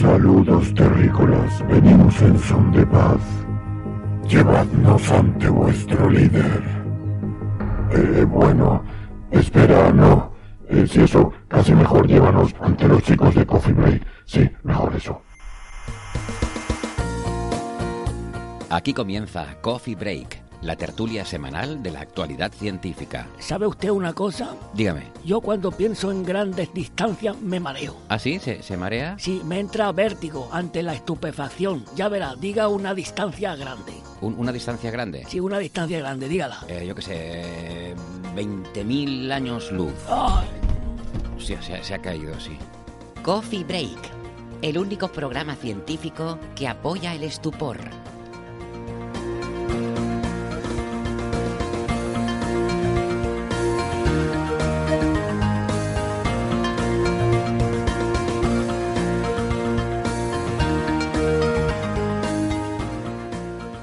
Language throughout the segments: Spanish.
Saludos terrícolas, venimos en son de paz. Llevadnos ante vuestro líder. Casi mejor llévanos ante los chicos de Coffee Break. Sí, mejor eso. Aquí comienza Coffee Break, la tertulia semanal de la actualidad científica. ¿Sabe usted una cosa? Dígame. Yo cuando pienso en grandes distancias me mareo. ¿Ah, sí? ¿Se marea? Sí, me entra vértigo ante la estupefacción. Ya verá, diga una distancia grande. ¿Una distancia grande? Sí, una distancia grande, dígala. 20.000 años luz. ¡Ay! Sí, se ha caído, sí. Coffee Break, el único programa científico que apoya el estupor.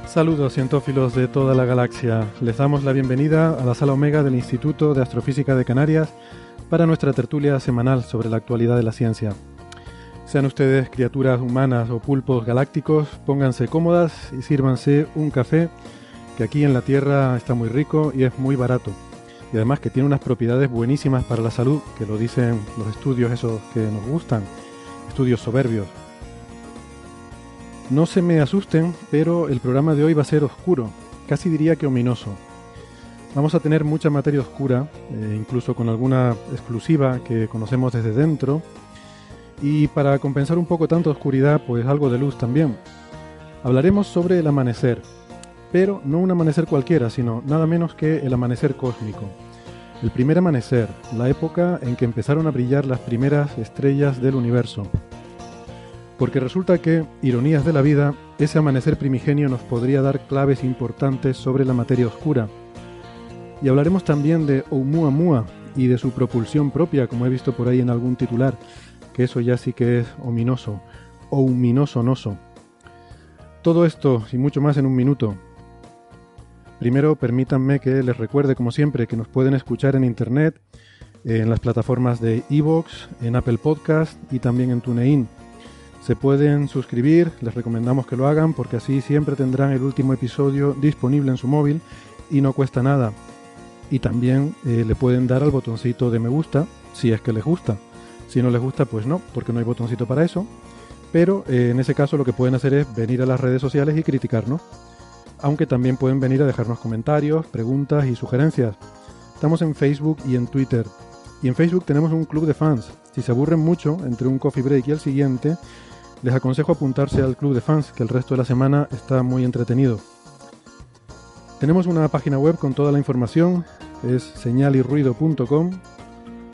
Saludos cientófilos de toda la galaxia. Les damos la bienvenida a la Sala Omega del Instituto de Astrofísica de Canarias para nuestra tertulia semanal sobre la actualidad de la ciencia. Sean ustedes criaturas humanas o pulpos galácticos, pónganse cómodas y sírvanse un café que aquí en la Tierra está muy rico y es muy barato. Y además que tiene unas propiedades buenísimas para la salud, que lo dicen los estudios esos que nos gustan, estudios soberbios. No se me asusten, pero el programa de hoy va a ser oscuro, casi diría que ominoso. Vamos a tener mucha materia oscura, incluso con alguna exclusiva que conocemos desde dentro. Y para compensar un poco tanta oscuridad, pues algo de luz también. Hablaremos sobre el amanecer, pero no un amanecer cualquiera, sino nada menos que el amanecer cósmico. El primer amanecer, la época en que empezaron a brillar las primeras estrellas del universo. Porque resulta que, ironías de la vida, ese amanecer primigenio nos podría dar claves importantes sobre la materia oscura. Y hablaremos también de Oumuamua y de su propulsión propia, como he visto por ahí en algún titular, que eso ya sí que es ominoso, ouminoso-noso. Todo esto y mucho más en un minuto. Primero, permítanme que les recuerde, como siempre, que nos pueden escuchar en internet, en las plataformas de iVoox, en Apple Podcast y también en TuneIn. Se pueden suscribir, les recomendamos que lo hagan porque así siempre tendrán el último episodio disponible en su móvil y no cuesta nada. Y también le pueden dar al botoncito de me gusta si es que les gusta. Si no les gusta, pues no, porque no hay botoncito para eso. Pero en ese caso lo que pueden hacer es venir a las redes sociales y criticarnos. Aunque también pueden venir a dejarnos comentarios, preguntas y sugerencias. Estamos en Facebook y en Twitter. Y en Facebook tenemos un club de fans. Si se aburren mucho entre un coffee break y el siguiente, les aconsejo apuntarse al club de fans, que el resto de la semana está muy entretenido. Tenemos una página web con toda la información, es señalirruido.com,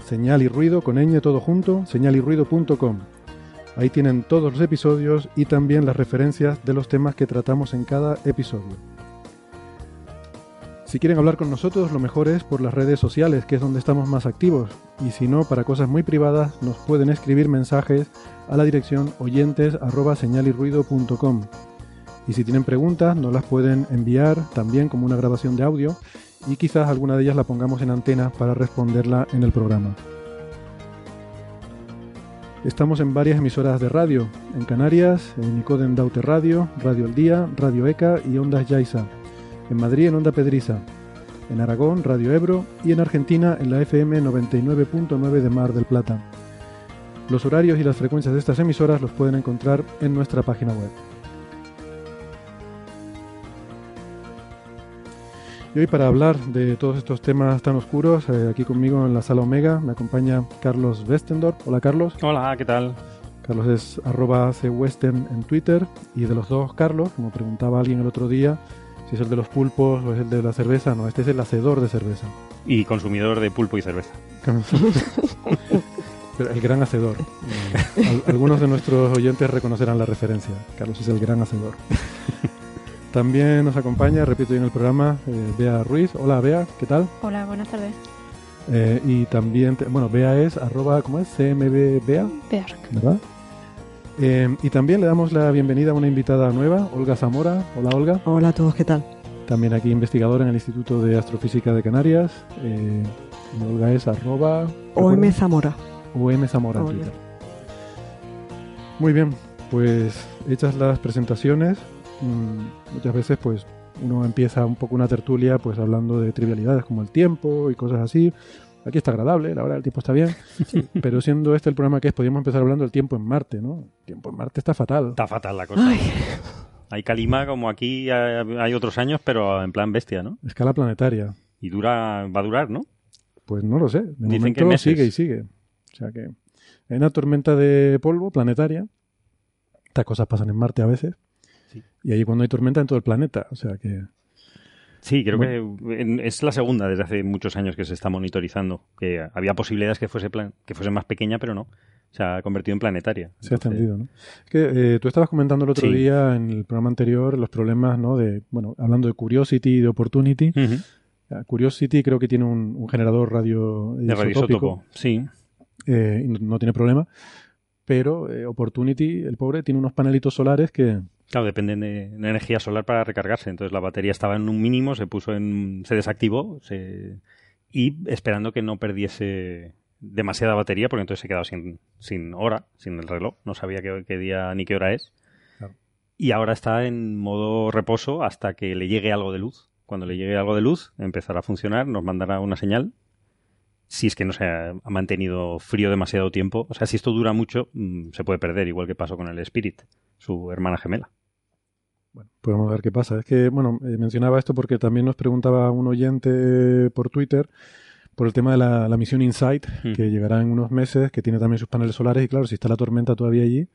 señal y ruido con ñ todo junto, señalirruido.com. Ahí tienen todos los episodios y también las referencias de los temas que tratamos en cada episodio. Si quieren hablar con nosotros, lo mejor es por las redes sociales, que es donde estamos más activos. Y si no, para cosas muy privadas, nos pueden escribir mensajes a la dirección oyentes@señalirruido.com. Y si tienen preguntas, nos las pueden enviar también como una grabación de audio y quizás alguna de ellas la pongamos en antena para responderla en el programa. Estamos en varias emisoras de radio, en Canarias, en Nicoden Daute Radio, Radio El Día, Radio ECA y Ondas Yaiza. En Madrid en Onda Pedriza, en Aragón Radio Ebro y en Argentina en la FM 99.9 de Mar del Plata. Los horarios y las frecuencias de estas emisoras los pueden encontrar en nuestra página web. Y hoy para hablar de todos estos temas tan oscuros, aquí conmigo en la Sala Omega me acompaña Carlos Westendorp. Hola Carlos. Hola, ¿qué tal? Carlos es @cwestern en Twitter y de los dos Carlos, como preguntaba alguien el otro día, si es el de los pulpos o es el de la cerveza, no, este es el hacedor de cerveza. y consumidor de pulpo y cerveza. El gran hacedor. Algunos de nuestros oyentes reconocerán la referencia. Carlos es el gran hacedor. También nos acompaña, repito, en el programa, Bea Ruiz. Hola, Bea, ¿qué tal? Hola, buenas tardes. Y también, Bea es @ ¿cómo es? CMBBea. ¿Verdad? Y también le damos la bienvenida a una invitada nueva, Olga Zamora. Hola, Olga. Hola a todos, ¿qué tal? También aquí investigadora en el Instituto de Astrofísica de Canarias. Olga es @ @OmZamora. OmZamora en Twitter. Muy bien, pues hechas las presentaciones, muchas veces pues uno empieza un poco una tertulia pues hablando de trivialidades como el tiempo y cosas así. Aquí está agradable, la verdad, el tiempo está bien. Sí. Pero siendo este el programa que es, podríamos empezar hablando del tiempo en Marte, ¿no? El tiempo en Marte está fatal. Está fatal la cosa. Ay. Hay calima como aquí hay otros años, pero en plan bestia, ¿no? Escala planetaria. Y va a durar, ¿no? Pues no lo sé. De momento sigue y sigue. O sea que hay una tormenta de polvo planetaria. Estas cosas pasan en Marte a veces. Sí. Y ahí cuando hay tormenta en todo el planeta. O sea que... Sí, creo que es la segunda desde hace muchos años que se está monitorizando. Que había posibilidades que fuese más pequeña, pero no. Se ha convertido en planetaria. Se ha extendido, ¿no? Es que tú estabas comentando el otro día en el programa anterior los problemas, ¿no? Hablando de Curiosity y de Opportunity. Uh-huh. Curiosity creo que tiene un generador de radioisótopo, sí. Y no tiene problema. Pero Opportunity, el pobre, tiene unos panelitos solares que... Claro, dependen de la energía solar para recargarse. Entonces la batería estaba en un mínimo, se desactivó y esperando que no perdiese demasiada batería, porque entonces se quedaba sin hora, sin el reloj. No sabía qué día ni qué hora es. Claro. Y ahora está en modo reposo hasta que le llegue algo de luz. Cuando le llegue algo de luz, empezará a funcionar, nos mandará una señal. Si es que no se ha mantenido frío demasiado tiempo. O sea, si esto dura mucho, se puede perder, igual que pasó con el Spirit, su hermana gemela. Bueno, pues vamos a ver qué pasa. Es que, mencionaba esto porque también nos preguntaba un oyente por Twitter por el tema de la misión Insight, que llegará en unos meses, que tiene también sus paneles solares y claro, si está la tormenta todavía allí,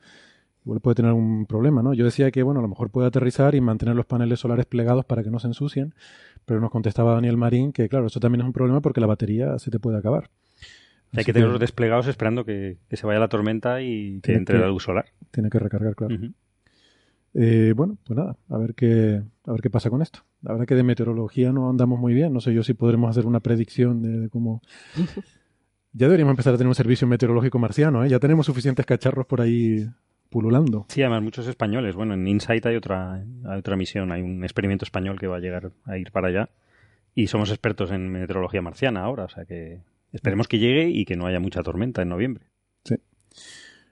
igual puede tener algún problema, ¿no? Yo decía que, a lo mejor puede aterrizar y mantener los paneles solares plegados para que no se ensucien, pero nos contestaba Daniel Marín que, claro, eso también es un problema porque la batería se te puede acabar. Hay que tenerlos desplegados esperando que se vaya la tormenta y que entre la luz solar. Tiene que recargar, claro. Uh-huh. Pues nada, a ver qué pasa con esto. La verdad que de meteorología no andamos muy bien. No sé yo si podremos hacer una predicción de cómo... Ya deberíamos empezar a tener un servicio meteorológico marciano, ¿eh? Ya tenemos suficientes cacharros por ahí pululando. Sí, además muchos españoles. Bueno, en Insight hay otra misión. Hay un experimento español que va a llegar a ir para allá. Y somos expertos en meteorología marciana ahora. O sea que esperemos que llegue y que no haya mucha tormenta en noviembre. Sí.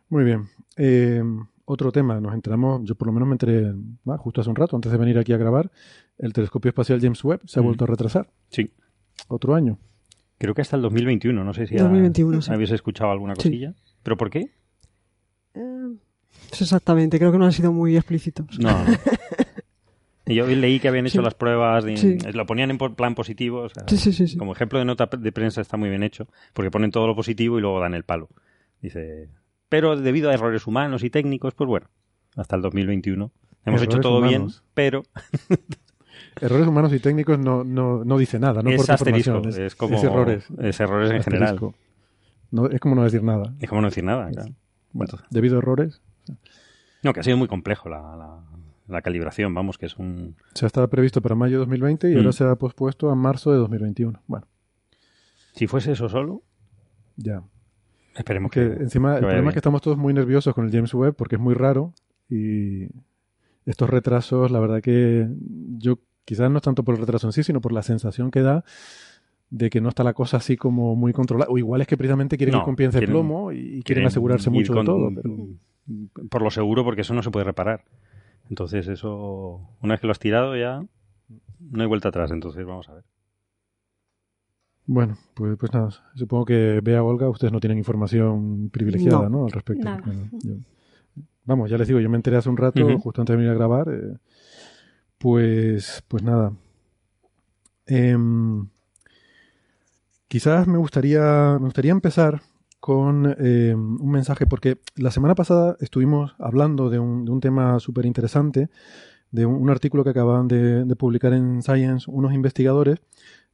Muy bien. Otro tema, yo por lo menos me enteré justo hace un rato, antes de venir aquí a grabar, el telescopio espacial James Webb se ha vuelto a retrasar. Sí. Otro año. Creo que hasta el 2021, no sé si 2021, habéis escuchado alguna cosilla. Sí. ¿Pero por qué? Exactamente, creo que no han sido muy explícitos. No. Yo leí que habían hecho las pruebas, lo ponían en plan positivo, o sea, sí. Como ejemplo de nota de prensa está muy bien hecho, porque ponen todo lo positivo y luego dan el palo. Dice... Pero debido a errores humanos y técnicos, pues bueno, hasta el 2021. Hemos hecho todo bien, pero... Errores humanos y técnicos no dice nada. No es asterisco, es errores. Es errores en general. No, es como no decir nada. Es como no decir nada, claro. Bueno, entonces, debido a errores... No, que ha sido muy complejo la calibración, vamos, que es un... Se estaba previsto para mayo de 2020 y ahora se ha pospuesto a marzo de 2021. Bueno. Si fuese eso solo... Ya. Esperemos que encima el problema es que estamos todos muy nerviosos con el James Webb porque es muy raro y estos retrasos, la verdad que yo quizás no es tanto por el retraso en sí, sino por la sensación que da de que no está la cosa así como muy controlada. O igual es que precisamente quieren ir con pies de plomo y quieren asegurarse mucho de todo. Pero... Por lo seguro, porque eso no se puede reparar. Entonces eso, una vez que lo has tirado ya no hay vuelta atrás, entonces vamos a ver. Bueno, pues nada, supongo que Bea, Olga, ustedes no tienen información privilegiada, ¿no? Al respecto. Nada. Bueno, vamos, ya les digo, yo me enteré hace un rato, justo antes de venir a grabar, pues nada. Quizás me gustaría empezar con un mensaje, porque la semana pasada estuvimos hablando de un tema súper interesante, de un artículo que acaban de publicar en Science unos investigadores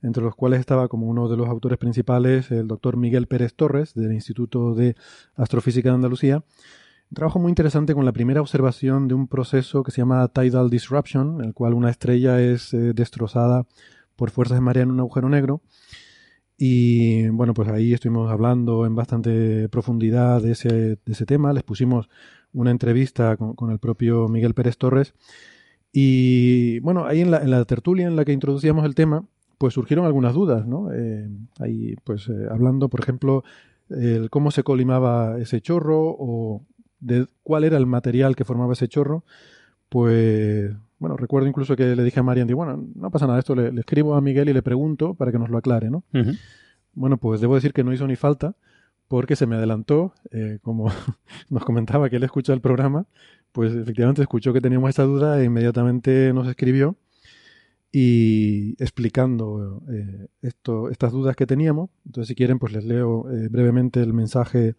entre los cuales estaba como uno de los autores principales el doctor Miguel Pérez Torres, del Instituto de Astrofísica de Andalucía. Un trabajo muy interesante con la primera observación de un proceso que se llama tidal disruption, en el cual una estrella es destrozada por fuerzas de marea en un agujero negro. Y bueno, pues ahí estuvimos hablando en bastante profundidad de ese tema. Les pusimos una entrevista con el propio Miguel Pérez Torres. Y bueno, ahí en la tertulia en la que introducíamos el tema, pues surgieron algunas dudas, ¿no? Ahí, pues hablando, por ejemplo, el cómo se colimaba ese chorro o de cuál era el material que formaba ese chorro. Pues bueno, recuerdo incluso que le dije a Marian, bueno, no pasa nada, esto le escribo a Miguel y le pregunto para que nos lo aclare, ¿no? Uh-huh. Bueno, pues debo decir que no hizo ni falta porque se me adelantó, como nos comentaba que él escucha el programa, pues efectivamente escuchó que teníamos esta duda e inmediatamente nos escribió y explicando estas dudas que teníamos. Entonces, si quieren, pues les leo brevemente el mensaje,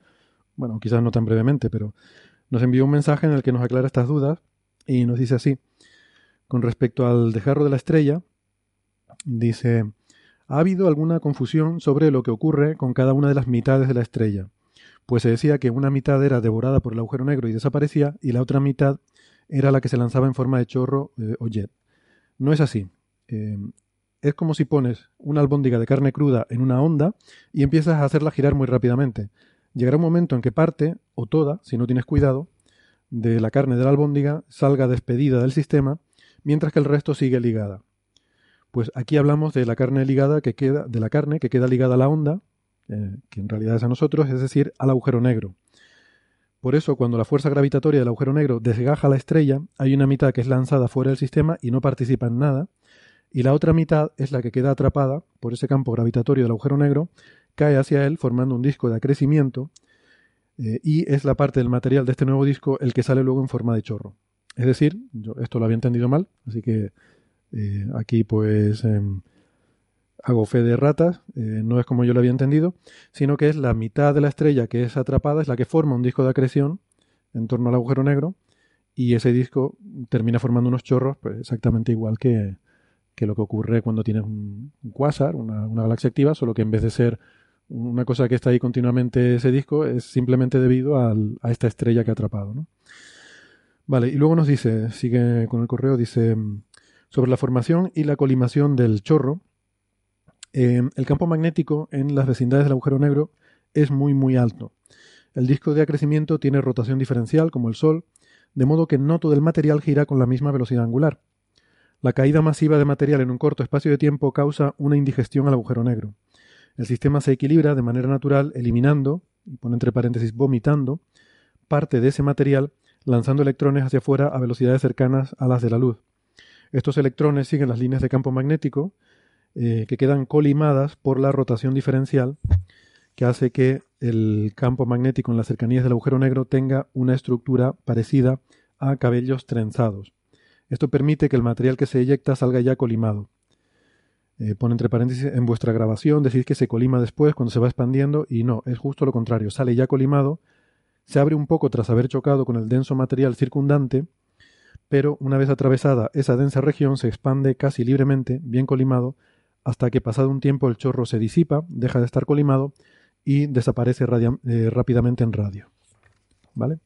bueno, quizás no tan brevemente, pero nos envió un mensaje en el que nos aclara estas dudas y nos dice así. Con respecto al desgarro de la estrella, dice, ha habido alguna confusión sobre lo que ocurre con cada una de las mitades de la estrella, pues se decía que una mitad era devorada por el agujero negro y desaparecía, y la otra mitad era la que se lanzaba en forma de chorro o jet. No es así. Es como si pones una albóndiga de carne cruda en una onda y empiezas a hacerla girar muy rápidamente. Llegará un momento en que parte, o toda, si no tienes cuidado, de la carne de la albóndiga salga despedida del sistema, mientras que el resto sigue ligada. Pues aquí hablamos de la carne ligada que queda, de la carne que queda ligada a la onda, que en realidad es a nosotros, es decir, al agujero negro. Por eso, cuando la fuerza gravitatoria del agujero negro desgaja la estrella, hay una mitad que es lanzada fuera del sistema y no participa en nada, y la otra mitad es la que queda atrapada por ese campo gravitatorio del agujero negro, cae hacia él formando un disco de acrecimiento, y es la parte del material de este nuevo disco el que sale luego en forma de chorro. Es decir, yo esto lo había entendido mal, así que aquí pues hago fe de ratas, no es como yo lo había entendido, sino que es la mitad de la estrella que es atrapada, es la que forma un disco de acreción en torno al agujero negro, y ese disco termina formando unos chorros pues, exactamente igual que lo que ocurre cuando tienes un quasar, una galaxia activa, solo que en vez de ser una cosa que está ahí continuamente ese disco, es simplemente debido a esta estrella que ha atrapado, ¿no? Vale, y luego nos dice, sigue con el correo, dice, sobre la formación y la colimación del chorro, el campo magnético en las vecindades del agujero negro es muy muy alto. El disco de acrecimiento tiene rotación diferencial, como el Sol, de modo que no todo el material gira con la misma velocidad angular. La caída masiva de material en un corto espacio de tiempo causa una indigestión al agujero negro. El sistema se equilibra de manera natural eliminando, y pone entre paréntesis vomitando, parte de ese material lanzando electrones hacia afuera a velocidades cercanas a las de la luz. Estos electrones siguen las líneas de campo magnético que quedan colimadas por la rotación diferencial que hace que el campo magnético en las cercanías del agujero negro tenga una estructura parecida a cabellos trenzados. Esto permite que el material que se eyecta salga ya colimado. Pone entre paréntesis, en vuestra grabación decís que se colima después cuando se va expandiendo y no, es justo lo contrario, sale ya colimado. Se abre un poco tras haber chocado con el denso material circundante, pero una vez atravesada esa densa región se expande casi libremente, bien colimado, hasta que pasado un tiempo el chorro se disipa, deja de estar colimado y desaparece rápidamente en radio. ¿Vale?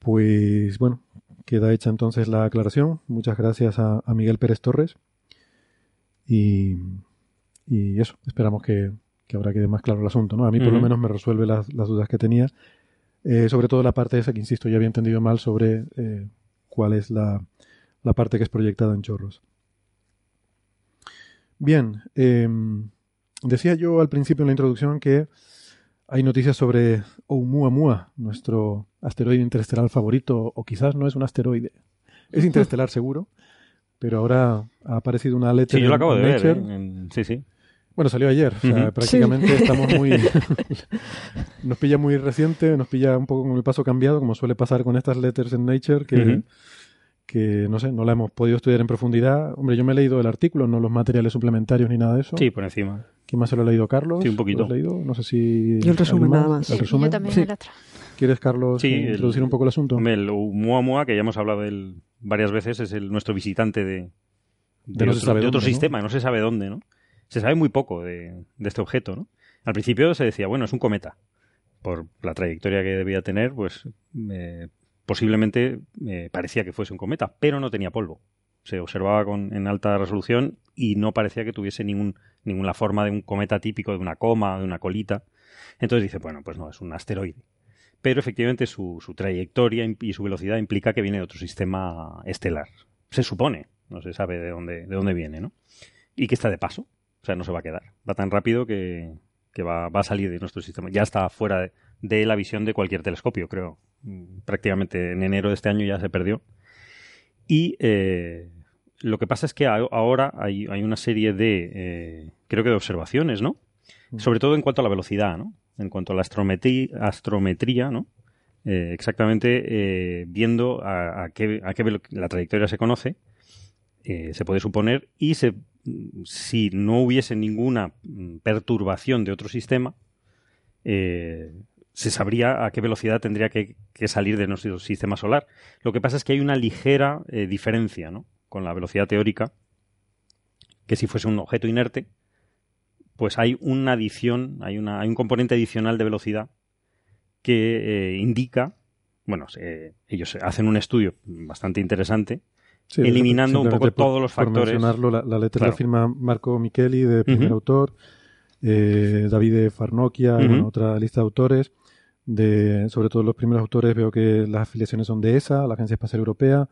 Pues bueno, queda hecha entonces la aclaración. Muchas gracias a Miguel Pérez Torres. Y eso, esperamos que ahora quede más claro el asunto, ¿no? A mí por lo menos me resuelve las dudas que tenía, sobre todo la parte esa que, insisto, yo había entendido mal sobre cuál es la parte que es proyectada en chorros. Bien, decía yo al principio en la introducción que hay noticias sobre Oumuamua, nuestro asteroide interestelar favorito, o quizás no es un asteroide, es interestelar seguro, pero ahora ha aparecido una letra en Nature. Sí, yo lo acabo de ver, sí, sí. Bueno, salió ayer, o sea, prácticamente sí. Estamos muy... nos pilla muy reciente, nos pilla un poco con el paso cambiado, como suele pasar con estas letters en Nature, que no sé, no la hemos podido estudiar en profundidad. Hombre, yo me he leído el artículo, no los materiales suplementarios ni nada de eso. Sí, por encima. ¿Quién más se lo ha leído? ¿Carlos? Sí, un poquito. ¿Lo has leído? No sé si... Yo el resumen nada más. ¿El resumen? Yo también el otro. ¿Quieres, Carlos, introducir un poco el asunto? El Oumuamua, que ya hemos hablado de él varias veces, es nuestro visitante de... de otro sistema, ¿no? No se sabe dónde, ¿no? Se sabe muy poco de este objeto, ¿no? Al principio se decía, bueno, es un cometa. Por la trayectoria que debía tener, pues posiblemente parecía que fuese un cometa, pero no tenía polvo. Se observaba en alta resolución y no parecía que tuviese ninguna forma de un cometa típico, de una coma, de una colita. Entonces dice, bueno, pues no, es un asteroide. Pero efectivamente su trayectoria y su velocidad implica que viene de otro sistema estelar. Se supone, no se sabe de dónde viene, ¿no? Y que está de paso, o sea, no se va a quedar. Va tan rápido que va a salir de nuestro sistema. Ya está fuera de la visión de cualquier telescopio, creo. Prácticamente en enero de este año ya se perdió. Y lo que pasa es que ahora hay una serie de observaciones, ¿no? Sobre todo en cuanto a la velocidad, ¿no? En cuanto a la astrometría, ¿no? Exactamente, viendo a qué la trayectoria se conoce, se puede suponer, y si no hubiese ninguna perturbación de otro sistema, se sabría a qué velocidad tendría que salir de nuestro sistema solar. Lo que pasa es que hay una ligera diferencia, ¿no? Con la velocidad teórica, que si fuese un objeto inerte, pues hay una adición, hay un componente adicional de velocidad que indica, bueno, ellos hacen un estudio bastante interesante, sí, eliminando un poco todos los factores. Por mencionarlo, la letra la firma Marco Micheli, de primer autor, David Farnocchia, otra lista de autores, sobre todo los primeros autores. Veo que las afiliaciones son de ESA, la Agencia Espacial Europea,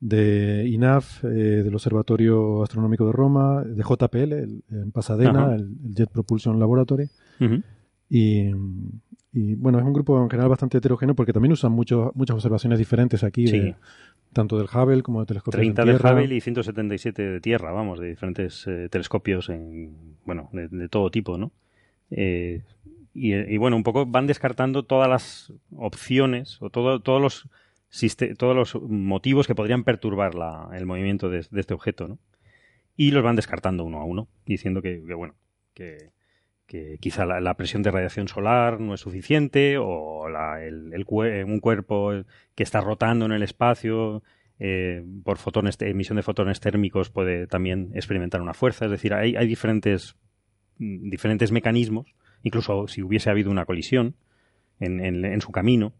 de INAF, del Observatorio Astronómico de Roma, de JPL, en Pasadena, el Jet Propulsion Laboratory. Y bueno, es un grupo en general bastante heterogéneo porque también usan muchas observaciones diferentes aquí, sí, tanto del Hubble como de telescopios en Tierra. 30 del Hubble y 177 de Tierra, vamos, de diferentes telescopios de todo tipo, ¿no? Y bueno, un poco van descartando todas las opciones o todos los motivos que podrían perturbar el movimiento de este objeto, ¿no? Y los van descartando uno a uno, diciendo que quizá la presión de radiación solar no es suficiente, o un cuerpo que está rotando en el espacio por emisión de fotones térmicos puede también experimentar una fuerza. Es decir, hay diferentes mecanismos, incluso si hubiese habido una colisión en su camino,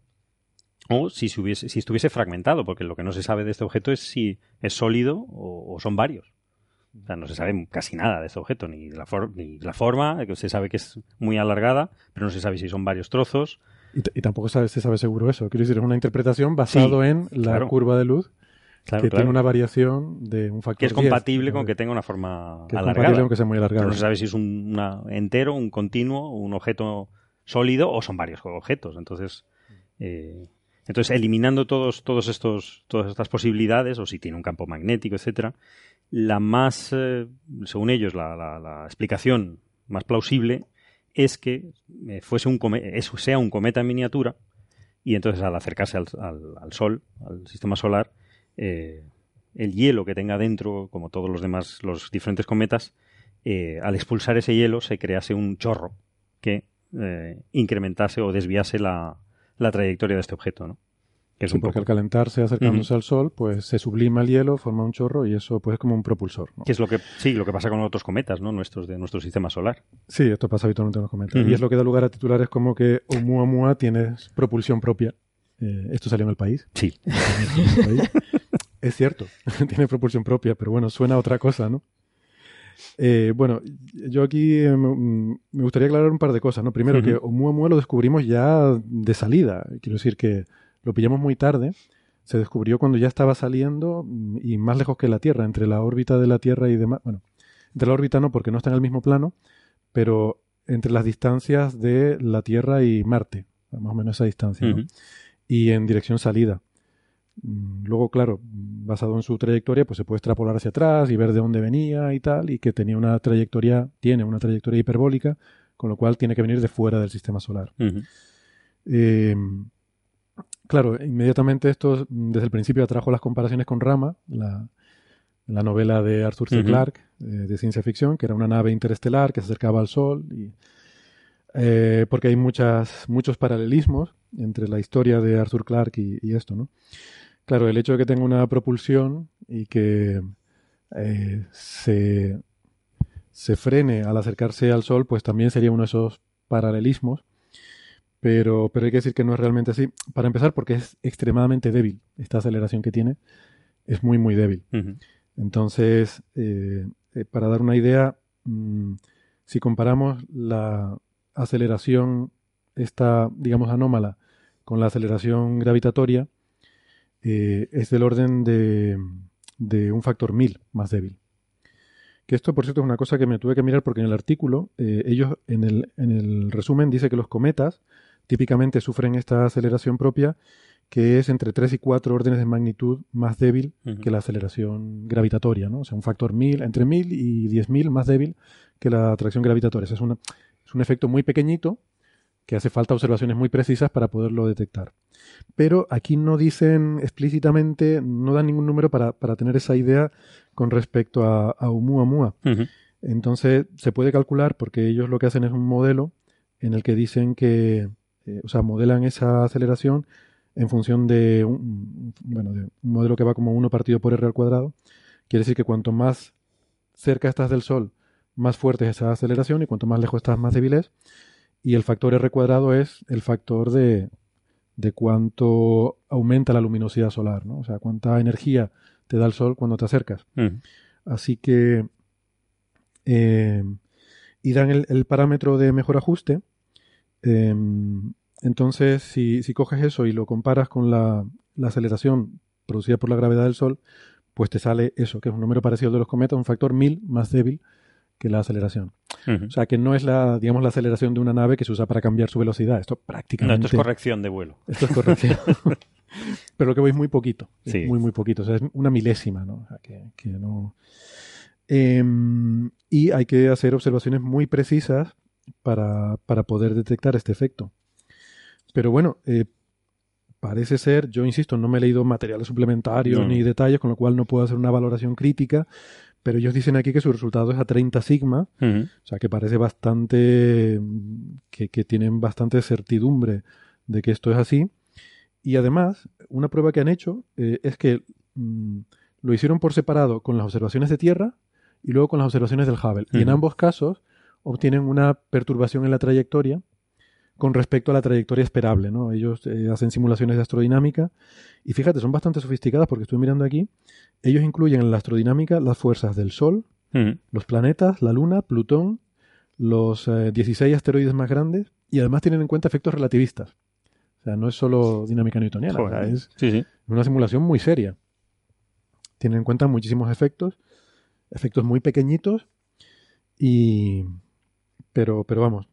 o si estuviese fragmentado, porque lo que no se sabe de este objeto es si es sólido o son varios. O sea, no se sabe casi nada de este objeto, ni la forma, que se sabe que es muy alargada, pero no se sabe si son varios trozos. Y tampoco se sabe seguro eso. Quiero decir, es una interpretación basada en la curva de luz, tiene una variación de un factor que es compatible 10, con que tenga una forma alargada, aunque sea muy alargada. Pero no se sabe si es un entero, un continuo, un objeto sólido o son varios objetos. Entonces eliminando todas estas posibilidades, o si tiene un campo magnético, etcétera. La más, según ellos, la explicación más plausible es que sea un cometa en miniatura, y entonces al acercarse al Sol, al sistema solar, el hielo que tenga dentro, como todos los demás, los diferentes cometas, al expulsar ese hielo se crease un chorro que incrementase o desviase la trayectoria de este objeto, ¿no? Sí, porque al calentarse, acercándose al Sol, pues se sublima el hielo, forma un chorro y eso pues es como un propulsor, ¿no? Que es lo que pasa con otros cometas, ¿no? De nuestro sistema solar. Sí, esto pasa habitualmente con los cometas. Y es lo que da lugar a titulares como que Oumuamua tiene propulsión propia. ¿Esto salió en El País? Sí. Es cierto, tiene propulsión propia, pero bueno, suena a otra cosa, ¿no? Bueno, yo aquí me gustaría aclarar un par de cosas, ¿no? Primero, que Oumuamua lo descubrimos ya de salida. Quiero decir que lo pillamos muy tarde, se descubrió cuando ya estaba saliendo y más lejos que la Tierra, entre la órbita de la Tierra y demás. Bueno, entre la órbita no, porque no está en el mismo plano, pero entre las distancias de la Tierra y Marte, más o menos esa distancia, ¿no? Y en dirección salida. Luego, claro, basado en su trayectoria, pues se puede extrapolar hacia atrás y ver de dónde venía y tal, y que tiene una trayectoria hiperbólica, con lo cual tiene que venir de fuera del sistema solar. Claro, inmediatamente esto desde el principio atrajo las comparaciones con Rama, la novela de Arthur C. Clarke, de ciencia ficción, que era una nave interestelar que se acercaba al Sol, porque hay muchos paralelismos entre la historia de Arthur Clarke y esto, ¿no? Claro, el hecho de que tenga una propulsión y que se frene al acercarse al Sol, pues también sería uno de esos paralelismos. Pero hay que decir que no es realmente así. Para empezar, porque es extremadamente débil. Esta aceleración que tiene es muy, muy débil. Uh-huh. Entonces, para dar una idea, si comparamos la aceleración, esta, digamos, anómala, con la aceleración gravitatoria, es del orden de un factor 1000 más débil. Que esto, por cierto, es una cosa que me tuve que mirar porque en el artículo, ellos en el resumen dice que los cometas típicamente sufren esta aceleración propia que es entre 3 y 4 órdenes de magnitud más débil [S2] Uh-huh. [S1] Que la aceleración gravitatoria, ¿no? O sea, un factor 1000, entre 1000 y 10000 más débil que la atracción gravitatoria. O sea, es un efecto muy pequeñito que hace falta observaciones muy precisas para poderlo detectar. Pero aquí no dicen explícitamente, no dan ningún número para tener esa idea con respecto a Oumuamua. Uh-huh. Entonces se puede calcular porque ellos lo que hacen es un modelo en el que dicen que, o sea, modelan esa aceleración en función de un modelo que va como 1/r². Quiere decir que cuanto más cerca estás del Sol, más fuerte es esa aceleración y cuanto más lejos estás, más débil es. Y el factor r² es el factor de cuánto aumenta la luminosidad solar, ¿no? O sea, cuánta energía te da el Sol cuando te acercas. Uh-huh. Así que... y dan el parámetro de mejor ajuste. Entonces, si coges eso y lo comparas con la aceleración producida por la gravedad del Sol, pues te sale eso, que es un número parecido al de los cometas, un factor 1000 más débil que la aceleración. Uh-huh. O sea, que no es la aceleración de una nave que se usa para cambiar su velocidad. Esto prácticamente... No, esto es corrección de vuelo. Esto es corrección. Pero lo que veis muy poquito. Sí. Muy, muy poquito. O sea, es una milésima, ¿no? O sea, que no... y hay que hacer observaciones muy precisas para poder detectar este efecto. Pero bueno, parece ser... Yo insisto, no me he leído materiales suplementarios ni detalles, con lo cual no puedo hacer una valoración crítica. Pero ellos dicen aquí que su resultado es a 30 sigma, uh-huh. O sea que parece bastante, que tienen bastante certidumbre de que esto es así. Y además, una prueba que han hecho es que lo hicieron por separado con las observaciones de Tierra y luego con las observaciones del Hubble. Uh-huh. Y en ambos casos obtienen una perturbación en la trayectoria con respecto a la trayectoria esperable, ¿no? Ellos hacen simulaciones de astrodinámica y fíjate, son bastante sofisticadas porque estoy mirando aquí. Ellos incluyen en la astrodinámica las fuerzas del Sol, uh-huh. los planetas, la Luna, Plutón, los 16 asteroides más grandes y además tienen en cuenta efectos relativistas. O sea, no es solo dinámica newtoniana, o sea, es una simulación muy seria. Tienen en cuenta muchísimos efectos muy pequeñitos y... Pero vamos,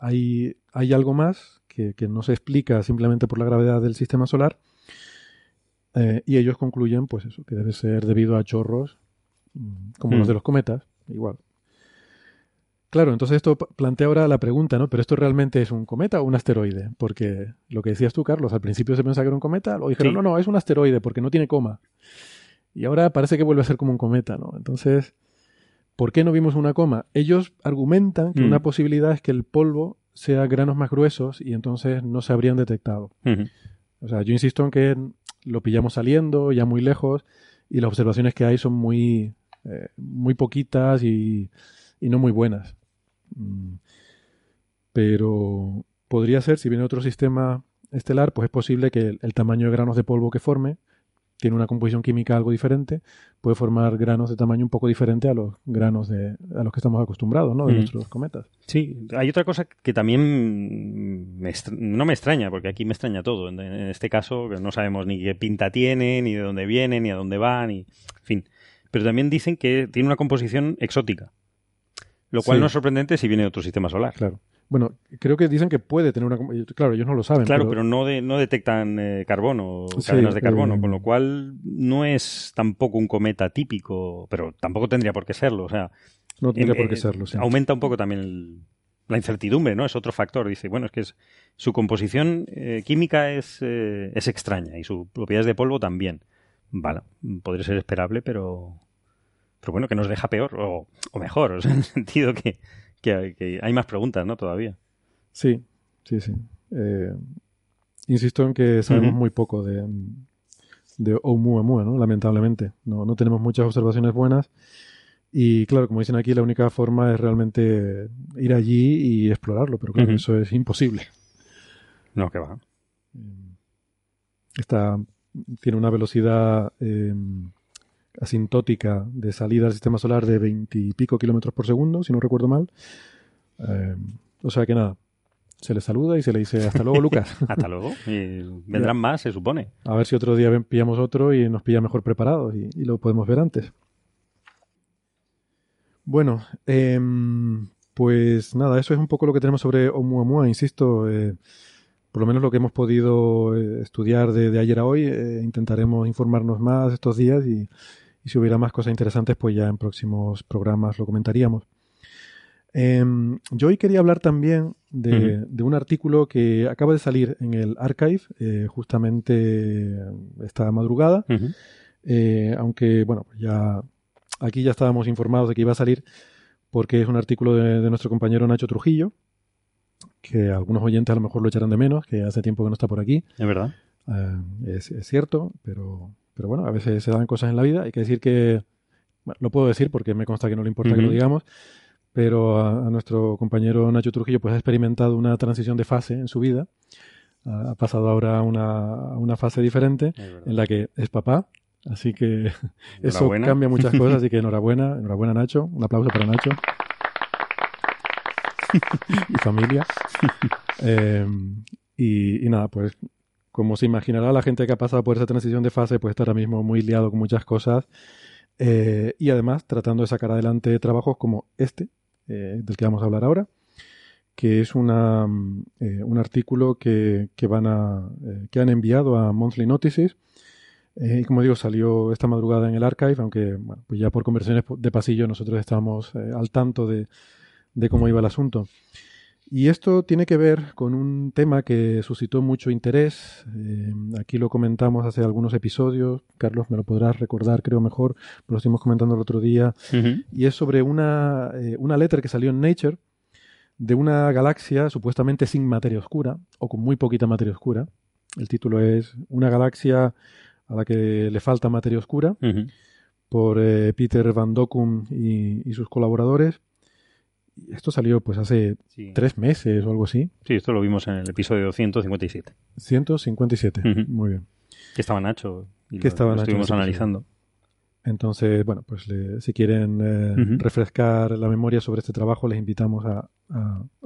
hay algo más que no se explica simplemente por la gravedad del sistema solar y ellos concluyen pues eso, que debe ser debido a chorros como los de los cometas, igual. Claro, entonces esto plantea ahora la pregunta, ¿no? ¿Pero esto realmente es un cometa o un asteroide? Porque lo que decías tú, Carlos, al principio se pensaba que era un cometa, luego dijeron, no, es un asteroide porque no tiene coma. Y ahora parece que vuelve a ser como un cometa, ¿no? Entonces... ¿Por qué no vimos una coma? Ellos argumentan que una posibilidad es que el polvo sea granos más gruesos y entonces no se habrían detectado. Uh-huh. O sea, yo insisto en que lo pillamos saliendo ya muy lejos y las observaciones que hay son muy, muy poquitas y no muy buenas. Pero podría ser, si viene otro sistema estelar, pues es posible que el tamaño de granos de polvo que forme tiene una composición química algo diferente, puede formar granos de tamaño un poco diferente a los granos a los que estamos acostumbrados, ¿no? De nuestros cometas. Sí, hay otra cosa que también no me extraña, porque aquí me extraña todo. En este caso, que no sabemos ni qué pinta tiene, ni de dónde viene, ni a dónde va, ni... En fin. Pero también dicen que tiene una composición exótica, lo cual no es sorprendente si viene de otro sistema solar. Claro. Bueno, creo que dicen que puede tener una... Claro, ellos no lo saben. Claro, pero no detectan carbono, cadenas de carbono, con lo cual no es tampoco un cometa típico, pero tampoco tendría por qué serlo. O sea, no tendría por qué serlo, sí. Aumenta un poco también la incertidumbre, ¿no? Es otro factor. Dice, bueno, es que su composición química es extraña y sus propiedades de polvo también. Vale, podría ser esperable, pero bueno, que nos deja peor o mejor, o sea, en el sentido que hay más preguntas, ¿no? Todavía. Sí. Insisto en que sabemos muy poco de Oumuamua, ¿no? Lamentablemente. No tenemos muchas observaciones buenas. Y claro, como dicen aquí, la única forma es realmente ir allí y explorarlo, pero creo que eso es imposible. No, que va. Tiene una velocidad asintótica de salida al sistema solar de 20 y pico kilómetros por segundo, si no recuerdo mal. O sea que nada, se le saluda y se le dice hasta luego, Lucas. Hasta luego. Y vendrán más, se supone. A ver si otro día pillamos otro y nos pilla mejor preparados y lo podemos ver antes. Bueno, pues nada, eso es un poco lo que tenemos sobre Oumuamua, insisto, por lo menos lo que hemos podido estudiar de ayer a hoy. Intentaremos informarnos más estos días y si hubiera más cosas interesantes, pues ya en próximos programas lo comentaríamos. Yo hoy quería hablar también de un artículo que acaba de salir en el Archive, justamente esta madrugada, aunque bueno, ya... Aquí ya estábamos informados de que iba a salir porque es un artículo de nuestro compañero Nacho Trujillo, que algunos oyentes a lo mejor lo echarán de menos, que hace tiempo que no está por aquí. Es verdad. Es cierto, pero bueno, a veces se dan cosas en la vida. Hay que decir que, bueno, lo puedo decir porque me consta que no le importa que lo digamos, pero a nuestro compañero Nacho Trujillo pues ha experimentado una transición de fase en su vida. Ha pasado ahora a una fase diferente en la que es papá. Así que eso cambia muchas cosas, así que enhorabuena Nacho, un aplauso para Nacho y familia. Y nada, pues como se imaginará la gente que ha pasado por esa transición de fase, pues está ahora mismo muy liado con muchas cosas y además tratando de sacar adelante trabajos como este, del que vamos a hablar ahora, que es un artículo que han enviado a Monthly Notices. Y como digo, salió esta madrugada en el Archive, aunque bueno, pues ya por conversaciones de pasillo nosotros estábamos al tanto de cómo iba el asunto. Y esto tiene que ver con un tema que suscitó mucho interés. Aquí lo comentamos hace algunos episodios. Carlos, me lo podrás recordar, creo mejor, pero lo estuvimos comentando el otro día. Y es sobre una letter que salió en Nature de una galaxia supuestamente sin materia oscura, o con muy poquita materia oscura. El título es Una galaxia a la que le falta materia oscura, por Peter Van Dokkum y sus colaboradores. Esto salió pues hace 3 meses o algo así. Sí, esto lo vimos en el episodio 157. 157, muy bien. Que estaba Nacho y lo estuvimos analizando. Entonces, bueno, pues si quieren refrescar la memoria sobre este trabajo, les invitamos a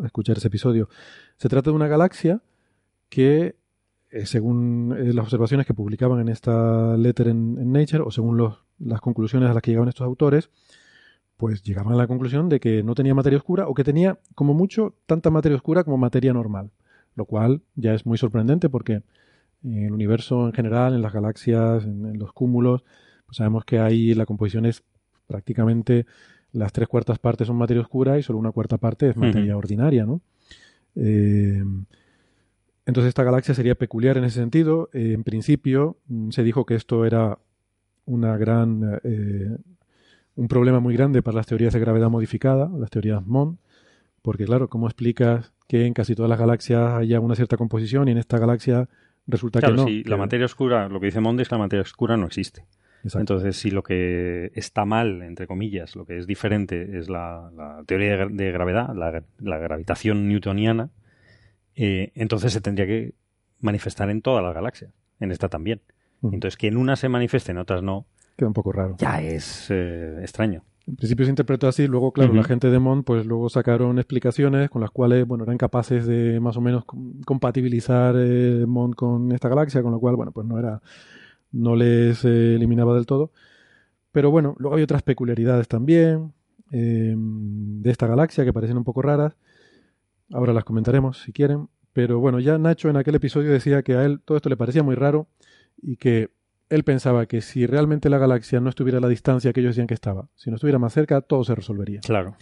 escuchar ese episodio. Se trata de una galaxia que... según las observaciones que publicaban en esta letter en Nature, o según las conclusiones a las que llegaban estos autores, pues llegaban a la conclusión de que no tenía materia oscura, o que tenía, como mucho, tanta materia oscura como materia normal. Lo cual ya es muy sorprendente porque en el universo en general, en las galaxias, en los cúmulos, pues sabemos que ahí la composición es prácticamente las 3/4 partes son materia oscura y solo 1/4 parte es materia ordinaria, ¿no? Entonces esta galaxia sería peculiar en ese sentido. En principio se dijo que esto era un problema muy grande para las teorías de gravedad modificada, las teorías Mons, porque claro, ¿cómo explicas que en casi todas las galaxias haya una cierta composición y en esta galaxia resulta que no? Claro, si la materia oscura, lo que dice Mons es que la materia oscura no existe. Exacto. Entonces, si lo que está mal, entre comillas, lo que es diferente es la teoría de gravedad, la gravitación newtoniana, entonces se tendría que manifestar en todas las galaxias, en esta también. Entonces, que en unas se manifieste, en otras no... Queda un poco raro. Ya es extraño. En principio se interpretó así, luego, claro, la gente de Mons, pues luego sacaron explicaciones con las cuales, bueno, eran capaces de más o menos compatibilizar Mons con esta galaxia, con lo cual, bueno, pues no les eliminaba del todo. Pero bueno, luego hay otras peculiaridades también de esta galaxia que parecen un poco raras. Ahora las comentaremos, si quieren. Pero bueno, ya Nacho en aquel episodio decía que a él todo esto le parecía muy raro y que él pensaba que si realmente la galaxia no estuviera a la distancia que ellos decían que estaba, si no estuviera más cerca, todo se resolvería. Claro.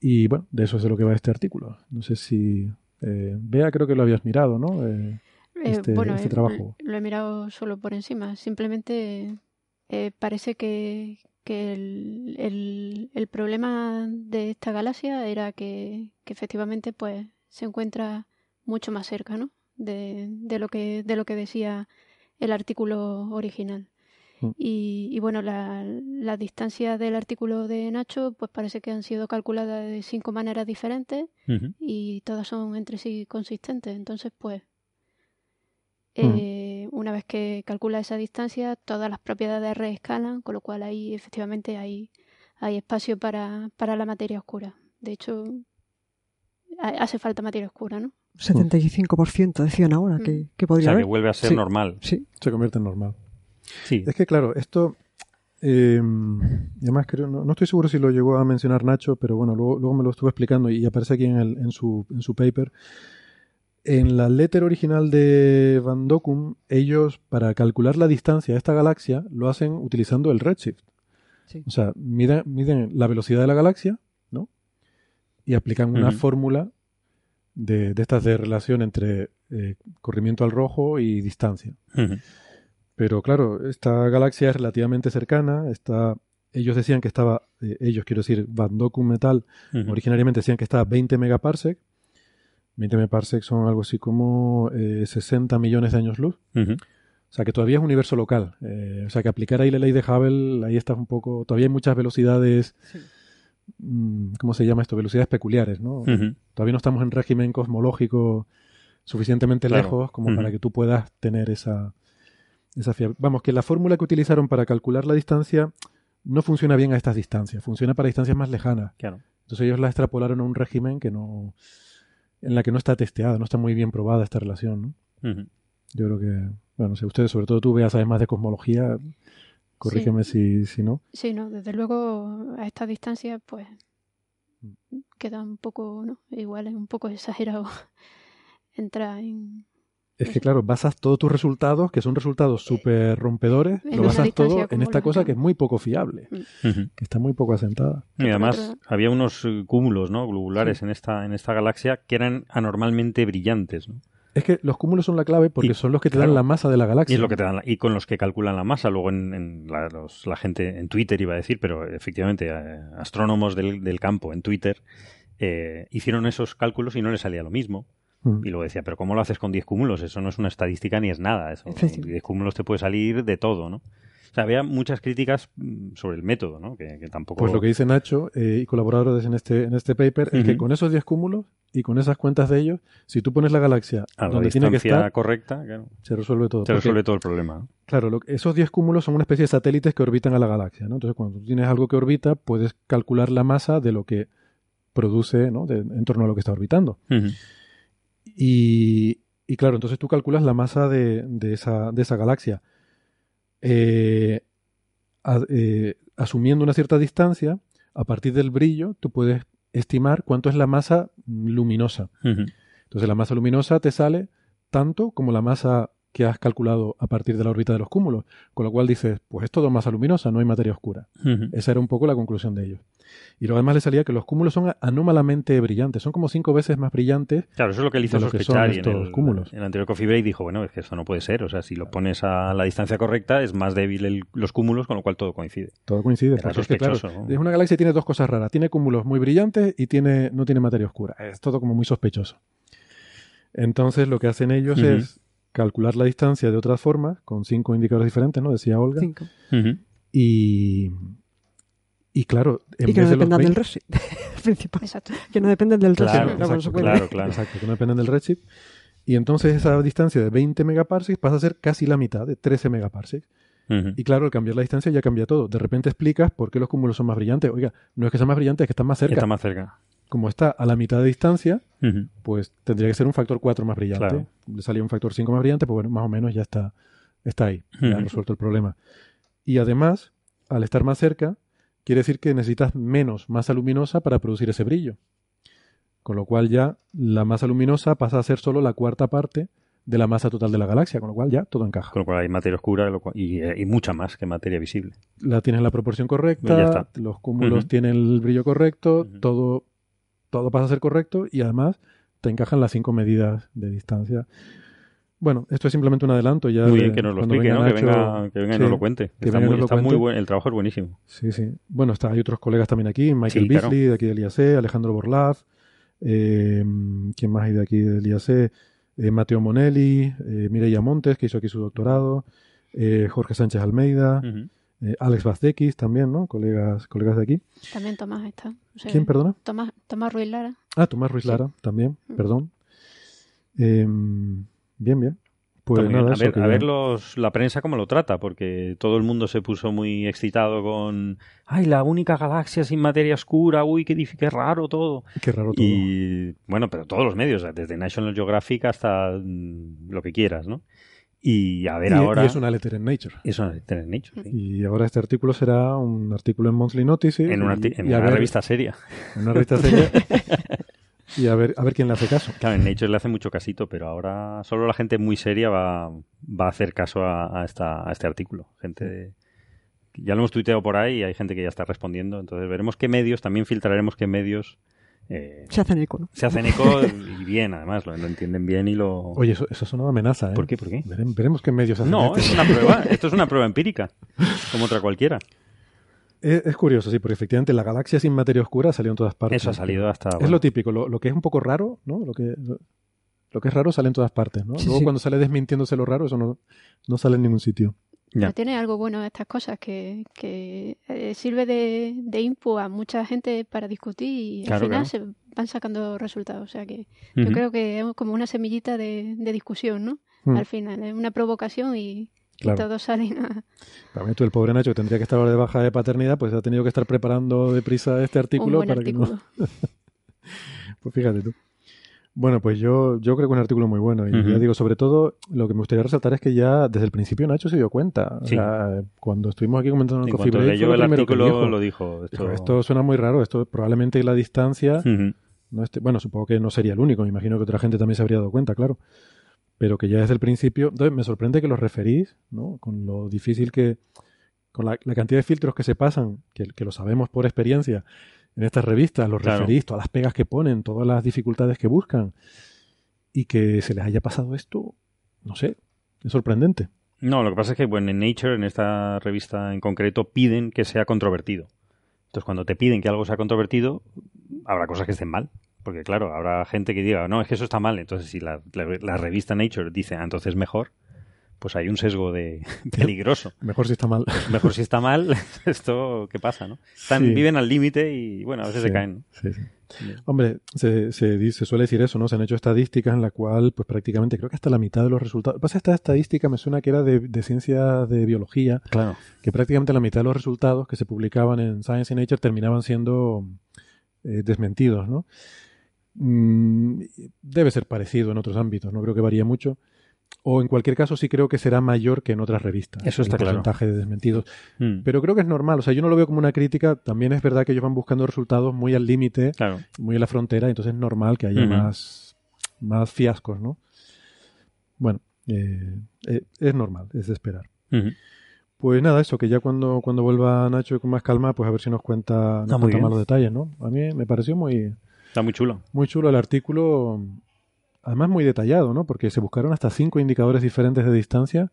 Y bueno, de eso es de lo que va este artículo. No sé si... Bea, creo que lo habías mirado, ¿no? Este trabajo. Lo he mirado solo por encima. Simplemente parece que el problema de esta galaxia era que efectivamente pues se encuentra mucho más cerca, ¿no? de lo que decía el artículo original. Y bueno, la distancia del artículo de Nacho pues parece que han sido calculadas de 5 maneras diferentes y todas son entre sí consistentes. Entonces, pues, una vez que calcula esa distancia, todas las propiedades reescalan, con lo cual ahí efectivamente hay espacio para la materia oscura. De hecho, hace falta materia oscura, ¿no? 75% decían ahora que podría haber. O sea, haber. Que vuelve a ser normal. Sí, se convierte en normal. Sí. Es que claro, esto y además creo, no estoy seguro si lo llegó a mencionar Nacho, pero bueno, luego me lo estuvo explicando y aparece aquí en su paper. En la letter original de Van Dokkum, ellos para calcular la distancia a esta galaxia lo hacen utilizando el redshift. Sí. O sea, miden la velocidad de la galaxia, ¿no? Y aplican una fórmula de estas de relación entre corrimiento al rojo y distancia. Pero claro, esta galaxia es relativamente cercana, ellos decían que estaba, ellos quiero decir, Van Dokkum et al, originariamente decían que estaba a 20 megaparsec. 20 megaparsec son algo así como 60 millones de años luz. O sea que todavía es un universo local. O sea que aplicar ahí la ley de Hubble, ahí estás un poco, todavía hay muchas velocidades, ¿cómo se llama esto? Velocidades peculiares, ¿no? Todavía no estamos en régimen cosmológico suficientemente lejos como para que tú puedas tener esa Vamos, que la fórmula que utilizaron para calcular la distancia no funciona bien a estas distancias, funciona para distancias más lejanas. Claro. Entonces ellos la extrapolaron a un régimen que no, en la que no está testeada, no está muy bien probada esta relación, ¿no? Yo creo que, bueno, si ustedes, sobre todo tú, Bea, sabes más de cosmología, corrígeme si no. Sí, no, desde luego a esta distancia pues queda un poco, ¿no? Igual es un poco exagerado entrar en... Es que claro, basas todos tus resultados, que son resultados súper rompedores, lo basas todo en esta cosa que es muy poco fiable, que está muy poco asentada. Y además había unos cúmulos, ¿no? Globulares en esta galaxia que eran anormalmente brillantes, ¿no? Es que los cúmulos son la clave porque son los que te dan la masa de la galaxia. Y es lo que te dan y con los que calculan la masa. Luego la gente en Twitter iba a decir, pero efectivamente astrónomos del campo en Twitter hicieron esos cálculos y no les salía lo mismo. Y luego decía, pero ¿cómo lo haces con 10 cúmulos? Eso no es una estadística ni es nada. Eso, con 10 cúmulos te puede salir de todo, ¿no? O sea, había muchas críticas sobre el método, ¿no? Que tampoco... Pues lo que dice Nacho y colaboradores en este paper es que con esos 10 cúmulos y con esas cuentas de ellos, si tú pones la galaxia donde tiene que estar correcta, claro, se resuelve todo. Se resuelve todo el problema. Claro, esos 10 cúmulos son una especie de satélites que orbitan a la galaxia, ¿no? Entonces, cuando tú tienes algo que orbita, puedes calcular la masa de lo que produce, ¿no? En torno a lo que está orbitando. Y claro, entonces tú calculas la masa de esa galaxia asumiendo una cierta distancia. A partir del brillo tú puedes estimar cuánto es la masa luminosa. Entonces la masa luminosa te sale tanto como la masa que has calculado a partir de la órbita de los cúmulos, con lo cual dices, pues es todo masa luminosa, no hay materia oscura. Esa era un poco la conclusión de ellos. Y luego además le salía que los cúmulos son anómalamente brillantes, son como 5 veces más brillantes. Claro, eso es lo que le hizo sospechar y en el anterior Coffee Break dijo, bueno, es que eso no puede ser, o sea, si lo pones a la distancia correcta es más débil los cúmulos, con lo cual todo coincide. Todo coincide. Era sospechoso, es que, claro, ¿no? Es una galaxia que tiene dos cosas raras, tiene cúmulos muy brillantes y no tiene materia oscura, es todo como muy sospechoso. Entonces lo que hacen ellos es calcular la distancia de otras formas, con 5 indicadores diferentes, ¿no? Decía Olga. 5. Y claro... En y que, vez no de dependan del redshift. Exacto. Que no dependen del redshift. Claro. Exacto, que no dependen del redshift. Y entonces esa distancia de 20 megaparsecs pasa a ser casi la mitad, de 13 megaparsecs. Y claro, al cambiar la distancia ya cambia todo. De repente explicas por qué los cúmulos son más brillantes. Oiga, no es que sean más brillantes, es que están más cerca. Están más cerca. Como está a la mitad de distancia, pues tendría que ser un factor 4 más brillante. Claro. Le salía un factor 5 más brillante, pues bueno, más o menos ya está ahí. Ya ha resuelto el problema. Y además, al estar más cerca, quiere decir que necesitas menos masa luminosa para producir ese brillo. Con lo cual ya la masa luminosa pasa a ser solo la cuarta parte de la masa total de la galaxia, con lo cual ya todo encaja. Con lo cual hay materia oscura y mucha más que materia visible. La tienes en la proporción correcta, ya está. Los cúmulos tienen el brillo correcto, todo pasa a ser correcto y además te encajan las 5 medidas de distancia. Bueno, esto es simplemente un adelanto. Ya muy bien, que nos lo explique, ¿no? Que venga y nos lo cuente. Está muy bueno, el trabajo es buenísimo. Sí, sí. Bueno, hay otros colegas también aquí, Michael Beasley, de aquí del IAC, Alejandro Borlaz, ¿quién más hay de aquí del IAC? Mateo Monelli, Mireia Montes, que hizo aquí su doctorado, Jorge Sánchez Almeida, Alex Vazdequis también, ¿no? Colegas de aquí. También Tomás está. O sea, ¿quién, perdona? Tomás Ruiz Lara. Ah, Tomás Ruiz Lara, sí. También, perdón. Bien, bien. Pues también, nada, la prensa cómo lo trata, porque todo el mundo se puso muy excitado con ¡ay, la única galaxia sin materia oscura! ¡Uy, qué raro todo! ¡Qué raro todo! Y bueno, pero todos los medios, desde National Geographic hasta lo que quieras, ¿no? Y a ver, ahora... Y es una letter en Nature. Es una letter en Nature, sí. Y ahora este artículo será un artículo en Monthly Notices. En una revista seria. En una revista seria. Y a ver quién le hace caso. Claro, en Nature le hace mucho casito, pero ahora solo la gente muy seria va a hacer caso a este artículo. Ya lo hemos tuiteado por ahí y hay gente que ya está respondiendo. Entonces veremos qué medios, también filtraremos qué medios... se hacen eco, ¿no? Se hacen eco y bien, además, lo entienden bien y lo... Oye, eso es una amenaza, ¿eh? ¿Por qué? Veremos qué medios hacen eco. No, es una prueba. Esto es una prueba empírica, como otra cualquiera. Es curioso, sí, porque efectivamente la galaxia sin materia oscura salió en todas partes. Eso ha salido hasta... Bueno. Es lo típico, lo que es un poco raro, ¿no? Lo que es raro sale en todas partes, ¿no? Sí, luego cuando sale desmintiéndose lo raro, eso no sale en ningún sitio. Ya. Pero tiene algo bueno estas cosas que sirve de input a mucha gente para discutir y al final se van sacando resultados. O sea que yo creo que es como una semillita de discusión, ¿no? Al final es una provocación y... Claro. Todo sale nada. También tú, el pobre Nacho, que tendría que estar ahora de baja de paternidad, pues ha tenido que estar preparando deprisa este artículo. Que no... Pues fíjate tú. Bueno, pues yo creo que es un artículo muy bueno. Y ya digo, sobre todo, lo que me gustaría resaltar es que ya desde el principio Nacho se dio cuenta. Sí. O sea, cuando estuvimos aquí comentando en Coffee Break, el artículo lo dijo. Esto suena muy raro. Esto probablemente la distancia... No bueno, supongo que no sería el único. Me imagino que otra gente también se habría dado cuenta, claro. Pero que ya desde el principio... Entonces me sorprende que los referís, ¿no? Con lo difícil que... Con la cantidad de filtros que se pasan, que lo sabemos por experiencia, en estas revistas, los referís, todas las pegas que ponen, todas las dificultades que buscan, y que se les haya pasado esto, no sé, es sorprendente. No, lo que pasa es que bueno, en Nature, en esta revista en concreto, piden que sea controvertido. Entonces cuando te piden que algo sea controvertido, habrá cosas que estén mal. Porque claro, habrá gente que diga, no, es que eso está mal. Entonces, si la revista Nature dice, entonces mejor, pues hay un sesgo de peligroso. Mejor si está mal. Mejor si está mal, esto, ¿qué pasa, no? Viven al límite y, bueno, a veces se caen. Sí. Hombre, se suele decir eso, ¿no? Se han hecho estadísticas en la cual, pues prácticamente, creo que hasta la mitad de los resultados... Pasa, esta estadística me suena que era de ciencia de biología. Claro. Que prácticamente la mitad de los resultados que se publicaban en Science y Nature terminaban siendo desmentidos, ¿no? Debe ser parecido en otros ámbitos, no creo que varía mucho, o en cualquier caso sí creo que será mayor que en otras revistas. Eso está claro. El porcentaje de desmentidos, pero creo que es normal, o sea, yo no lo veo como una crítica. También es verdad que ellos van buscando resultados muy al límite, muy a la frontera, entonces es normal que haya más fiascos, ¿no? Bueno, es normal, es de esperar. Pues nada, eso, que ya cuando vuelva Nacho con más calma, pues a ver si nos cuenta más los detalles, ¿no? A mí me pareció muy... Está muy chulo. Muy chulo el artículo, además muy detallado, ¿no? Porque se buscaron hasta 5 indicadores diferentes de distancia,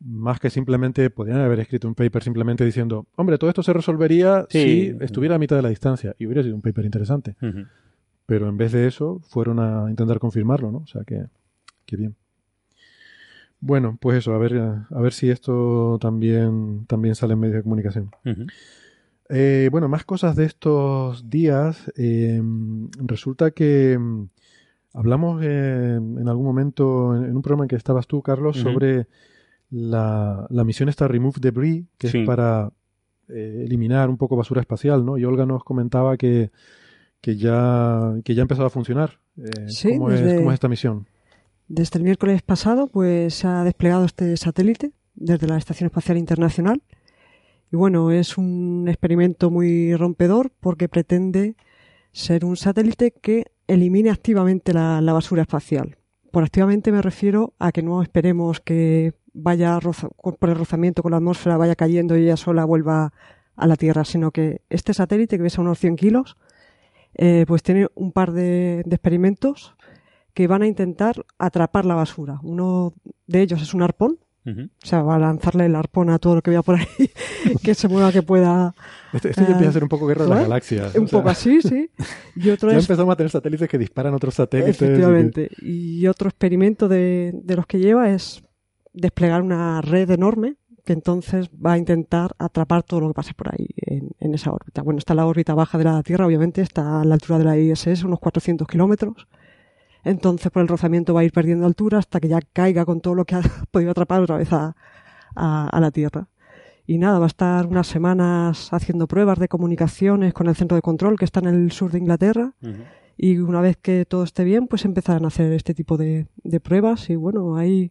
más que simplemente, podrían haber escrito un paper simplemente diciendo, hombre, todo esto se resolvería si estuviera a mitad de la distancia, y hubiera sido un paper interesante. Pero en vez de eso, fueron a intentar confirmarlo, ¿no? O sea, que bien. Bueno, pues eso, a ver si esto también sale en medios de comunicación. Bueno, más cosas de estos días. Resulta que hablamos en algún momento, en un programa en que estabas tú, Carlos, sobre la misión esta Remove Debris, que es para eliminar un poco basura espacial, ¿no? Y Olga nos comentaba que ya empezaba a funcionar. ¿Cómo es esta misión? Desde el miércoles pasado, pues se ha desplegado este satélite desde la Estación Espacial Internacional. Y bueno, es un experimento muy rompedor porque pretende ser un satélite que elimine activamente la basura espacial. Por activamente me refiero a que no esperemos que vaya por el rozamiento con la atmósfera vaya cayendo y ella sola vuelva a la Tierra, sino que este satélite, que pesa unos 100 kilos, pues tiene un par de experimentos que van a intentar atrapar la basura. Uno de ellos es un arpón, O sea, va a lanzarle el arpón a todo lo que vea por ahí, que se mueva, que pueda... Esto ya empieza a ser un poco guerra de las galaxias. Un poco así, sí. Y otro ya empezamos a tener satélites que disparan otros satélites. Efectivamente. Y otro experimento de los que lleva es desplegar una red enorme que entonces va a intentar atrapar todo lo que pase por ahí en esa órbita. Bueno, está la órbita baja de la Tierra, obviamente, está a la altura de la ISS, unos 400 kilómetros. Entonces, por el rozamiento va a ir perdiendo altura hasta que ya caiga con todo lo que ha podido atrapar otra vez a la Tierra. Y nada, va a estar unas semanas haciendo pruebas de comunicaciones con el centro de control que está en el sur de Inglaterra. Uh-huh. Y una vez que todo esté bien, pues empezarán a hacer este tipo de pruebas. Y bueno, hay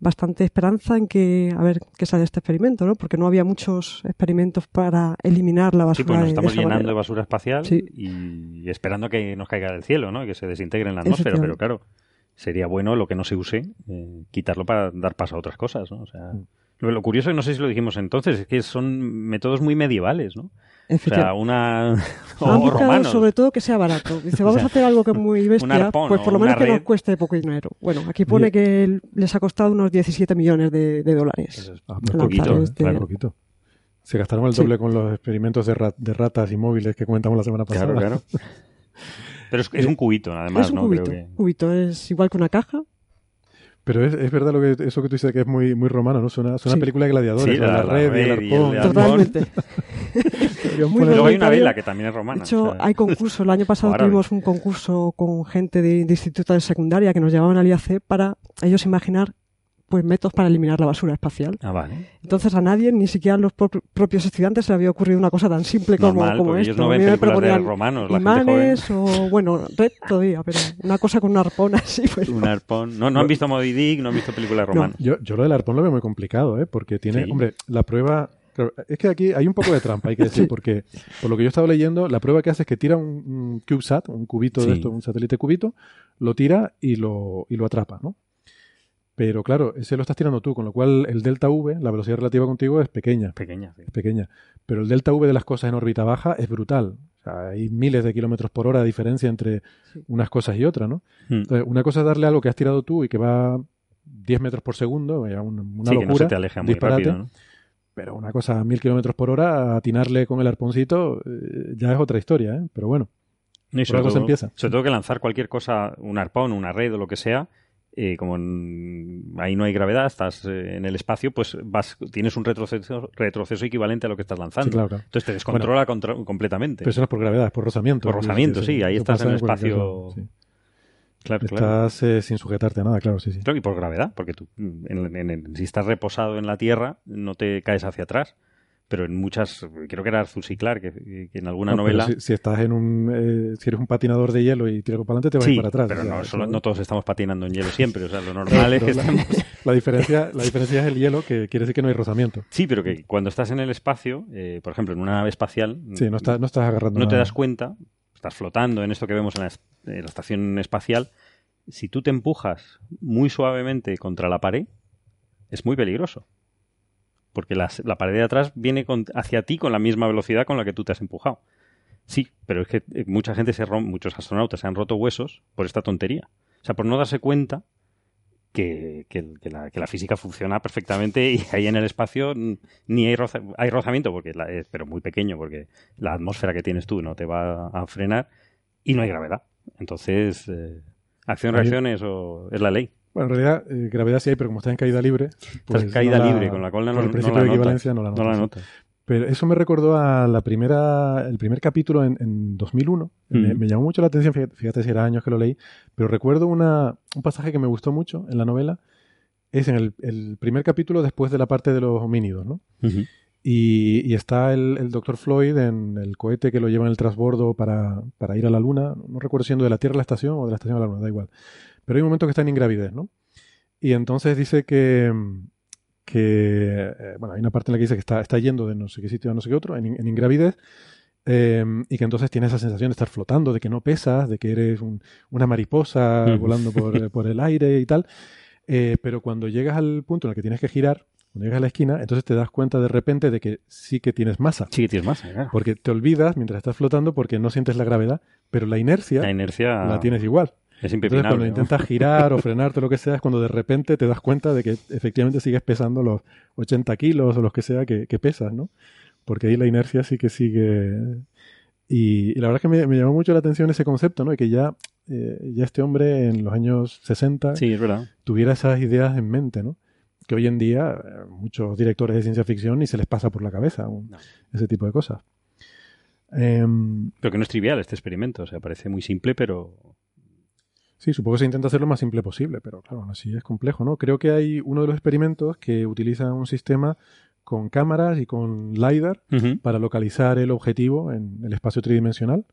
bastante esperanza en que, a ver, que sale este experimento, ¿no? Porque no había muchos experimentos para eliminar la basura. Sí, pues nos estamos llenando de basura espacial, sí, y esperando que nos caiga del cielo, ¿no? Y que se desintegre en la atmósfera, pero claro, sería bueno lo que no se use, quitarlo para dar paso a otras cosas, ¿no? O sea, lo curioso, no sé si lo dijimos entonces, es que son métodos muy medievales, ¿no? O sea, o romanos. Sobre todo que sea barato. Dice, vamos a hacer algo que es muy bestia, arpón, pues por lo menos que nos cueste poco dinero. Bueno, aquí pone que les ha costado unos 17 millones de dólares. Eso es poquito, claro, poquito. Se gastaron el doble con los experimentos de ratas y móviles que comentamos la semana pasada. Claro, claro. Pero es un cubito, además, ¿no? Cubito, creo que... cubito, es igual que una caja. Pero es verdad lo que eso que tú dices, que es muy romano, ¿no? Suena película de gladiadores, sí, la red y el arpón. Totalmente. Luego hay una vela que también es romana. De hecho, hay concursos. El año pasado tuvimos un concurso con gente de instituto de secundaria que nos llevaban al IAC para ellos imaginar pues métodos para eliminar la basura espacial. Ah, vale. Entonces a nadie, ni siquiera a los propios estudiantes, se le había ocurrido una cosa tan simple como esto. Ellos no ven películas de romanos, imanes, la gente joven. O bueno, red todavía, pero una cosa con un arpón así. Pues, un arpón. No han visto Moby Dick, no han visto películas romanas. No. Yo lo del arpón lo veo muy complicado, porque tiene, hombre, la prueba... Claro, es que aquí hay un poco de trampa, hay que decir, porque por lo que yo he estado leyendo, la prueba que hace es que tira un CubeSat, un cubito de esto, un satélite cubito, lo tira y lo atrapa, ¿no? Pero claro, ese lo estás tirando tú, con lo cual el delta V, la velocidad relativa contigo, es pequeña. Pequeña. Pero el delta V de las cosas en órbita baja es brutal. O sea, hay miles de kilómetros por hora de diferencia entre unas cosas y otras, ¿no? Entonces, una cosa es darle algo que has tirado tú y que va 10 metros por segundo, una locura, que no se te aleja muy rápido, ¿no? Pero una cosa a 1.000 km/h, atinarle con el arponcito, ya es otra historia, ¿eh? Pero bueno, y por algo se empieza. Sobre todo que lanzar cualquier cosa, un arpón, una red o lo que sea, como ahí no hay gravedad, estás en el espacio, pues tienes un retroceso equivalente a lo que estás lanzando. Sí, claro. Entonces te descontrola completamente. Pero eso no es por gravedad, es por rozamiento. Por rozamiento, sí. Ahí estás en el espacio... Claro, estás sin sujetarte a nada, claro, sí. Claro, y por gravedad, porque tú, si estás reposado en la Tierra, no te caes hacia atrás. Pero en muchas, creo que era Arthur C. Clarke, que en alguna novela... Si estás en si eres un patinador de hielo y tiras para adelante, te vas a ir para atrás. Pero no todos estamos patinando en hielo siempre, o sea, lo normal es que estamos... La diferencia es el hielo, que quiere decir que no hay rozamiento. Sí, pero que cuando estás en el espacio, por ejemplo, en una nave espacial... Sí, no estás agarrando nada. No te das cuenta... Estás flotando en esto que vemos en la estación espacial. Si tú te empujas muy suavemente contra la pared, es muy peligroso. Porque la pared de atrás viene hacia ti con la misma velocidad con la que tú te has empujado. Sí, pero es que mucha gente muchos astronautas se han roto huesos por esta tontería. O sea, por no darse cuenta que la física funciona perfectamente y ahí en el espacio ni hay rozamiento, pero muy pequeño, porque la atmósfera que tienes tú no te va a frenar y no hay gravedad. Entonces, acción-reacción, eso es la ley. Bueno, en realidad, gravedad sí hay, pero como está en caída libre... Pues está en caída libre, con la cual no la notas. El principio de equivalencia no la notas. Pero eso me recordó a el primer capítulo en 2001. Me llamó mucho la atención, fíjate si era años que lo leí, pero recuerdo un pasaje que me gustó mucho en la novela. Es en el primer capítulo después de la parte de los homínidos, ¿no? Uh-huh. Y está el Dr. Floyd en el cohete que lo lleva en el transbordo para ir a la Luna. No recuerdo siendo de la Tierra a la estación o de la estación a la Luna, da igual. Pero hay un momento que está en ingravidez, ¿no? Y entonces dice que hay una parte en la que dice que está yendo de no sé qué sitio a no sé qué otro, en ingravidez, y que entonces tiene esa sensación de estar flotando, de que no pesas, de que eres una mariposa volando por el aire y tal, pero cuando llegas al punto en el que tienes que girar, cuando llegas a la esquina, entonces te das cuenta de repente de que sí que tienes masa. Sí que tienes masa, claro. Porque te olvidas mientras estás flotando porque no sientes la gravedad, pero la inercia la tienes igual. Es impepinable. Entonces, cuando intentas girar o frenarte, lo que sea, es cuando de repente te das cuenta de que efectivamente sigues pesando los 80 kilos o los que sea que pesas, ¿no? Porque ahí la inercia sí que sigue. Y la verdad es que me llamó mucho la atención ese concepto, ¿no? De que ya este hombre en los años 60 sí, es verdad, tuviera esas ideas en mente, ¿no? Que hoy en día muchos directores de ciencia ficción ni se les pasa por la cabeza ese tipo de cosas. Pero que no es trivial este experimento, o sea, parece muy simple, pero... Sí, supongo que se intenta hacer lo más simple posible, pero claro, aún así es complejo, ¿no? Creo que hay uno de los experimentos que utiliza un sistema con cámaras y con LiDAR para localizar el objetivo en el espacio tridimensional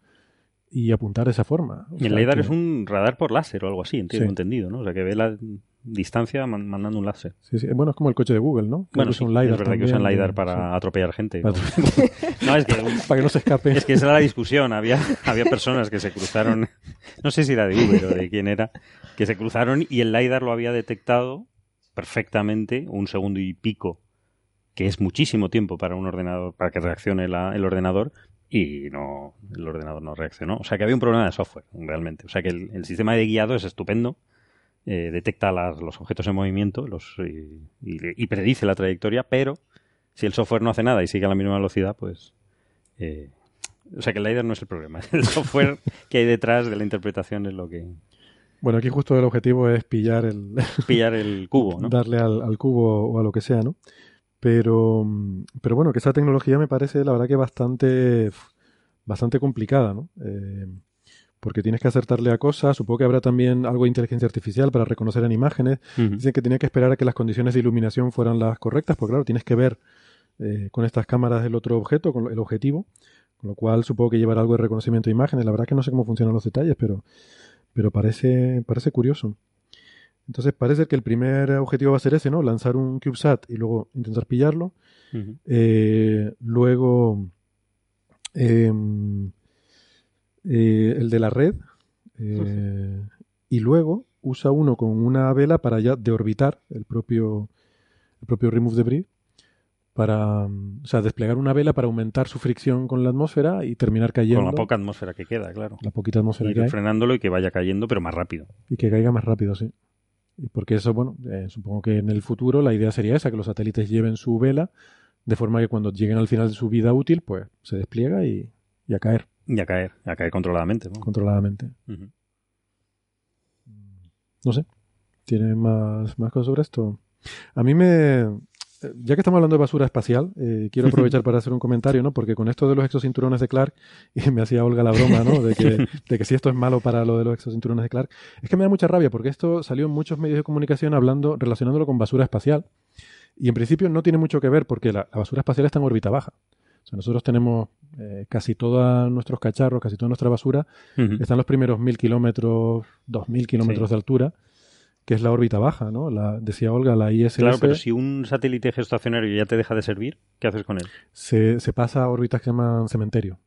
y apuntar de esa forma. Y el LiDAR es un radar por láser o algo así, entendido, ¿no? O sea, que ve la distancia mandando un láser. Sí, sí. Bueno, es como el coche de Google, ¿no? Bueno, que sí, un LiDAR es verdad también, que usan LiDAR para atropellar gente. Para no, es que, para que no se escape. Es que esa era la discusión. Había personas que se cruzaron, no sé si era de Uber o de quién era, que se cruzaron y el LiDAR lo había detectado perfectamente un segundo y pico, que es muchísimo tiempo para un ordenador, para que reaccione el ordenador, y no, el ordenador no reaccionó. O sea, que había un problema de software, realmente. O sea, que el sistema de guiado es estupendo. Detecta los objetos en movimiento y predice la trayectoria, pero si el software no hace nada y sigue a la misma velocidad, pues... o sea que el LiDAR no es el problema. El software que hay detrás de la interpretación es lo que... Bueno, aquí justo el objetivo es pillar el cubo, ¿no? Darle al cubo o a lo que sea, ¿no? Pero bueno, que esa tecnología me parece, la verdad, que bastante complicada, ¿no? Porque tienes que acertarle a cosas. Supongo que habrá también algo de inteligencia artificial para reconocer en imágenes. Dicen que tenía que esperar a que las condiciones de iluminación fueran las correctas, porque claro, tienes que ver con estas cámaras el otro objeto, con el objetivo, con lo cual supongo que llevará algo de reconocimiento de imágenes. La verdad que no sé cómo funcionan los detalles, pero parece curioso. Entonces parece que el primer objetivo va a ser ese, ¿no? Lanzar un CubeSat y luego intentar pillarlo. Luego... el de la red y luego usa uno con una vela para ya deorbitar el propio Remove Debris para, o sea, desplegar una vela para aumentar su fricción con la atmósfera y terminar cayendo. Con la poca atmósfera que queda, claro. La poquita atmósfera que hay. Ir frenándolo y que vaya cayendo, pero más rápido. Y que caiga más rápido, sí. Y porque eso, bueno, supongo que en el futuro la idea sería esa, que los satélites lleven su vela de forma que cuando lleguen al final de su vida útil, pues se despliega y a caer. Y a caer controladamente, ¿no? Controladamente. No sé. ¿Tiene más cosas sobre esto? A mí ya que estamos hablando de basura espacial, quiero aprovechar para hacer un comentario, ¿no? Porque con esto de los exocinturones de Clark, y me hacía Olga la broma, ¿no? De que si esto es malo para lo de los exocinturones de Clark. Es que me da mucha rabia porque esto salió en muchos medios de comunicación relacionándolo con basura espacial. Y en principio no tiene mucho que ver porque la basura espacial está en órbita baja. O sea, nosotros tenemos casi todos nuestros cacharros, casi toda nuestra basura, están los primeros 1.000 kilómetros, 2.000 kilómetros de altura, que es la órbita baja, ¿no? Decía Olga, la ISS... Claro, pero si un satélite geoestacionario ya te deja de servir, ¿qué haces con él? Se pasa a órbitas que llaman cementerio.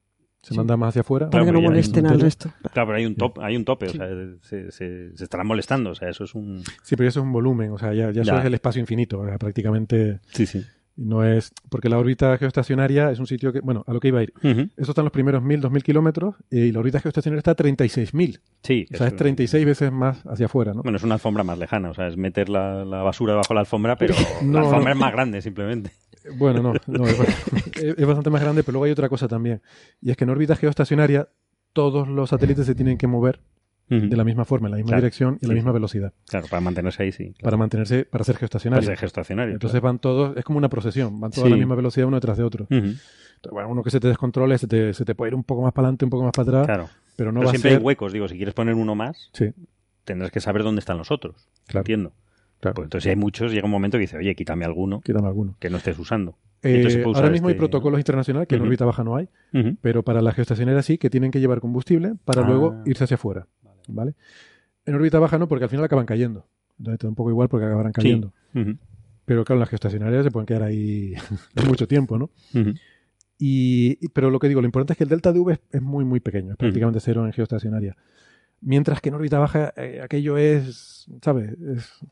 Se manda más hacia afuera. Para que no molesten al resto. Claro, pero hay un tope, o sea, se estarán molestando, o sea, eso es un... Sí, pero eso es un volumen, o sea, ya eso es el espacio infinito, o sea, prácticamente... Sí, sí. No es... Porque la órbita geoestacionaria es un sitio que... Bueno, a lo que iba a ir. Esos están los primeros 1.000, 2.000 kilómetros y la órbita geoestacionaria está a 36.000. Sí. O sea, es 36 veces más hacia afuera, ¿no? Bueno, es una alfombra más lejana. O sea, es meter la basura bajo la alfombra, pero no, la alfombra es más grande, simplemente. Bueno, no es bastante más grande, pero luego hay otra cosa también. Y es que en órbita geoestacionaria todos los satélites se tienen que mover de la misma forma, en la misma dirección y a la misma velocidad. Claro, para mantenerse ahí, sí. Claro. Para ser geoestacionario. Para ser geoestacionario. Entonces van todos, es como una procesión, van todos a la misma velocidad uno detrás de otro. Entonces, bueno, uno que se te descontrole, se te puede ir un poco más para adelante, un poco más para atrás. Claro. Pero no pero va siempre a ser... hay huecos, digo, si quieres poner uno más, tendrás que saber dónde están los otros. Claro. Entiendo. Claro. Pues entonces si hay muchos, llega un momento que dice, oye, quítame alguno que no estés usando. Ahora mismo hay protocolos internacionales que en órbita baja no hay, pero para la geoestacionaria sí, que tienen que llevar combustible para luego irse hacia afuera. Vale. En órbita baja no, porque al final acaban cayendo. Entonces te da un poco igual porque acabarán cayendo. Sí. Pero claro, las geoestacionarias se pueden quedar ahí mucho tiempo, ¿no? Pero lo que digo, lo importante es que el delta de V es muy, muy pequeño. Es prácticamente cero en geoestacionaria. Mientras que en órbita baja aquello es, ¿sabes?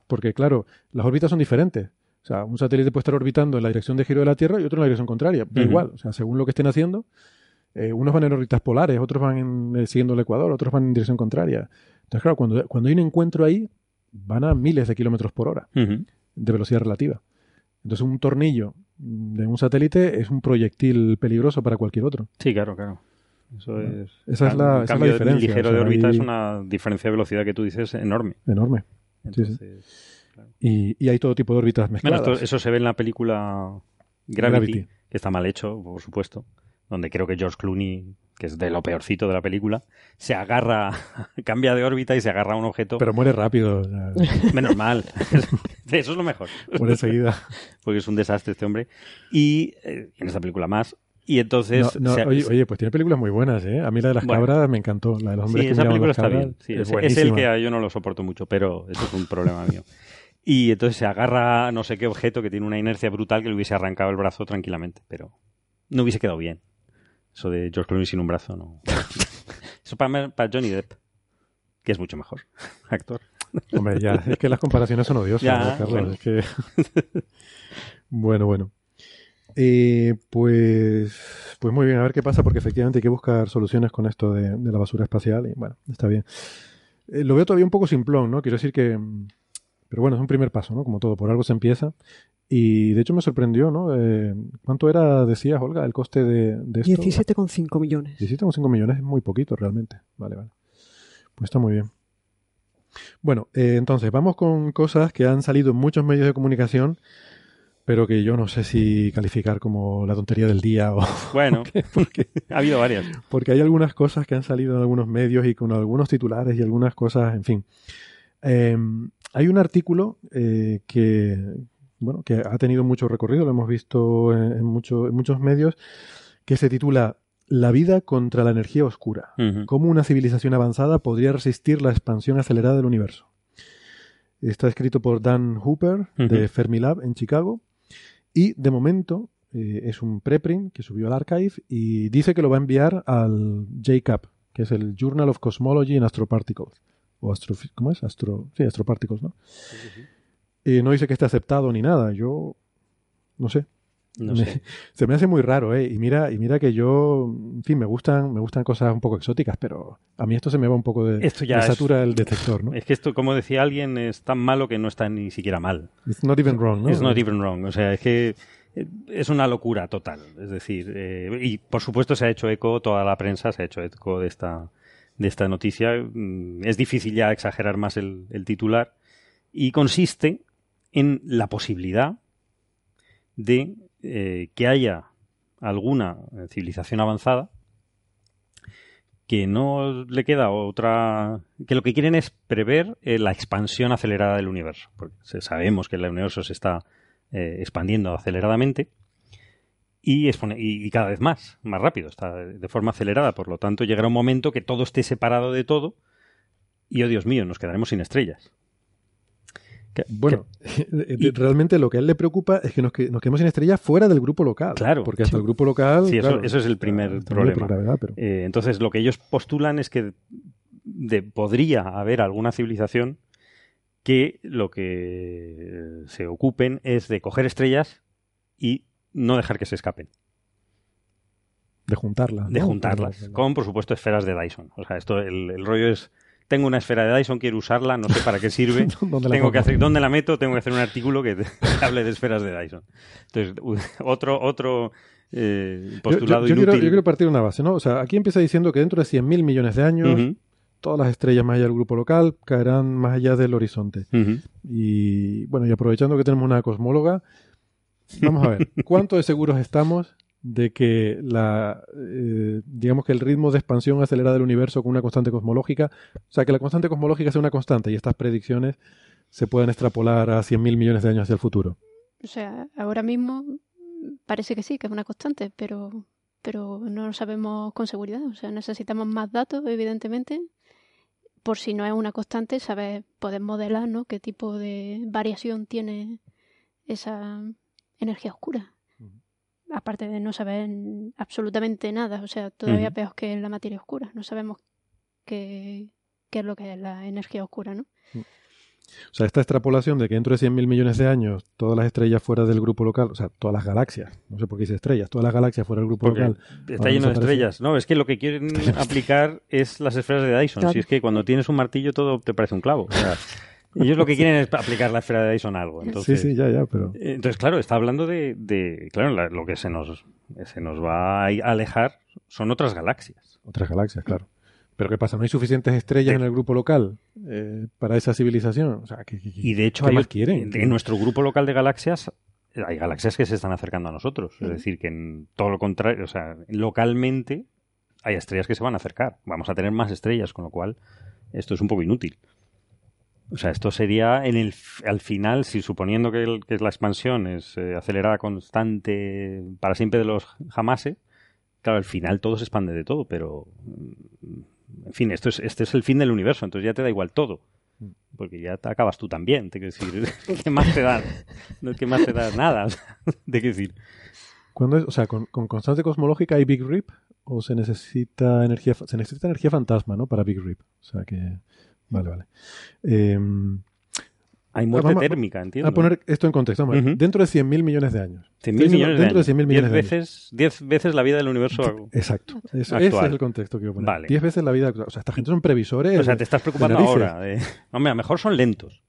Porque claro, las órbitas son diferentes. O sea, un satélite puede estar orbitando en la dirección de giro de la Tierra y otro en la dirección contraria. Da igual, o sea, según lo que estén haciendo, unos van en órbitas polares, otros van siguiendo el ecuador, otros van en dirección contraria. Entonces, claro, cuando hay un encuentro ahí, van a miles de kilómetros por hora de velocidad relativa. Entonces, un tornillo de un satélite es un proyectil peligroso para cualquier otro. Sí, claro, claro. Eso es, esa es la diferencia. Ligero, o sea, de órbita es una diferencia de velocidad que tú dices enorme. Enorme. Entonces, sí. Claro. Y hay todo tipo de órbitas mezcladas. Bueno, eso se ve en la película Gravity, que está mal hecho, por supuesto, donde creo que George Clooney, que es de lo peorcito de la película, se agarra, cambia de órbita y se agarra a un objeto. Pero muere rápido. Menos mal. Eso es lo mejor. Muere enseguida. Porque es un desastre este hombre. Y en esta película más. Y entonces... Oye, pues tiene películas muy buenas, ¿eh? A mí la de las cabras me encantó. La de los hombres, sí, que esa película está bien. Sí, es el que yo no lo soporto mucho, pero eso es un problema mío. Y entonces se agarra a no sé qué objeto que tiene una inercia brutal que le hubiese arrancado el brazo tranquilamente, pero no hubiese quedado bien. Eso de George Clooney sin un brazo, no. Eso para Johnny Depp, que es mucho mejor actor. Hombre, ya, es que las comparaciones son odiosas, ya, Carlos. Bueno, es que... bueno. Pues muy bien, a ver qué pasa, porque efectivamente hay que buscar soluciones con esto de la basura espacial y bueno, está bien. Lo veo todavía un poco simplón, ¿no? Quiero decir que... Pero bueno, es un primer paso, ¿no? Como todo, por algo se empieza. Y de hecho me sorprendió, ¿no? ¿Cuánto era, decías, Olga, el coste de esto? 17,5 millones. 17,5 millones es muy poquito realmente. Vale. Pues está muy bien. Bueno, entonces vamos con cosas que han salido en muchos medios de comunicación, pero que yo no sé si calificar como la tontería del día o... Bueno, porque ha habido varias. Porque hay algunas cosas que han salido en algunos medios y con algunos titulares y algunas cosas, en fin... hay un artículo que ha tenido mucho recorrido, lo hemos visto en muchos medios, que se titula La vida contra la energía oscura. ¿Cómo una civilización avanzada podría resistir la expansión acelerada del universo? Está escrito por Dan Hooper, de Fermilab, en Chicago. Y, de momento, es un preprint que subió al archive y dice que lo va a enviar al JCAP, que es el Journal of Cosmology and Astroparticles. ¿Cómo es? Astroparticles, ¿no? Sí. No dice que esté aceptado ni nada. Yo no sé. Se me hace muy raro, ¿eh? Y mira que yo, en fin, me gustan cosas un poco exóticas, pero a mí esto se me va un poco de... Esto ya me satura el detector, ¿no? Es que esto, como decía alguien, es tan malo que no está ni siquiera mal. It's not even wrong, ¿no? It's not even wrong. O sea, es que... Es una locura total. Es decir, y por supuesto se ha hecho eco, toda la prensa se ha hecho eco de esta noticia. Es difícil ya exagerar más el titular, y consiste en la posibilidad de que haya alguna civilización avanzada que no le queda otra, que lo que quieren es prever la expansión acelerada del universo, porque sabemos que el universo se está expandiendo aceleradamente y cada vez más rápido, está de forma acelerada. Por lo tanto, llegará un momento que todo esté separado de todo y, oh Dios mío, nos quedaremos sin estrellas. Realmente lo que a él le preocupa es que nos quedemos sin estrellas fuera del grupo local. Claro. Porque hasta el grupo local... Sí, eso es el primer problema. Entonces, lo que ellos postulan es que podría haber alguna civilización que lo que se ocupen es de coger estrellas y no dejar que se escapen. De juntarlas. ¿No? De juntarlas. Con, por supuesto, esferas de Dyson. O sea, esto, el rollo es... Tengo una esfera de Dyson, quiero usarla, no sé para qué sirve. ¿Dónde la meto? Tengo que hacer un artículo que hable de esferas de Dyson. Entonces, otro postulado yo inútil. Yo quiero partir de una base, ¿no? O sea, aquí empieza diciendo que dentro de 100.000 millones de años... Todas las estrellas más allá del grupo local caerán más allá del horizonte. Y, bueno, y aprovechando que tenemos una cosmóloga... Vamos a ver, ¿cuánto de seguros estamos de que el ritmo de expansión acelerada del universo con una constante cosmológica, o sea, que la constante cosmológica sea una constante y estas predicciones se puedan extrapolar a 100.000 millones de años hacia el futuro? O sea, ahora mismo parece que sí, que es una constante, pero no lo sabemos con seguridad. O sea, necesitamos más datos, evidentemente. Por si no es una constante, poder modelar, ¿no?, qué tipo de variación tiene esa... energía oscura. Aparte de no saber absolutamente nada, o sea, todavía peor que la materia oscura. No sabemos qué es lo que es la energía oscura, ¿no? O sea, esta extrapolación de que dentro de 100.000 millones de años todas las estrellas fuera del grupo local, o sea, todas las galaxias, no sé por qué dice estrellas, todas las galaxias fuera del grupo local. Está lleno de estrellas. No, es que lo que quieren aplicar es las esferas de Dyson. Claro. Si es que cuando tienes un martillo todo te parece un clavo. O sea, ellos lo que quieren es aplicar la esfera de Dyson a algo. Entonces, sí, ya, pero... Entonces, claro, está hablando de claro, lo que se nos va a alejar son otras galaxias. Otras galaxias, claro. ¿Pero qué pasa? ¿No hay suficientes estrellas en el grupo local para esa civilización? O sea, y de hecho, en nuestro grupo local de galaxias hay galaxias que se están acercando a nosotros. Es decir, que en todo lo contrario, o sea, localmente hay estrellas que se van a acercar. Vamos a tener más estrellas, con lo cual esto es un poco inútil. O sea, esto sería al final, si suponiendo que la expansión es acelerada, constante, para siempre de los jamases, claro, al final todo se expande de todo, pero... En fin, este es el fin del universo, entonces ya te da igual todo. Porque ya te acabas tú también, te quiero decir, ¿qué más te da? No es que más te da nada, te quiero decir. O sea, ¿con constante cosmológica hay Big Rip? ¿O se necesita energía fantasma, ¿no? Para Big Rip. O sea que... Vale. Hay muerte térmica, entiendo. A poner esto en contexto. Dentro de 100.000 millones de años. 100.000 millones de años. 10 veces la vida del universo. Exacto. Ese es el contexto que quiero poner. Vale. 10 veces la vida. O sea, esta gente son previsores. O sea, te estás preocupando ahora. Hombre, a lo mejor son lentos.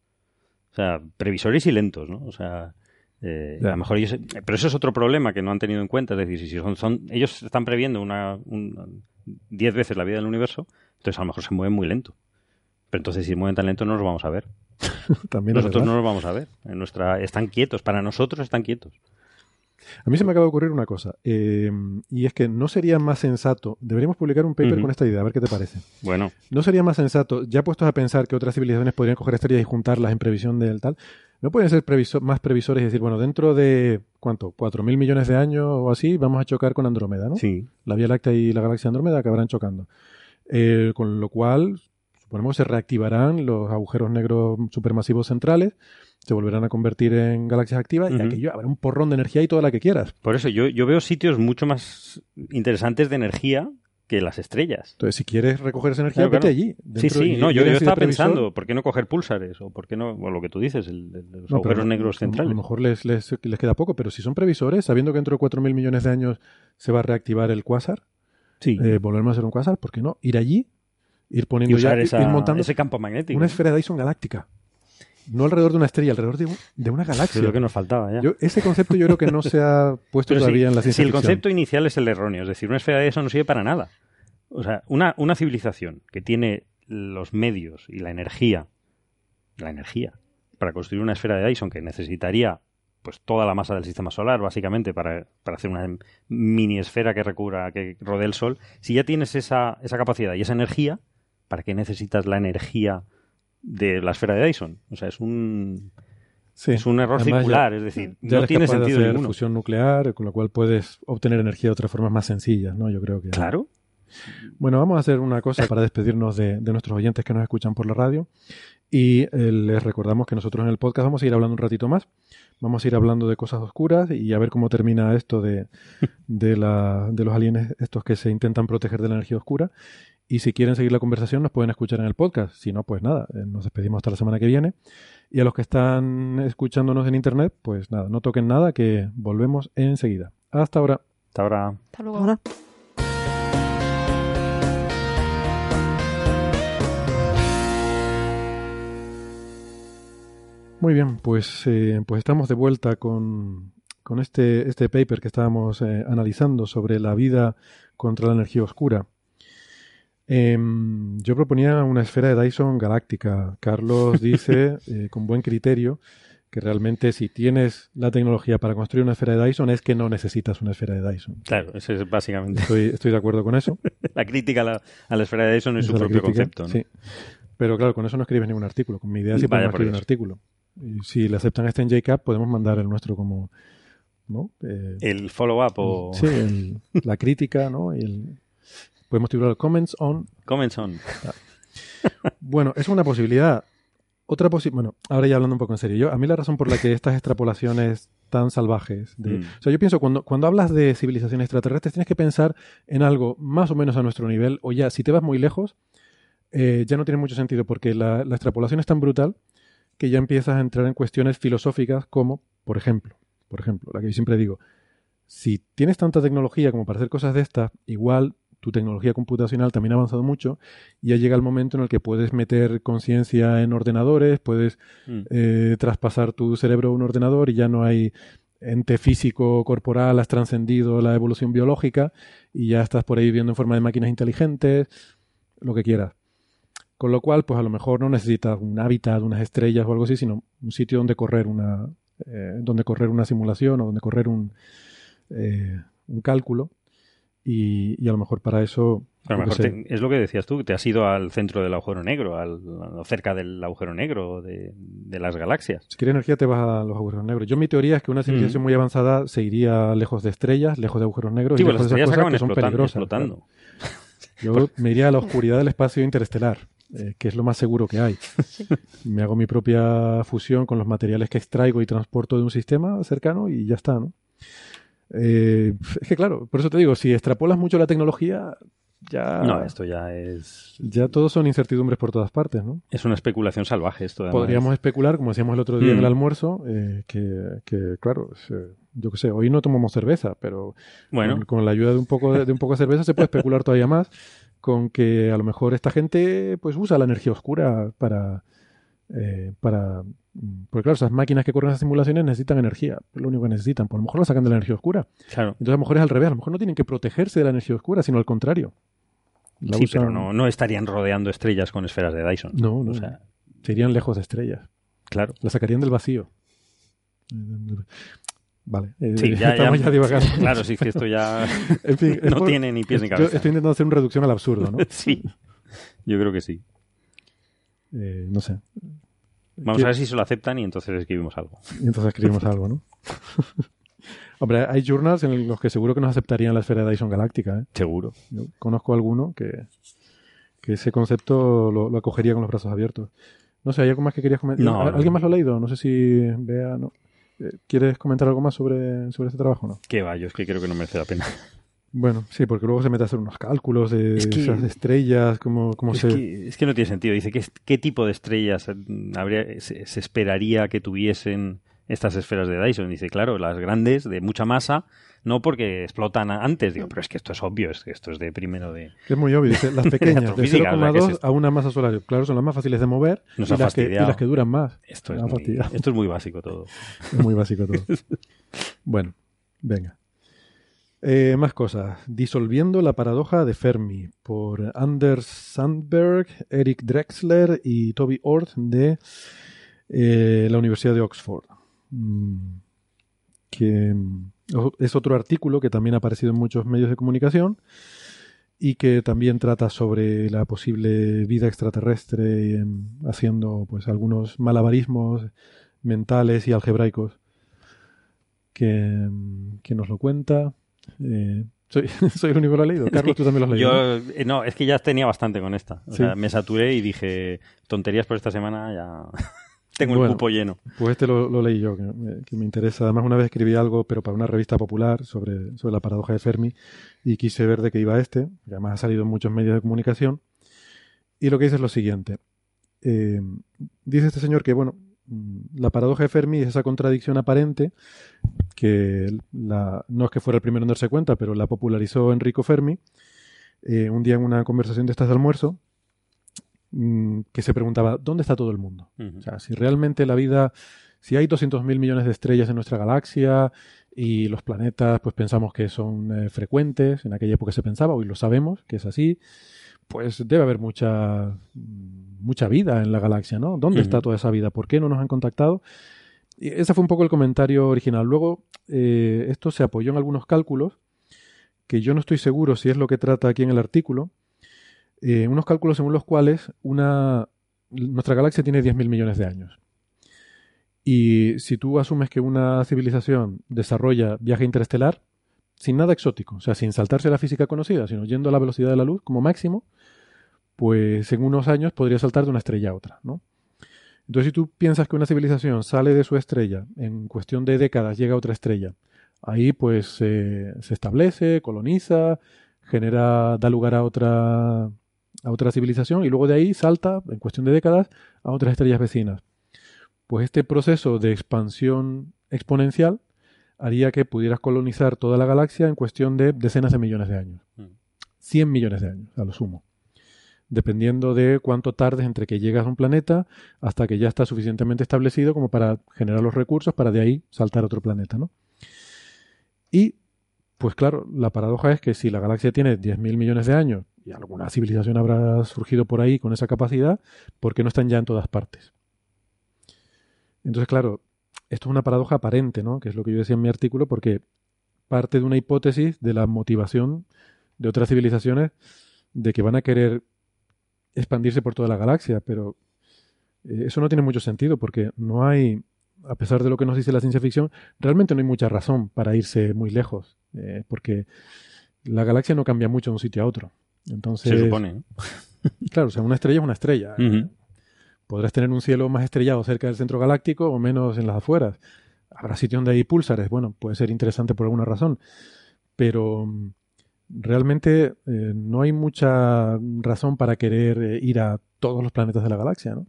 O sea, previsores y lentos, ¿no? O sea, a lo mejor ellos... Pero eso es otro problema que no han tenido en cuenta. Es decir, si ellos están previendo 10 veces la vida del universo, entonces a lo mejor se mueven muy lento. Pero entonces si mueven tan lento no los vamos a ver. También nosotros no los vamos a ver. Están quietos, para nosotros están quietos. A mí se me acaba de ocurrir una cosa, y es que no sería más sensato, deberíamos publicar un paper con esta idea, a ver qué te parece. Bueno. No sería más sensato, ya puestos a pensar que otras civilizaciones podrían coger estrellas y juntarlas en previsión del tal, ¿no pueden ser más previsores y decir, bueno, dentro de, ¿cuánto? 4.000 millones de años o así, vamos a chocar con Andrómeda, ¿no? Sí. La Vía Láctea y la galaxia Andrómeda acabarán chocando. Con lo cual... Suponemos que se reactivarán los agujeros negros supermasivos centrales, se volverán a convertir en galaxias activas y aquello habrá un porrón de energía y toda la que quieras. Por eso yo veo sitios mucho más interesantes de energía que las estrellas. Entonces, si quieres recoger esa energía, vete allí. Yo estaba pensando, ¿por qué no coger púlsares? ¿O por qué no? O lo que tú dices, los agujeros negros centrales. A lo mejor les queda poco, pero si son previsores, sabiendo que dentro de 4.000 millones de años se va a reactivar el cuásar, volveremos a hacer un cuásar, ¿por qué no? Ir allí. Ir poniendo ir montando ese campo magnético. Una esfera de Dyson galáctica. No alrededor de una estrella, alrededor de una galaxia. Es lo que nos faltaba ya. Ese concepto yo creo que no se ha puesto todavía en la ciencia ficción. El concepto inicial es el erróneo. Es decir, una esfera de Dyson no sirve para nada. O sea, una civilización que tiene los medios y la energía para construir una esfera de Dyson que necesitaría pues toda la masa del sistema solar, básicamente, para hacer una mini esfera que rodee el Sol. Si ya tienes esa capacidad y esa energía, ¿para qué necesitas la energía de la esfera de Dyson? O sea, es un error. Además, circular, es decir, no tiene sentido de hacer ninguno. Fusión nuclear, con lo cual puedes obtener energía de otras formas más sencillas, ¿no? Yo creo que... Claro. Bueno, vamos a hacer una cosa para despedirnos de nuestros oyentes que nos escuchan por la radio y les recordamos que nosotros en el podcast vamos a ir hablando un ratito más. Vamos a ir hablando de cosas oscuras y a ver cómo termina esto de los aliens estos que se intentan proteger de la energía oscura. Y si quieren seguir la conversación, nos pueden escuchar en el podcast. Si no, pues nada, nos despedimos hasta la semana que viene. Y a los que están escuchándonos en internet, pues nada, no toquen nada, que volvemos enseguida. Hasta ahora. Hasta ahora. Hasta luego. Ahora. Muy bien, pues estamos de vuelta con este paper que estábamos analizando sobre la vida contra la energía oscura. Yo proponía una esfera de Dyson galáctica. Carlos dice, con buen criterio, que realmente si tienes la tecnología para construir una esfera de Dyson es que no necesitas una esfera de Dyson. Claro, eso es básicamente. Estoy de acuerdo con eso. La crítica a la esfera de Dyson es su propio concepto, ¿no? Sí. Pero claro, con eso no escribes ningún artículo. Con mi idea sí podemos escribir un artículo. Y si le aceptan este en JCAP, podemos mandar el nuestro como... ¿no? El follow-up o... Sí, la crítica, ¿no? Podemos titular Comments on. Bueno, es una posibilidad. Bueno, ahora ya hablando un poco en serio. A mí la razón por la que estas extrapolaciones tan salvajes... O sea, yo pienso, cuando hablas de civilizaciones extraterrestres, tienes que pensar en algo más o menos a nuestro nivel. O ya, si te vas muy lejos, ya no tiene mucho sentido, porque la extrapolación es tan brutal que ya empiezas a entrar en cuestiones filosóficas como, por ejemplo, la que yo siempre digo, si tienes tanta tecnología como para hacer cosas de estas, igual tu tecnología computacional también ha avanzado mucho y ya llega el momento en el que puedes meter conciencia en ordenadores, puedes traspasar tu cerebro a un ordenador y ya no hay ente físico corporal, has trascendido la evolución biológica y ya estás por ahí viviendo en forma de máquinas inteligentes, lo que quieras. Con lo cual, pues a lo mejor no necesitas un hábitat, unas estrellas o algo así, sino un sitio donde correr una simulación o donde correr un cálculo. Y a lo mejor para eso... A lo mejor es lo que decías tú, te has ido al centro del agujero negro, cerca del agujero negro de las galaxias. Si quieres energía te vas a los agujeros negros. Yo mi teoría es que una civilización muy avanzada se iría lejos de estrellas, lejos de agujeros negros, sí, y lejos de esas cosas que son peligrosas. Explotando. Yo me iría a la oscuridad del espacio interestelar, que es lo más seguro que hay. Sí. Me hago mi propia fusión con los materiales que extraigo y transporto de un sistema cercano y ya está, ¿no? Es que claro, por eso te digo, si extrapolas mucho la tecnología, ya... No, esto ya es... Ya todos son incertidumbres por todas partes, ¿no? Es una especulación salvaje esto. Podríamos especular, como decíamos el otro día en el almuerzo, que claro, yo qué sé, hoy no tomamos cerveza, pero bueno, con la ayuda de un poco de cerveza se puede especular todavía más con que a lo mejor esta gente pues usa la energía oscura para... Porque claro, esas máquinas que corren esas simulaciones necesitan energía, es lo único que necesitan. Por lo mejor lo sacan de la energía oscura. Claro. Entonces a lo mejor es al revés, a lo mejor no tienen que protegerse de la energía oscura, sino al contrario. Pero no estarían rodeando estrellas con esferas de Dyson. No, o sea, se irían lejos de estrellas. Claro. Las sacarían del vacío. Vale. Sí, ya divagando. Claro, sí, que esto ya en fin, tiene ni pies ni cabeza. Yo estoy intentando hacer una reducción al absurdo, ¿no? Sí, yo creo que sí. No sé. Vamos a ver si se lo aceptan y entonces escribimos algo. ¿No? Hombre, hay journals en los que seguro que nos aceptarían la esfera de Dyson galáctica, ¿eh? Seguro. Yo conozco alguno que ese concepto lo acogería con los brazos abiertos. No sé, ¿hay algo más que querías comentar? No, ¿Alguien más lo ha leído? No sé si Bea... No. ¿Quieres comentar algo más sobre este trabajo o no? Qué va, yo es que creo que no merece la pena. Bueno, sí, porque luego se mete a hacer unos cálculos de esas estrellas, es que no tiene sentido. Dice, ¿qué tipo de estrellas se esperaría que tuviesen estas esferas de Dyson? Dice, claro, las grandes, de mucha masa, no porque explotan antes. Digo, pero es que esto es obvio, es que esto es de primero de... Es muy obvio, dice, las pequeñas, de 0,2 a una masa solar. Claro, son las más fáciles de mover y las que duran más. Esto es muy básico todo. Es muy básico todo. Bueno, venga. Más cosas. Disolviendo la paradoja de Fermi por Anders Sandberg, Eric Drexler y Toby Ord de la Universidad de Oxford. Que es otro artículo que también ha aparecido en muchos medios de comunicación y que también trata sobre la posible vida extraterrestre haciendo pues algunos malabarismos mentales y algebraicos que nos lo cuenta. Soy el único que lo ha leído. Carlos, tú también lo has leído. Yo, no, es que ya tenía bastante con esta. O sea, me saturé y dije, tonterías por esta semana, ya tengo el cupo lleno. Pues este lo leí yo, que me interesa. Además, una vez escribí algo, pero para una revista popular, sobre la paradoja de Fermi, y quise ver de qué iba este, que además ha salido en muchos medios de comunicación. Y lo que dice es lo siguiente. Dice este señor que, bueno, la paradoja de Fermi es esa contradicción aparente que no es que fuera el primero en darse cuenta, pero la popularizó Enrico Fermi un día en una conversación de estas de almuerzo que se preguntaba ¿dónde está todo el mundo? O sea, si realmente si hay 200.000 millones de estrellas en nuestra galaxia y los planetas pues pensamos que son frecuentes, en aquella época se pensaba, hoy lo sabemos que es así, pues debe haber mucha vida en la galaxia, ¿no? ¿Dónde está toda esa vida? ¿Por qué no nos han contactado? Y ese fue un poco el comentario original. Luego, esto se apoyó en algunos cálculos, que yo no estoy seguro si es lo que trata aquí en el artículo, unos cálculos según los cuales nuestra galaxia tiene 10.000 millones de años. Y si tú asumes que una civilización desarrolla viaje interestelar, sin nada exótico, o sea, sin saltarse la física conocida, sino yendo a la velocidad de la luz como máximo, pues en unos años podría saltar de una estrella a otra, ¿no? Entonces, si tú piensas que una civilización sale de su estrella, en cuestión de décadas llega a otra estrella, ahí pues se establece, coloniza, da lugar a otra civilización y luego de ahí salta, en cuestión de décadas, a otras estrellas vecinas. Pues este proceso de expansión exponencial haría que pudieras colonizar toda la galaxia en cuestión de decenas de millones de años. 100 millones de años, a lo sumo. Dependiendo de cuánto tardes entre que llegas a un planeta hasta que ya está suficientemente establecido como para generar los recursos para de ahí saltar a otro planeta, ¿no? Y, pues claro, la paradoja es que si la galaxia tiene 10.000 millones de años y alguna civilización habrá surgido por ahí con esa capacidad, ¿por qué no están ya en todas partes? Entonces, claro, esto es una paradoja aparente, ¿no? Que es lo que yo decía en mi artículo, porque parte de una hipótesis de la motivación de otras civilizaciones de que van a querer expandirse por toda la galaxia, pero eso no tiene mucho sentido porque no hay, a pesar de lo que nos dice la ciencia ficción, realmente no hay mucha razón para irse muy lejos, porque la galaxia no cambia mucho de un sitio a otro. Entonces, se supone, ¿no? Claro, o sea, una estrella es una estrella. Uh-huh. Podrás tener un cielo más estrellado cerca del centro galáctico o menos en las afueras. Habrá sitios donde hay púlsares. Bueno, puede ser interesante por alguna razón, pero realmente no hay mucha razón para querer ir a todos los planetas de la galaxia, ¿no?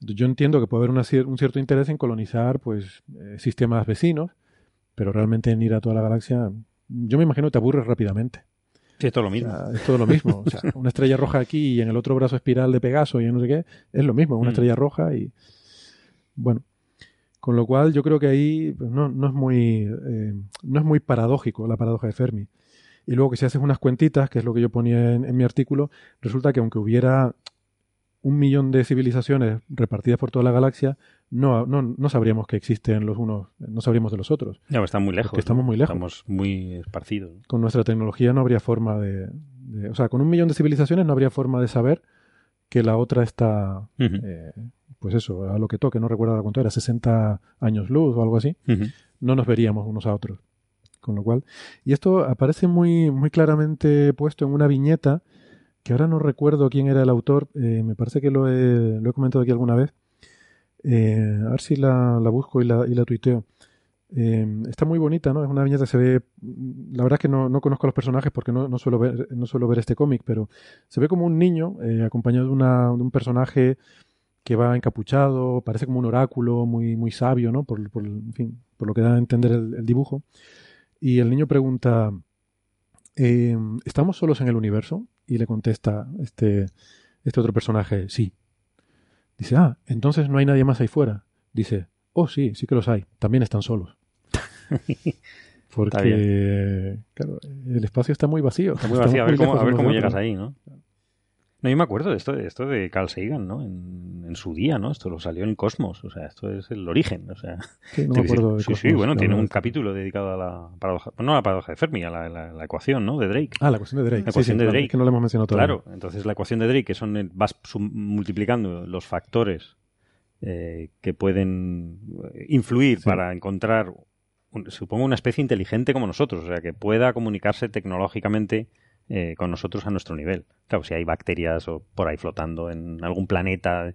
Yo entiendo que puede haber un cierto interés en colonizar pues sistemas vecinos, pero realmente en ir a toda la galaxia, yo me imagino que te aburres rápidamente. Sí, es todo lo mismo. O sea, es todo lo mismo. O sea, una estrella roja aquí y en el otro brazo espiral de Pegaso y en no sé qué, es lo mismo, una estrella roja y... Bueno, con lo cual yo creo que ahí pues, no es muy paradójico la paradoja de Fermi. Y luego que si haces unas cuentitas, que es lo que yo ponía en mi artículo, resulta que aunque hubiera 1 millón de civilizaciones repartidas por toda la galaxia, no sabríamos que existen los unos, no sabríamos de los otros. Ya, están muy lejos. Porque estamos muy lejos. Estamos muy esparcidos. Con nuestra tecnología no habría forma de... O sea, con 1 millón de civilizaciones no habría forma de saber que la otra está... Uh-huh. Pues eso, a lo que toque, no recuerdo cuánto era, 60 años luz o algo así. Uh-huh. No nos veríamos unos a otros. Con lo cual, y esto aparece muy, muy claramente puesto en una viñeta que ahora no recuerdo quién era el autor, me parece que lo he comentado aquí alguna vez, a ver si la busco y la tuiteo. Está muy bonita, ¿no? Es una viñeta que se ve, la verdad es que no conozco a los personajes porque no suelo ver este cómic, pero se ve como un niño acompañado de un personaje que va encapuchado, parece como un oráculo muy, muy sabio, ¿no? En fin, por lo que da a entender el dibujo. Y el niño pregunta, ¿estamos solos en el universo? Y le contesta este otro personaje, sí. Dice, entonces no hay nadie más ahí fuera. Dice, oh sí, sí que los hay, también están solos. Porque claro, el espacio está muy vacío. Está muy vacío, a ver cómo llegas ahí, ¿no? No, yo me acuerdo de esto de Carl Sagan, ¿no? En su día, ¿no? Esto lo salió en Cosmos, o sea, esto es el origen, o sea... Sí, no me acuerdo de Cosmos, sí, bueno, claro, tiene un capítulo dedicado a la paradoja... No, a la paradoja de Fermi, a la ecuación, ¿no? De Drake. La ecuación de Drake. La ecuación de Drake. Es que no la hemos mencionado todavía. Claro, entonces la ecuación de Drake, que son... Vas multiplicando los factores que pueden influir para encontrar, supongo, una especie inteligente como nosotros, o sea, que pueda comunicarse tecnológicamente... con nosotros a nuestro nivel. Claro, si hay bacterias o por ahí flotando en algún planeta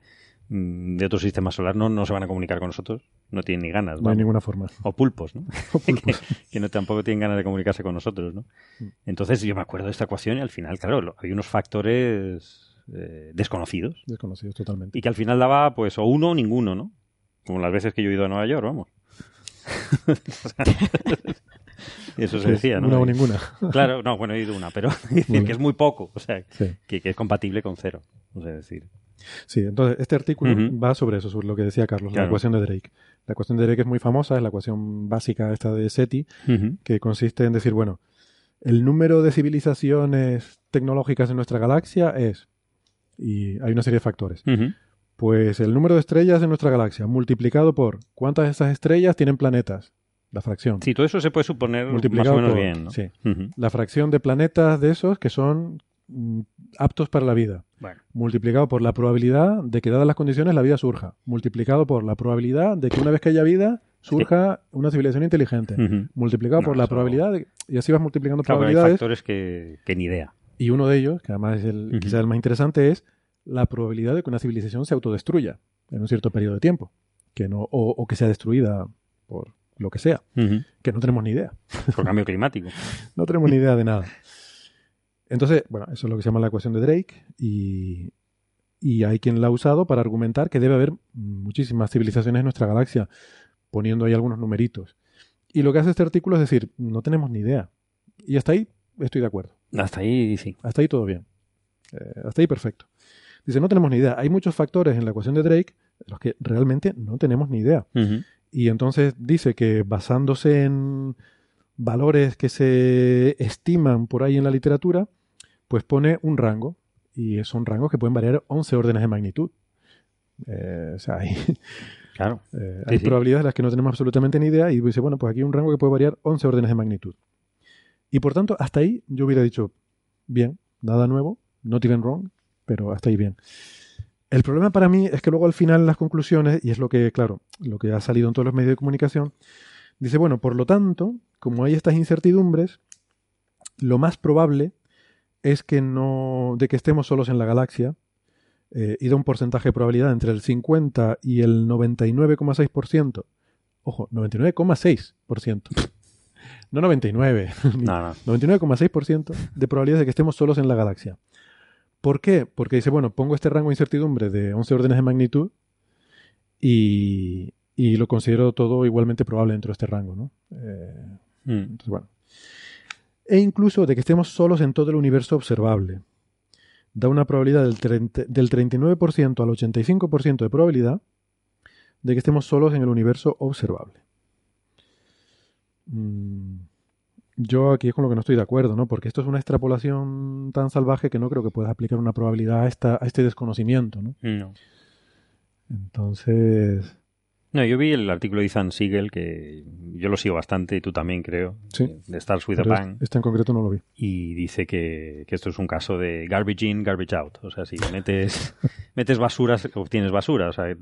de otro sistema solar, no se van a comunicar con nosotros, no tienen ni ganas. No hay ninguna forma. O pulpos, ¿no? O pulpos. que no, tampoco tienen ganas de comunicarse con nosotros, ¿no? Entonces yo me acuerdo de esta ecuación y al final, claro, hay unos factores desconocidos. Desconocidos totalmente. Y que al final daba, pues, o uno o ninguno, ¿no? Como las veces que yo he ido a Nueva York, vamos. Eso se decía, ¿no? Una o ninguna. Claro, no, bueno, he ido una, pero decir que es muy poco, o sea, sí. que es compatible con cero, o sea, decir. Sí, entonces este artículo va sobre eso, sobre lo que decía Carlos, claro. La ecuación de Drake. La ecuación de Drake es muy famosa, es la ecuación básica esta de SETI, que consiste en decir, bueno, el número de civilizaciones tecnológicas en nuestra galaxia es, y hay una serie de factores, pues el número de estrellas en nuestra galaxia multiplicado por cuántas de esas estrellas tienen planetas. La fracción. Sí, todo eso se puede suponer multiplicado más o menos por, bien, ¿no? Sí. La fracción de planetas de esos que son aptos para la vida. Bueno. Multiplicado por la probabilidad de que dadas las condiciones la vida surja. Multiplicado por la probabilidad de que una vez que haya vida surja una civilización inteligente. Multiplicado por la probabilidad de, y así vas multiplicando probabilidades. Hay factores que ni idea. Y uno de ellos, que además es quizás el más interesante, es la probabilidad de que una civilización se autodestruya en un cierto periodo de tiempo. Que no, o que sea destruida por... lo que sea, que no tenemos ni idea. Por cambio climático. No tenemos ni idea de nada. Entonces, bueno, eso es lo que se llama la ecuación de Drake y y hay quien la ha usado para argumentar que debe haber muchísimas civilizaciones en nuestra galaxia, poniendo ahí algunos numeritos. Y lo que hace este artículo es decir, no tenemos ni idea. Y hasta ahí estoy de acuerdo. Hasta ahí sí. Hasta ahí todo bien. Hasta ahí perfecto. Dice, no tenemos ni idea. Hay muchos factores en la ecuación de Drake de los que realmente no tenemos ni idea. Uh-huh. Y entonces dice que basándose en valores que se estiman por ahí en la literatura, pues pone un rango. Y son rangos que pueden variar 11 órdenes de magnitud. Hay... Claro. Hay probabilidades de las que no tenemos absolutamente ni idea y dice, bueno, pues aquí hay un rango que puede variar 11 órdenes de magnitud. Y por tanto, hasta ahí yo hubiera dicho, bien, nada nuevo, not even wrong, pero hasta ahí bien. El problema para mí es que luego al final las conclusiones, y es lo que, claro, lo que ha salido en todos los medios de comunicación, dice, bueno, por lo tanto, como hay estas incertidumbres, lo más probable es que no, de que estemos solos en la galaxia, y da un porcentaje de probabilidad entre el 50 y el 99,6%. Ojo, 99,6%. No 99. No. 99,6% de probabilidad de que estemos solos en la galaxia. ¿Por qué? Porque dice, bueno, pongo este rango de incertidumbre de 11 órdenes de magnitud y lo considero todo igualmente probable dentro de este rango, ¿no? Entonces, bueno. E incluso de que estemos solos en todo el universo observable. Da una probabilidad del 39% al 85% de probabilidad de que estemos solos en el universo observable. Yo aquí es con lo que no estoy de acuerdo, ¿no? Porque esto es una extrapolación tan salvaje que no creo que puedas aplicar una probabilidad a este desconocimiento, ¿no? No. Entonces... No, yo vi el artículo de Ethan Siegel, que yo lo sigo bastante, y tú también creo, sí, de Stars with a Bang. Este en concreto no lo vi. Y dice que esto es un caso de garbage in, garbage out. O sea, si metes basuras, obtienes basura. O sea,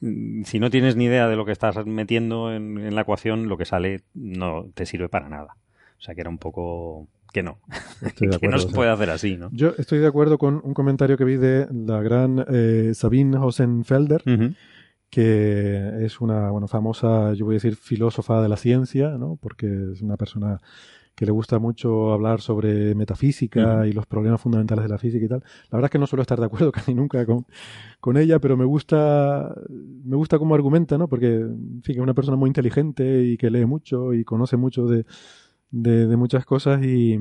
si no tienes ni idea de lo que estás metiendo en la ecuación, lo que sale no te sirve para nada. O sea, que era un poco... que no. Estoy de acuerdo, que no se puede hacer así, ¿no? Yo estoy de acuerdo con un comentario que vi de la gran Sabine Hosenfelder, uh-huh, que es una famosa, yo voy a decir, filósofa de la ciencia, ¿no? Porque es una persona que le gusta mucho hablar sobre metafísica, uh-huh, y los problemas fundamentales de la física y tal. La verdad es que no suelo estar de acuerdo casi nunca con ella, pero me gusta cómo argumenta, ¿no? Porque, en fin, es una persona muy inteligente y que lee mucho y conoce mucho de muchas cosas y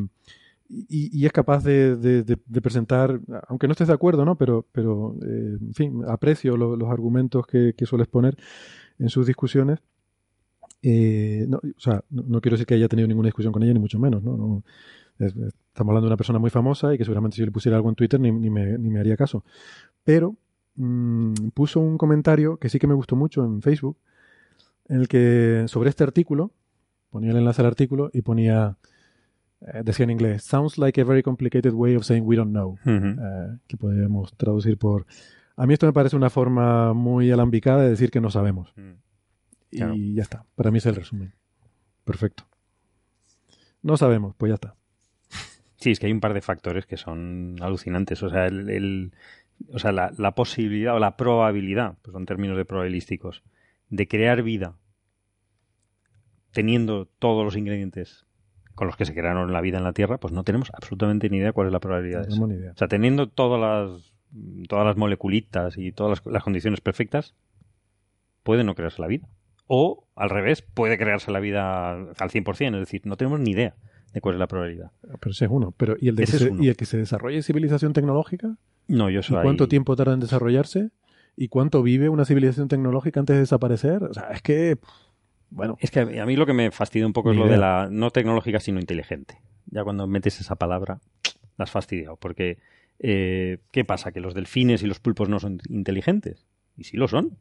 es capaz de presentar, aunque no estés de acuerdo, ¿no? Pero en fin, aprecio los argumentos que sueles poner en sus discusiones. No quiero decir que haya tenido ninguna discusión con ella, ni mucho menos, ¿no? Estamos hablando de una persona muy famosa y que seguramente si yo le pusiera algo en Twitter ni me haría caso. Pero puso un comentario que sí que me gustó mucho en Facebook, en el que sobre este artículo, ponía el enlace al artículo y ponía... decía en inglés, sounds like a very complicated way of saying we don't know, uh-huh, que podríamos traducir por... A mí esto me parece una forma muy alambicada de decir que no sabemos. Uh-huh. Y claro, ya está. Para mí es el resumen. Perfecto. No sabemos, pues ya está. Sí, es que hay un par de factores que son alucinantes. O sea, la posibilidad o la probabilidad, pues son términos de probabilísticos, de crear vida teniendo todos los ingredientes con los que se crearon la vida en la Tierra, pues no tenemos absolutamente ni idea cuál es la probabilidad de eso. No tenemos ni idea. O sea, teniendo todas las moleculitas y todas las condiciones perfectas, puede no crearse la vida. O, al revés, puede crearse la vida al 100%. Es decir, no tenemos ni idea de cuál es la probabilidad. Pero ese es uno. Pero, ¿y el que se desarrolle civilización tecnológica? No, yo soy... ¿Cuánto tiempo tarda en desarrollarse? ¿Y cuánto vive una civilización tecnológica antes de desaparecer? O sea, es que... Bueno, es que a mí lo que me fastidia un poco es lo de la no tecnológica sino inteligente. Ya cuando metes esa palabra, la has fastidiado. Porque, ¿qué pasa? ¿Que los delfines y los pulpos no son inteligentes? Y sí lo son.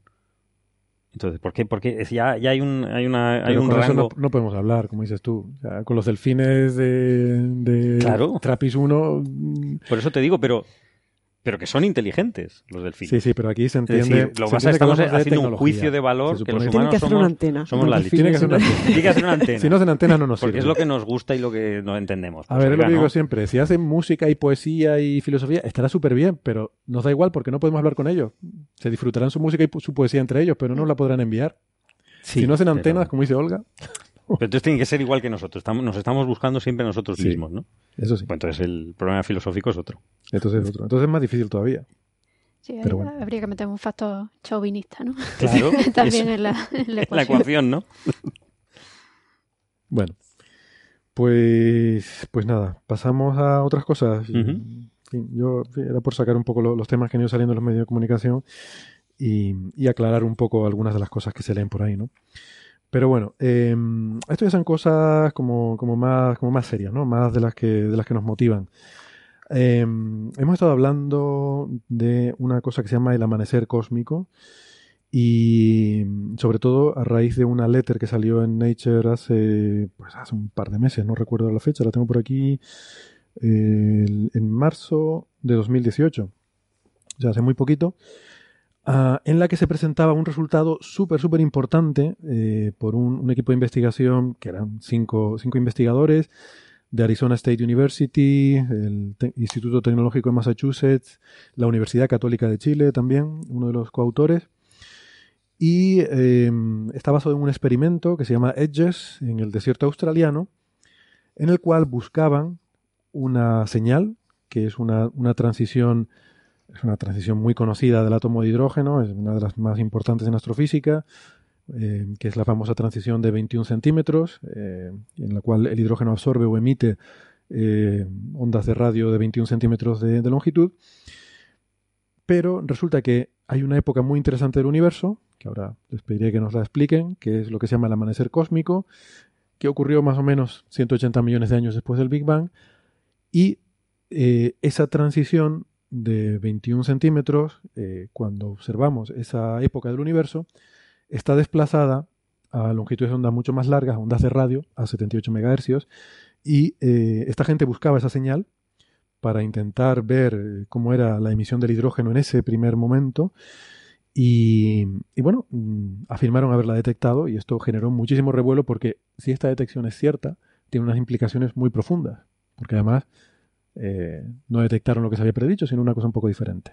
Entonces, ¿por qué? Porque ya hay un rango... No podemos hablar, como dices tú. O sea, con los delfines de claro. Trappist 1... Por eso te digo, pero que son inteligentes los delfines. Sí, pero aquí se entiende... Es decir, estamos haciendo un juicio de valor que los humanos somos la leche. Tiene que hacer una antena. Si no hacen antena no nos sirve. Porque es lo que nos gusta y lo que no entendemos. A ver, lo digo siempre. Si hacen música y poesía y filosofía, estará súper bien, pero nos da igual porque no podemos hablar con ellos. Se disfrutarán su música y su poesía entre ellos, pero no nos la podrán enviar. Sí, si no hacen antenas, como dice Olga... Pero entonces tienen que ser igual que nosotros. Nos estamos buscando siempre nosotros mismos, ¿no? Eso sí. Pues entonces el problema filosófico es otro. Entonces es más difícil todavía. Sí, pero bueno, habría que meter un factor chauvinista, ¿no? Claro. También en la ecuación, ¿no? Bueno, pues nada, pasamos a otras cosas. Uh-huh. Yo era por sacar un poco los temas que han ido saliendo en los medios de comunicación y aclarar un poco algunas de las cosas que se leen por ahí, ¿no? Pero bueno, esto ya son cosas como más serias, ¿no? Más de las que nos motivan. Hemos estado hablando de una cosa que se llama el amanecer cósmico y sobre todo a raíz de una letter que salió en Nature hace un par de meses, no recuerdo la fecha, la tengo por aquí, en marzo de 2018, ya hace muy poquito, en la que se presentaba un resultado súper, súper importante por un equipo de investigación que eran cinco investigadores de Arizona State University, el Instituto Tecnológico de Massachusetts, la Universidad Católica de Chile también, uno de los coautores. Y está basado en un experimento que se llama EDGES, en el desierto australiano, en el cual buscaban una señal, que es una transición muy conocida del átomo de hidrógeno, es una de las más importantes en astrofísica, que es la famosa transición de 21 centímetros, en la cual el hidrógeno absorbe o emite ondas de radio de 21 centímetros de longitud. Pero resulta que hay una época muy interesante del universo, que ahora les pediré que nos la expliquen, que es lo que se llama el amanecer cósmico, que ocurrió más o menos 180 millones de años después del Big Bang, y esa transición de 21 centímetros, cuando observamos esa época del universo, está desplazada a longitudes de onda mucho más largas, ondas de radio, a 78 MHz, y esta gente buscaba esa señal para intentar ver cómo era la emisión del hidrógeno en ese primer momento, y bueno, afirmaron haberla detectado, y esto generó muchísimo revuelo porque si esta detección es cierta, tiene unas implicaciones muy profundas, porque además no detectaron lo que se había predicho, sino una cosa un poco diferente.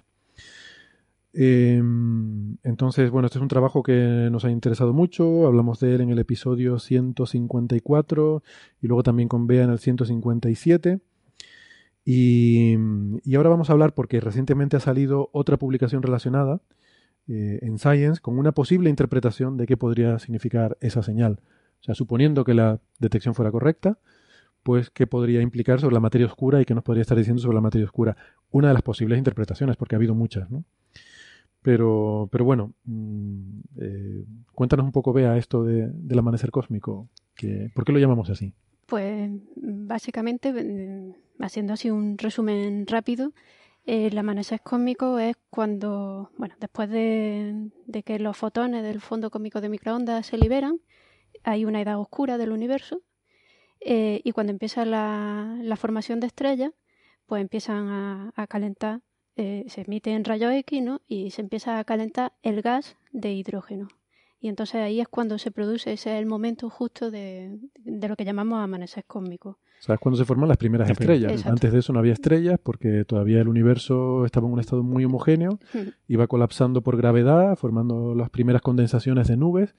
Entonces, bueno, este es un trabajo que nos ha interesado mucho, hablamos de él en el episodio 154 y luego también con Bea en el 157 y ahora vamos a hablar porque recientemente ha salido otra publicación relacionada en Science con una posible interpretación de qué podría significar esa señal, o sea, suponiendo que la detección fuera correcta, pues qué podría implicar sobre la materia oscura y qué nos podría estar diciendo sobre la materia oscura, una de las posibles interpretaciones, porque ha habido muchas, ¿no? Pero bueno, cuéntanos un poco, Bea, esto del amanecer cósmico. ¿Por qué lo llamamos así? Pues básicamente, haciendo así un resumen rápido, el amanecer cósmico es cuando, bueno, después de que los fotones del fondo cósmico de microondas se liberan, hay una edad oscura del universo y cuando empieza la formación de estrellas, pues empiezan a calentar. Se emiten rayos X, ¿no? Y se empieza a calentar el gas de hidrógeno. Y entonces ahí es cuando se produce, ese es el momento justo de lo que llamamos amanecer cósmico. O sea, es cuando se forman las primeras estrellas. Exacto. Antes de eso no había estrellas porque todavía el universo estaba en un estado muy homogéneo, iba colapsando por gravedad, formando las primeras condensaciones de nubes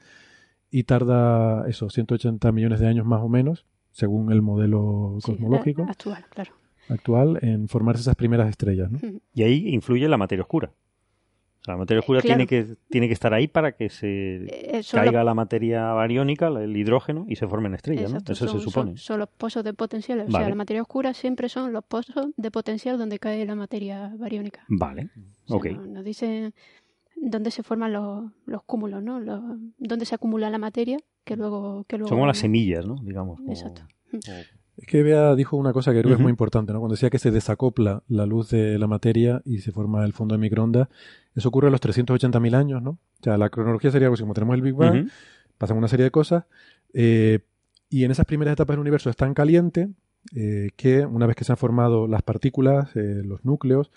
y tarda eso, 180 millones de años más o menos, según el modelo cosmológico. Sí, actual, claro. Actual en formarse esas primeras estrellas, ¿no? Y ahí influye la materia oscura. O sea, la materia oscura claro. tiene que estar ahí para que se caiga la materia bariónica, el hidrógeno, y se formen estrellas, exacto, ¿no? Eso se supone. Son los pozos de potencial. Vale. O sea, la materia oscura siempre son los pozos de potencial donde cae la materia bariónica. Vale, o sea, ok. Nos dicen dónde se forman los cúmulos, ¿no? Dónde se acumula la materia que luego son como las semillas, ¿no? Digamos. Como... Exacto. Es que Bea dijo una cosa que creo que es muy importante, ¿no? Cuando decía que se desacopla la luz de la materia y se forma el fondo de microondas, eso ocurre a los 380.000 años, ¿no? O sea, la cronología sería algo así, como tenemos el Big Bang, pasan una serie de cosas, y en esas primeras etapas del universo es tan caliente que una vez que se han formado las partículas, los núcleos,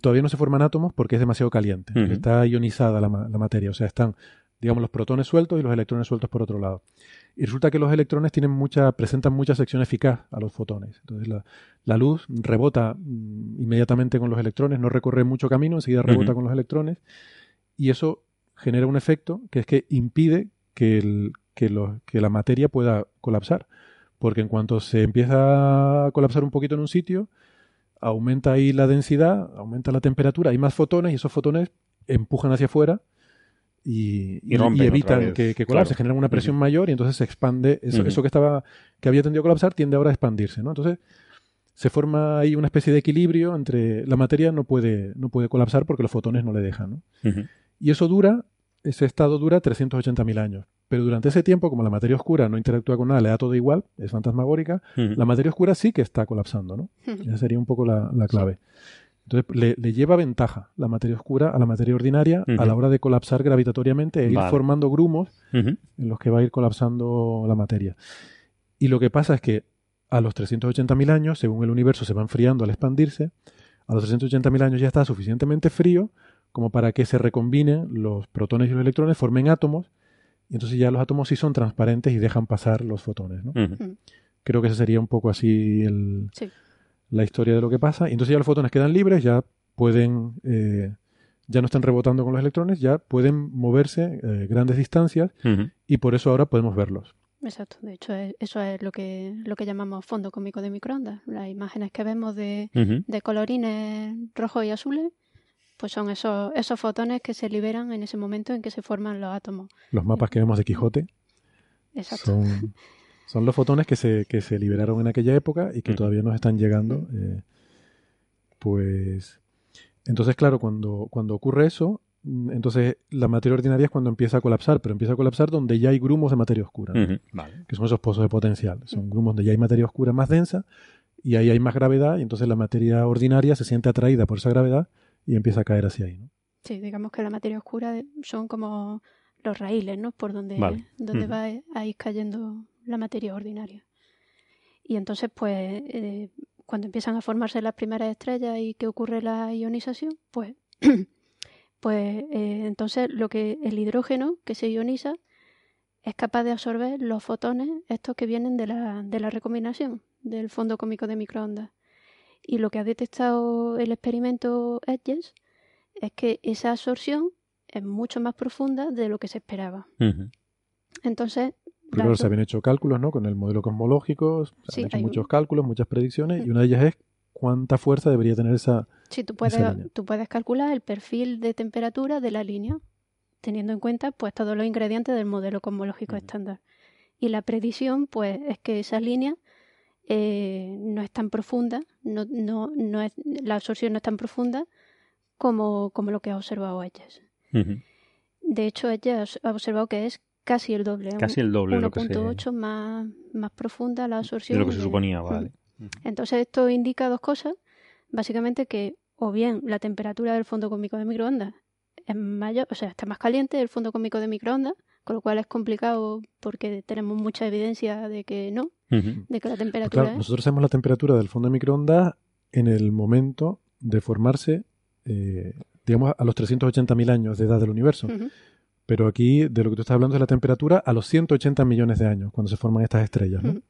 todavía no se forman átomos porque es demasiado caliente, está ionizada la materia, o sea, están... digamos, los protones sueltos y los electrones sueltos por otro lado. Y resulta que los electrones presentan mucha sección eficaz a los fotones. Entonces la luz rebota inmediatamente con los electrones, no recorre mucho camino, enseguida rebota con los electrones. Y eso genera un efecto que es que impide que la materia pueda colapsar. Porque en cuanto se empieza a colapsar un poquito en un sitio, aumenta ahí la densidad, aumenta la temperatura, hay más fotones y esos fotones empujan hacia afuera y evitan que colapse, generan una presión mayor y entonces se expande, eso que había tendido a colapsar tiende ahora a expandirse, ¿no? Entonces se forma ahí una especie de equilibrio entre la materia no puede colapsar porque los fotones no le dejan, ¿no? Y eso dura, ese estado dura 380.000 años. Pero durante ese tiempo, como la materia oscura no interactúa con nada, le da todo igual, es fantasmagórica, la materia oscura sí que está colapsando, ¿no? Esa sería un poco la clave. Entonces, le lleva ventaja la materia oscura a la materia ordinaria a la hora de colapsar gravitatoriamente e ir formando grumos en los que va a ir colapsando la materia. Y lo que pasa es que a los 380.000 años, según el universo se va enfriando al expandirse, a los 380.000 años ya está suficientemente frío como para que se recombinen los protones y los electrones, formen átomos, y entonces ya los átomos sí son transparentes y dejan pasar los fotones, ¿no? Creo que esa sería un poco así la historia de lo que pasa. Y entonces ya los fotones quedan libres, ya pueden, ya no están rebotando con los electrones, ya pueden moverse grandes distancias, y por eso ahora podemos verlos. Exacto, de hecho eso es lo que llamamos fondo cósmico de microondas. Las imágenes que vemos de colorines rojos y azules, pues son esos fotones que se liberan en ese momento en que se forman los átomos. Los mapas que vemos de Quijote son los fotones que se liberaron en aquella época y que todavía nos están llegando. Pues entonces, claro, cuando ocurre eso, entonces la materia ordinaria es cuando empieza a colapsar, pero empieza a colapsar donde ya hay grumos de materia oscura, ¿no? Que son esos pozos de potencial. Son grumos donde ya hay materia oscura más densa y ahí hay más gravedad y entonces la materia ordinaria se siente atraída por esa gravedad y empieza a caer hacia ahí, ¿no? Sí, digamos que la materia oscura son como los raíles, ¿no? Por donde va a ir cayendo la materia ordinaria. Y entonces, pues, cuando empiezan a formarse las primeras estrellas y que ocurre la ionización, pues entonces el hidrógeno que se ioniza es capaz de absorber los fotones estos que vienen de la recombinación, del fondo cósmico de microondas. Y lo que ha detectado el experimento EDGES es que esa absorción es mucho más profunda de lo que se esperaba. Entonces, primero se habían hecho cálculos, ¿no? Con el modelo cosmológico, se han hecho muchos cálculos, muchas predicciones, y una de ellas es cuánta fuerza debería tener esa. Sí, tú puedes calcular el perfil de temperatura de la línea, teniendo en cuenta pues todos los ingredientes del modelo cosmológico estándar. Y la predicción, pues, es que esas líneas no es tan profunda, no es, la absorción no es tan profunda como lo que ha observado EDGES. De hecho, EDGES ha observado que es casi el doble, 1.8 más profunda la absorción de lo que se suponía, vale. Entonces esto indica dos cosas, básicamente que o bien la temperatura del fondo cósmico de microondas es mayor, o sea, está más caliente el fondo cósmico de microondas, con lo cual es complicado porque tenemos mucha evidencia de que no, de que la temperatura... Pues claro, nosotros hacemos la temperatura del fondo de microondas en el momento de formarse, digamos, a los 380.000 años de edad del universo. Pero aquí de lo que tú estás hablando es la temperatura a los 180 millones de años, cuando se forman estas estrellas, ¿no?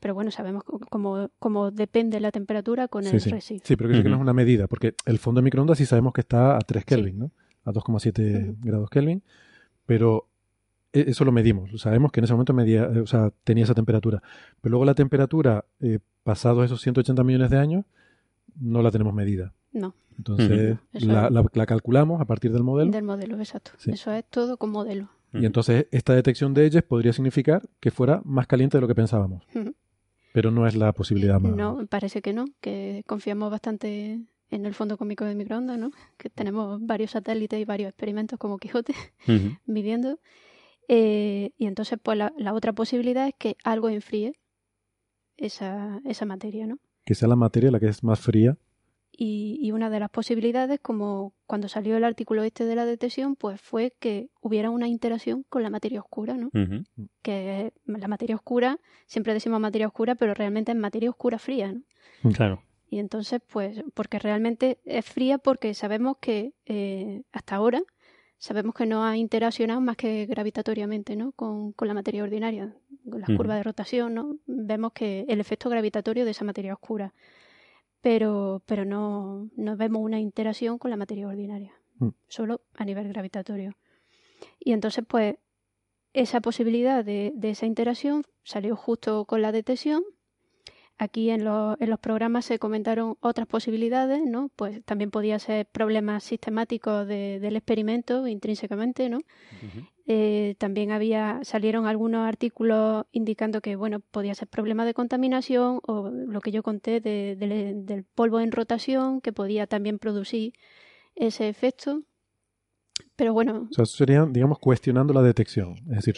Pero bueno, sabemos cómo depende la temperatura con el recibo. Sí, pero creo que no es una medida, porque el fondo de microondas sí sabemos que está a 3 Kelvin, ¿no? A 2,7 grados Kelvin, pero... Eso lo medimos, sabemos que en ese momento tenía esa temperatura. Pero luego la temperatura, pasados esos 180 millones de años, no la tenemos medida. No. Entonces la calculamos a partir del modelo. Del modelo, exacto. Sí. Eso es todo con modelo. Y entonces esta detección de EDGES podría significar que fuera más caliente de lo que pensábamos. Pero no es la posibilidad más. No, parece que no, que confiamos bastante en el fondo cósmico de microondas, ¿no? Que tenemos varios satélites y varios experimentos como Quijote midiendo. Y entonces, pues la otra posibilidad es que algo enfríe esa materia, ¿no? Que sea la materia la que es más fría. Y una de las posibilidades, como cuando salió el artículo este de la detección, pues fue que hubiera una interacción con la materia oscura, ¿no? Que la materia oscura, siempre decimos materia oscura, pero realmente es materia oscura fría, ¿no? Claro. Y entonces, pues, porque realmente es fría porque sabemos que hasta ahora... Sabemos que no ha interaccionado más que gravitatoriamente, ¿no? con la materia ordinaria, con las curvas de rotación, ¿no? Vemos que el efecto gravitatorio de esa materia oscura, pero no vemos una interacción con la materia ordinaria, solo a nivel gravitatorio. Y entonces, pues, esa posibilidad de esa interacción salió justo con la detección. Aquí en los programas se comentaron otras posibilidades, ¿no? Pues también podía ser problemas sistemáticos del experimento intrínsecamente, ¿no? Uh-huh. También salieron algunos artículos indicando que, bueno, podía ser problemas de contaminación o lo que yo conté del polvo en rotación, que podía también producir ese efecto. Pero bueno... O sea, serían, digamos, cuestionando la detección. Es decir,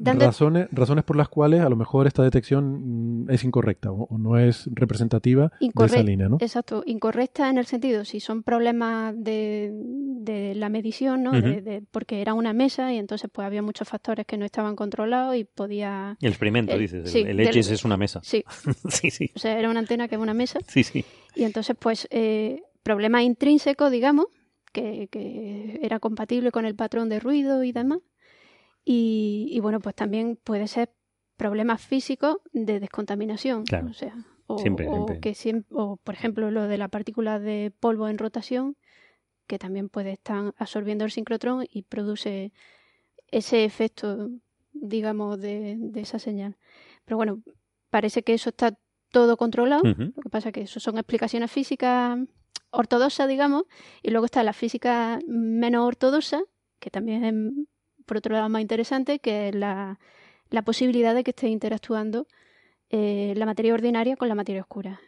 razones por las cuales a lo mejor esta detección es incorrecta o no es representativa de esa línea, ¿no? Exacto, incorrecta en el sentido, si son problemas de la medición, ¿no? Uh-huh. Porque era una mesa y entonces pues había muchos factores que no estaban controlados y podía... El experimento, dices, sí, el EDGES es una mesa. Sí. Sí, sí. O sea, era una antena que es una mesa. Sí, sí. Y entonces pues problemas intrínsecos, digamos, que era compatible con el patrón de ruido y demás. Y bueno, pues también puede ser problemas físicos de descontaminación. Claro. O sea, o por ejemplo, lo de la partícula de polvo en rotación, que también puede estar absorbiendo el sincrotrón y produce ese efecto, digamos, de esa señal. Pero bueno, parece que eso está todo controlado. Uh-huh. Lo que pasa es que eso son explicaciones físicas ortodoxas, digamos, y luego está la física menos ortodoxa, que también es... por otro lado más interesante, que es la posibilidad de que esté interactuando la materia ordinaria con la materia oscura.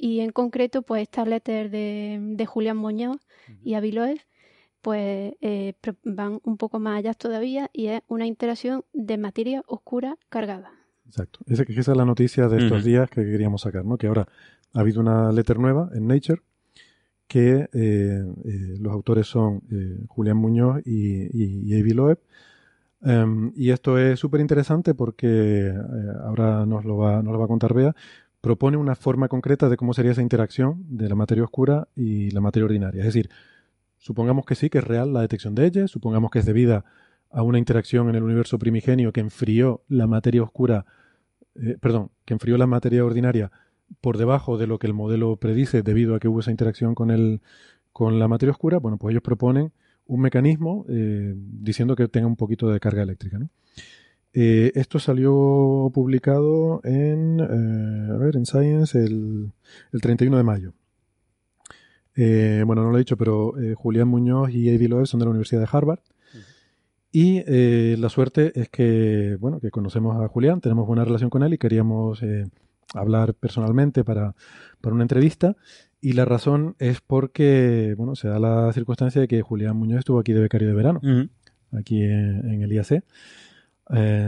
Y en concreto, pues estas letras de Julián Muñoz y Avi Loeb pues, van un poco más allá todavía y es una interacción de materia oscura cargada. Exacto. Esa es la noticia de estos días que queríamos sacar, ¿no? Que ahora ha habido una letra nueva en Nature que los autores son Julián Muñoz y Avi Loeb. Y esto es súper interesante porque ahora nos lo va a contar Bea. Propone una forma concreta de cómo sería esa interacción de la materia oscura y la materia ordinaria. Es decir, supongamos que sí, que es real la detección de ellas, supongamos que es debida a una interacción en el universo primigenio que enfrió la materia oscura, que enfrió la materia ordinaria por debajo de lo que el modelo predice debido a que hubo esa interacción con la materia oscura. Bueno, pues ellos proponen un mecanismo diciendo que tenga un poquito de carga eléctrica, ¿no? Esto salió publicado en Science el 31 de mayo. Bueno, no lo he dicho, pero Julián Muñoz y Avi Loeb son de la Universidad de Harvard. Y la suerte es que, bueno, que conocemos a Julián, tenemos buena relación con él y queríamos... hablar personalmente para una entrevista, y la razón es porque, bueno, se da la circunstancia de que Julián Muñoz estuvo aquí de becario de verano, aquí en el IAC.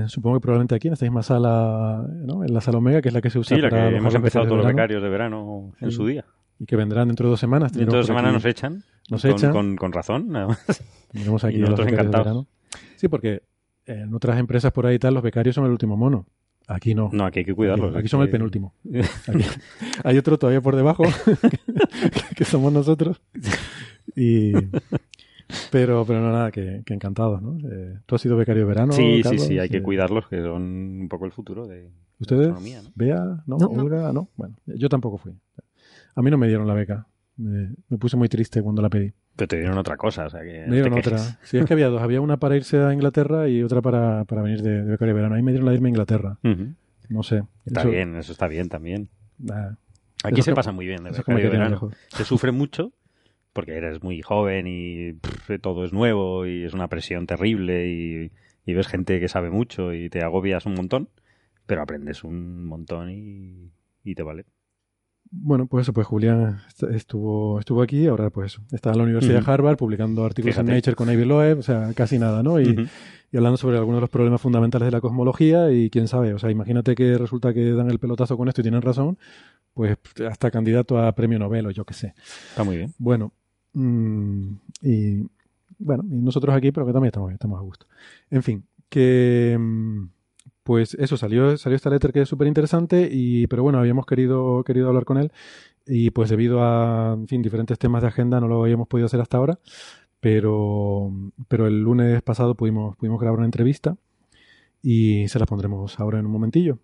Supongo que probablemente aquí en esta misma sala, ¿no? En la Sala Omega, que es la que se usa para... Sí, hemos empezado todos los becarios de verano en su día. Y que vendrán dentro de 2 semanas. Dentro de 2 semanas nos echan. Con razón, nada más. Miremos aquí y nosotros encantados. Sí, porque en otras empresas por ahí tal, los becarios son el último mono. Aquí no. No, aquí hay que cuidarlos. Aquí son el penúltimo. Aquí. Hay otro todavía por debajo, que somos nosotros. Pero no, nada, que encantados, ¿no? ¿Tú has sido becario de verano, Carlos? Sí, hay que cuidarlos, que son un poco el futuro de la astronomía, ¿no? ¿Bea? ¿No? ¿Olga? No. Bueno, yo tampoco fui. A mí no me dieron la beca. Me puse muy triste cuando la pedí. Pero te dieron otra cosa, o sea que... Me dieron otra. Sí, es que había dos. Había una para irse a Inglaterra y otra para venir de becario de verano. Ahí me dieron la de irme a Inglaterra. Uh-huh. No sé. Eso está bien también. Aquí eso se pasa muy bien de becario de verano. Se sufre mucho porque eres muy joven y todo es nuevo y es una presión terrible y ves gente que sabe mucho y te agobias un montón, pero aprendes un montón y te vale. Bueno, pues eso, pues Julián estuvo aquí, ahora pues está en la Universidad de Harvard publicando artículos en Nature con Avi Loeb, o sea, casi nada, ¿no? Y hablando sobre algunos de los problemas fundamentales de la cosmología y quién sabe, o sea, imagínate que resulta que dan el pelotazo con esto y tienen razón, pues hasta candidato a premio Nobel o yo qué sé. Está muy bien. Bueno, y nosotros aquí, pero que también estamos bien, estamos a gusto. En fin, que... Pues eso, salió esta letter que es súper interesante, pero bueno, habíamos querido hablar con él y pues debido a, en fin, diferentes temas de agenda no lo habíamos podido hacer hasta ahora, pero el lunes pasado pudimos grabar una entrevista y se la pondremos ahora en un momentillo.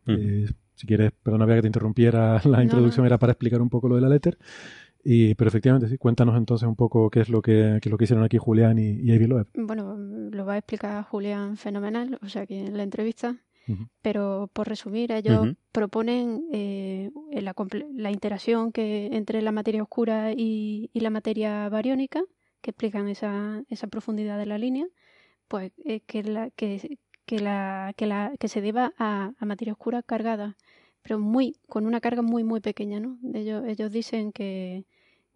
Si quieres, perdona, Bea, que te interrumpiera la introducción, era para explicar un poco lo de la letter, pero efectivamente, sí, cuéntanos entonces un poco qué es lo que hicieron aquí Julián y Avi Loeb. Bueno, lo va a explicar Julián fenomenal, o sea, que en la entrevista... Uh-huh. Pero por resumir, ellos uh-huh. proponen la interacción que entre la materia oscura y la materia bariónica, que explican esa profundidad de la línea, pues que se deba a materia oscura cargada, pero con una carga muy muy pequeña, ¿no? Ellos dicen que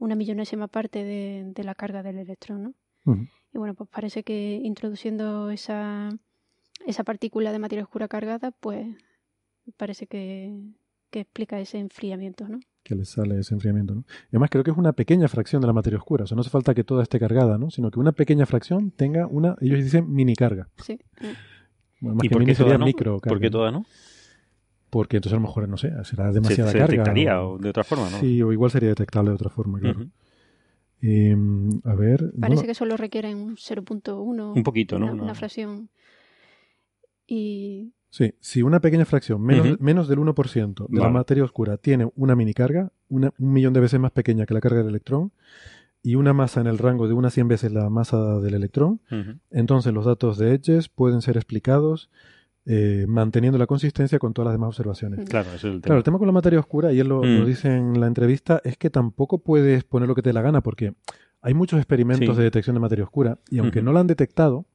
1/100000ª parte de la carga del electrón, ¿no? Uh-huh. Y bueno, pues parece que introduciendo esa partícula de materia oscura cargada, pues parece que explica ese enfriamiento, ¿no? Que le sale ese enfriamiento, ¿no? Y además creo que es una pequeña fracción de la materia oscura. O sea, no hace falta que toda esté cargada, ¿no? Sino que una pequeña fracción tenga ellos dicen mini carga. Sí. Bueno, más ¿y que por qué toda no? Micro carga. ¿Por qué toda no? Porque entonces a lo mejor, no sé, será demasiada carga. Se detectaría o de otra forma, ¿no? Sí, o igual sería detectable de otra forma, claro. Uh-huh. A ver... Parece que solo requieren un 0.1. Un poquito, ¿no? Una fracción. Y... Sí, si una pequeña fracción, menos del 1% de la materia oscura, tiene una minicarga, 1.000.000 de veces más pequeña que la carga del electrón, y una masa en el rango de 1 a 100 veces la masa del electrón, entonces los datos de EDGES pueden ser explicados manteniendo la consistencia con todas las demás observaciones. Claro, ese es el tema. Claro, el tema con la materia oscura, y él lo dice en la entrevista, es que tampoco puedes poner lo que te dé la gana, porque hay muchos experimentos de detección de materia oscura, y aunque no la han detectado,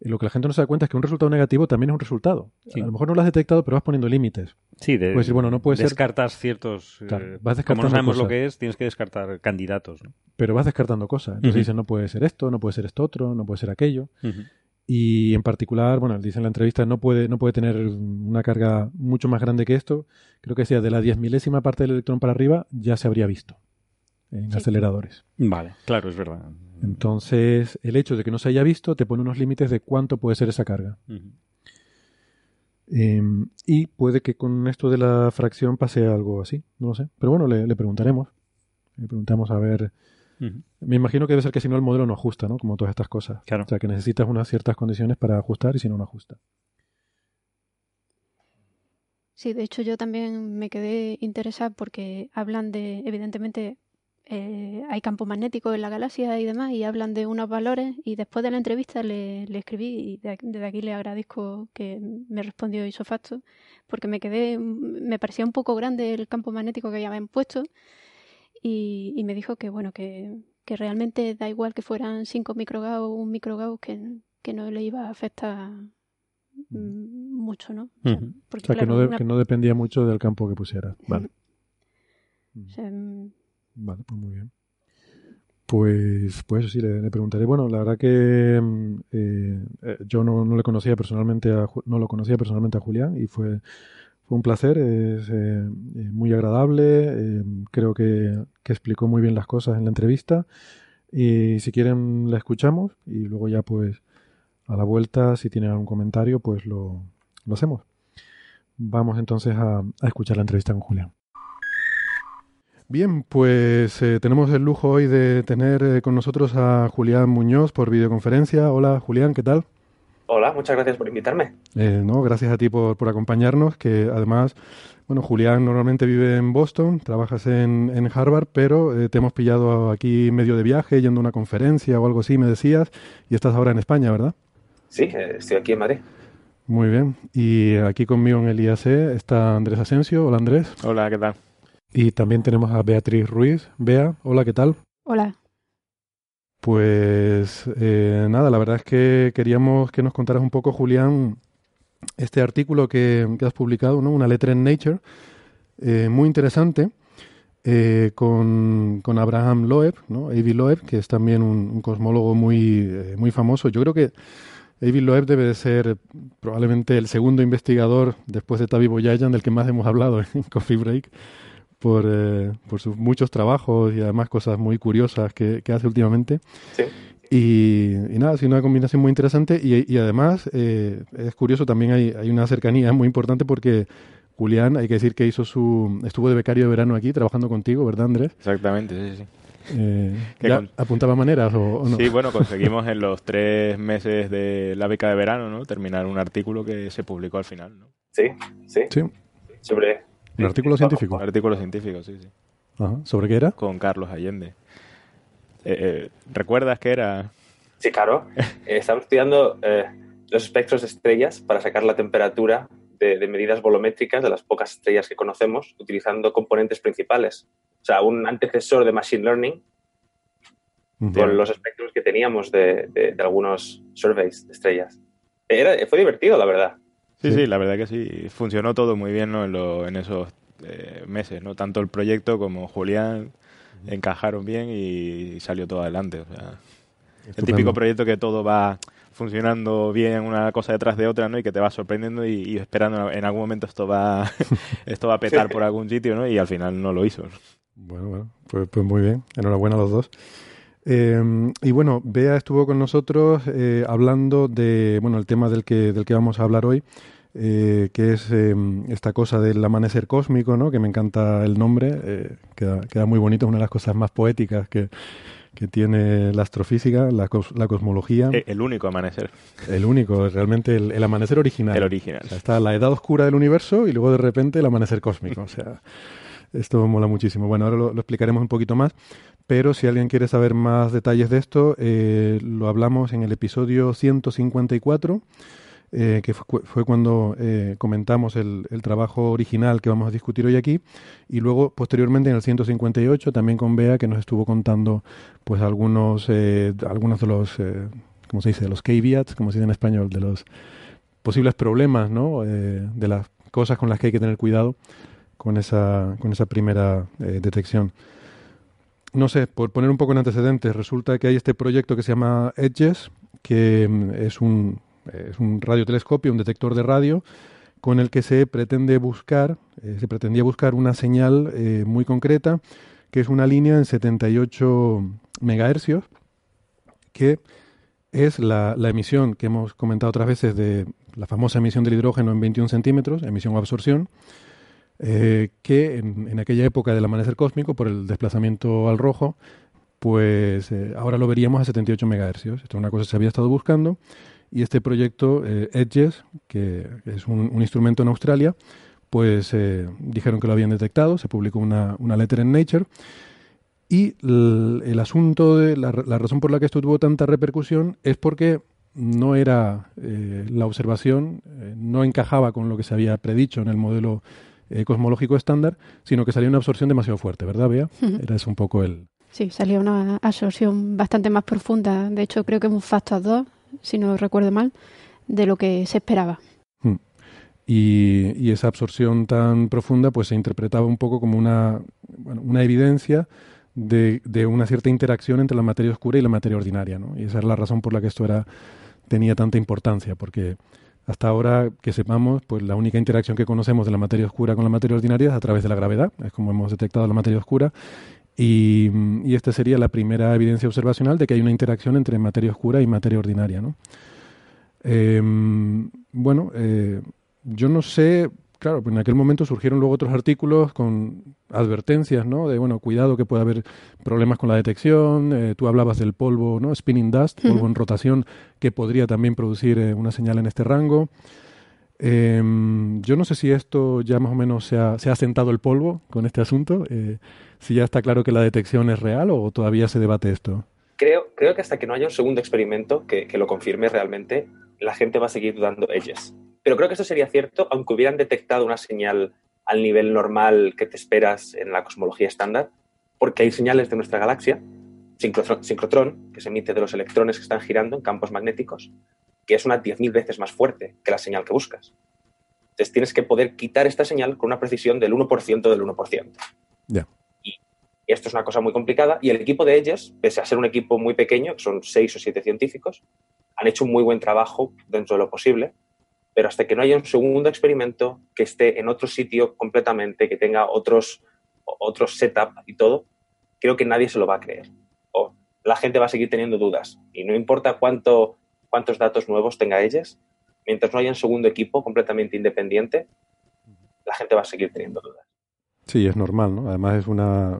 lo que la gente no se da cuenta es que un resultado negativo también es un resultado. Sí. A lo mejor no lo has detectado, pero vas poniendo límites. Sí, puedes decir, bueno, no puede ser... descartas ciertos... Claro, vas descartando como no sabemos cosas. Lo que es, tienes que descartar candidatos, ¿no? Pero vas descartando cosas. Entonces dicen, no puede ser esto, no puede ser esto otro, no puede ser aquello. Uh-huh. Y en particular, bueno, él dice en la entrevista, no puede tener una carga mucho más grande que esto. Creo que decía, de la 10,000ª parte del electrón para arriba ya se habría visto en aceleradores. Vale, claro, es verdad. Entonces, el hecho de que no se haya visto te pone unos límites de cuánto puede ser esa carga. Uh-huh. Y puede que con esto de la fracción pase algo así, no lo sé. Pero bueno, le preguntaremos. Le preguntamos a ver... Uh-huh. Me imagino que debe ser que si no el modelo no ajusta, ¿no? Como todas estas cosas. Claro. O sea, que necesitas unas ciertas condiciones para ajustar y si no, no ajusta. Sí, de hecho yo también me quedé interesada porque hablan de, evidentemente... hay campo magnético en la galaxia y demás, y hablan de unos valores, y después de la entrevista le escribí, y desde aquí le agradezco que me respondió isofacto, porque me parecía un poco grande el campo magnético que habían puesto, y me dijo que bueno, que realmente da igual que fueran 5 microgauss o 1 microgauss, que no le iba a afectar mucho, ¿no? O sea, porque, claro, que no dependía mucho del campo que pusiera. Vale. O sea, vale, pues muy bien. Pues sí, le preguntaré. Bueno, la verdad que yo no lo conocía personalmente a Julián y fue un placer, es muy agradable, creo que explicó muy bien las cosas en la entrevista y si quieren la escuchamos y luego ya pues a la vuelta si tienen algún comentario pues lo hacemos. Vamos entonces a escuchar la entrevista con Julián. Bien, pues tenemos el lujo hoy de tener con nosotros a Julián Muñoz por videoconferencia. Hola Julián, ¿qué tal? Hola, muchas gracias por invitarme. No, gracias a ti por acompañarnos, que además, bueno, Julián normalmente vive en Boston, trabajas en Harvard, pero te hemos pillado aquí medio de viaje, yendo a una conferencia o algo así, me decías, y estás ahora en España, ¿verdad? Sí, estoy aquí en Madrid. Muy bien, y aquí conmigo en el IAC está Andrés Asensio. Hola Andrés. Hola, ¿qué tal? Y también tenemos a Beatriz Ruiz. Bea, hola, ¿qué tal? Hola. Pues nada, la verdad es que queríamos que nos contaras un poco, Julián, este artículo que has publicado, ¿no? Una letra en Nature, muy interesante, con Abraham Loeb, ¿no? Avi Loeb, que es también un cosmólogo muy famoso. Yo creo que Avi Loeb debe de ser probablemente el segundo investigador, después de Tavi Boyajian, del que más hemos hablado en Coffee Break, por sus muchos trabajos y además cosas muy curiosas que hace últimamente. Sí. Y nada, es una combinación muy interesante y además es curioso, también hay una cercanía muy importante porque Julián, hay que decir que estuvo de becario de verano aquí trabajando contigo, ¿verdad Andrés? Exactamente, sí. ¿Apuntaba maneras o no? Sí, bueno, conseguimos en los 3 meses de la beca de verano, ¿no? Terminar un artículo que se publicó al final, ¿no? Sí. Sobre... ¿El artículo científico? El artículo científico, sí. Ajá. ¿Sobre qué era? Con Carlos Allende. ¿Recuerdas qué era? Sí, claro. Estaba estudiando los espectros de estrellas para sacar la temperatura de medidas volumétricas de las pocas estrellas que conocemos, utilizando componentes principales. O sea, un antecesor de Machine Learning con los espectros que teníamos de algunos surveys de estrellas. Fue divertido, la verdad. Sí, la verdad que sí. Funcionó todo muy bien, ¿no? En esos meses, ¿no? Tanto el proyecto como Julián encajaron bien y salió todo adelante. O sea, el típico proyecto que todo va funcionando bien una cosa detrás de otra, ¿no? Y que te va sorprendiendo y esperando en algún momento esto va a petar por algún sitio, ¿no? Y al final no lo hizo, ¿no? Bueno, pues muy bien. Enhorabuena a los dos. Y bueno, Bea estuvo con nosotros hablando de, bueno, el tema del que vamos a hablar hoy, que es esta cosa del amanecer cósmico, ¿no? Que me encanta el nombre, queda muy bonito, es una de las cosas más poéticas que tiene la astrofísica, la cosmología. El único amanecer. El único, realmente el amanecer original. El original. O sea, está la edad oscura del universo y luego de repente el amanecer cósmico, o sea... Esto mola muchísimo. Bueno, ahora lo explicaremos un poquito más, pero si alguien quiere saber más detalles de esto, lo hablamos en el episodio 154, que fue cuando comentamos el trabajo original que vamos a discutir hoy aquí, y luego, posteriormente, en el 158, también con Bea, que nos estuvo contando pues algunos de los, ¿cómo se dice?, de los caveats, como se dice en español, de los posibles problemas, ¿no?, de las cosas con las que hay que tener cuidado con esa primera detección. No sé, por poner un poco en antecedentes, resulta que hay este proyecto que se llama EDGES, que es un radiotelescopio, un detector de radio, con el que se pretendía buscar una señal muy concreta, que es una línea en 78 megahercios, que es la emisión que hemos comentado otras veces de la famosa emisión del hidrógeno en 21 centímetros, emisión o absorción, que en aquella época del amanecer cósmico, por el desplazamiento al rojo, pues ahora lo veríamos a 78 MHz. Esto es una cosa que se había estado buscando, y este proyecto EDGES, que es un instrumento en Australia, pues dijeron que lo habían detectado, se publicó una letter en Nature, y el asunto, la razón por la que esto tuvo tanta repercusión es porque no era la observación, no encajaba con lo que se había predicho en el modelo cosmológico estándar, sino que salía una absorción demasiado fuerte, ¿verdad, Bea? Era eso un poco el... Sí, salía una absorción bastante más profunda, de hecho creo que es un factor 2, si no recuerdo mal, de lo que se esperaba. Y esa absorción tan profunda pues se interpretaba un poco como una evidencia de una cierta interacción entre la materia oscura y la materia ordinaria, ¿no? Y esa es la razón por la que esto tenía tanta importancia, porque... Hasta ahora, que sepamos, pues la única interacción que conocemos de la materia oscura con la materia ordinaria es a través de la gravedad, es como hemos detectado la materia oscura, y esta sería la primera evidencia observacional de que hay una interacción entre materia oscura y materia ordinaria, ¿no? Yo no sé, claro, pues en aquel momento surgieron luego otros artículos con advertencias, ¿no? De, bueno, cuidado que puede haber problemas con la detección, tú hablabas del polvo, ¿no? Spinning dust, polvo en rotación, que podría también producir una señal en este rango. Yo no sé si esto ya más o menos se ha asentado el polvo con este asunto, si ya está claro que la detección es real o todavía se debate esto. Creo que hasta que no haya un segundo experimento que lo confirme realmente, la gente va a seguir dudando EDGES. Pero creo que eso sería cierto aunque hubieran detectado una señal al nivel normal que te esperas en la cosmología estándar, porque hay señales de nuestra galaxia, sincrotrón, que se emite de los electrones que están girando en campos magnéticos, que es unas 10.000 veces más fuerte que la señal que buscas. Entonces tienes que poder quitar esta señal con una precisión del 1% del 1%. Yeah. Y esto es una cosa muy complicada, y el equipo de EDGES, pese a ser un equipo muy pequeño, que son 6 o 7 científicos, han hecho un muy buen trabajo dentro de lo posible, pero hasta que no haya un segundo experimento que esté en otro sitio completamente, que tenga otros setup y todo, creo que nadie se lo va a creer. O la gente va a seguir teniendo dudas. Y no importa cuántos datos nuevos tenga ellas, mientras no haya un segundo equipo completamente independiente, la gente va a seguir teniendo dudas. Sí, es normal, ¿no? Además es una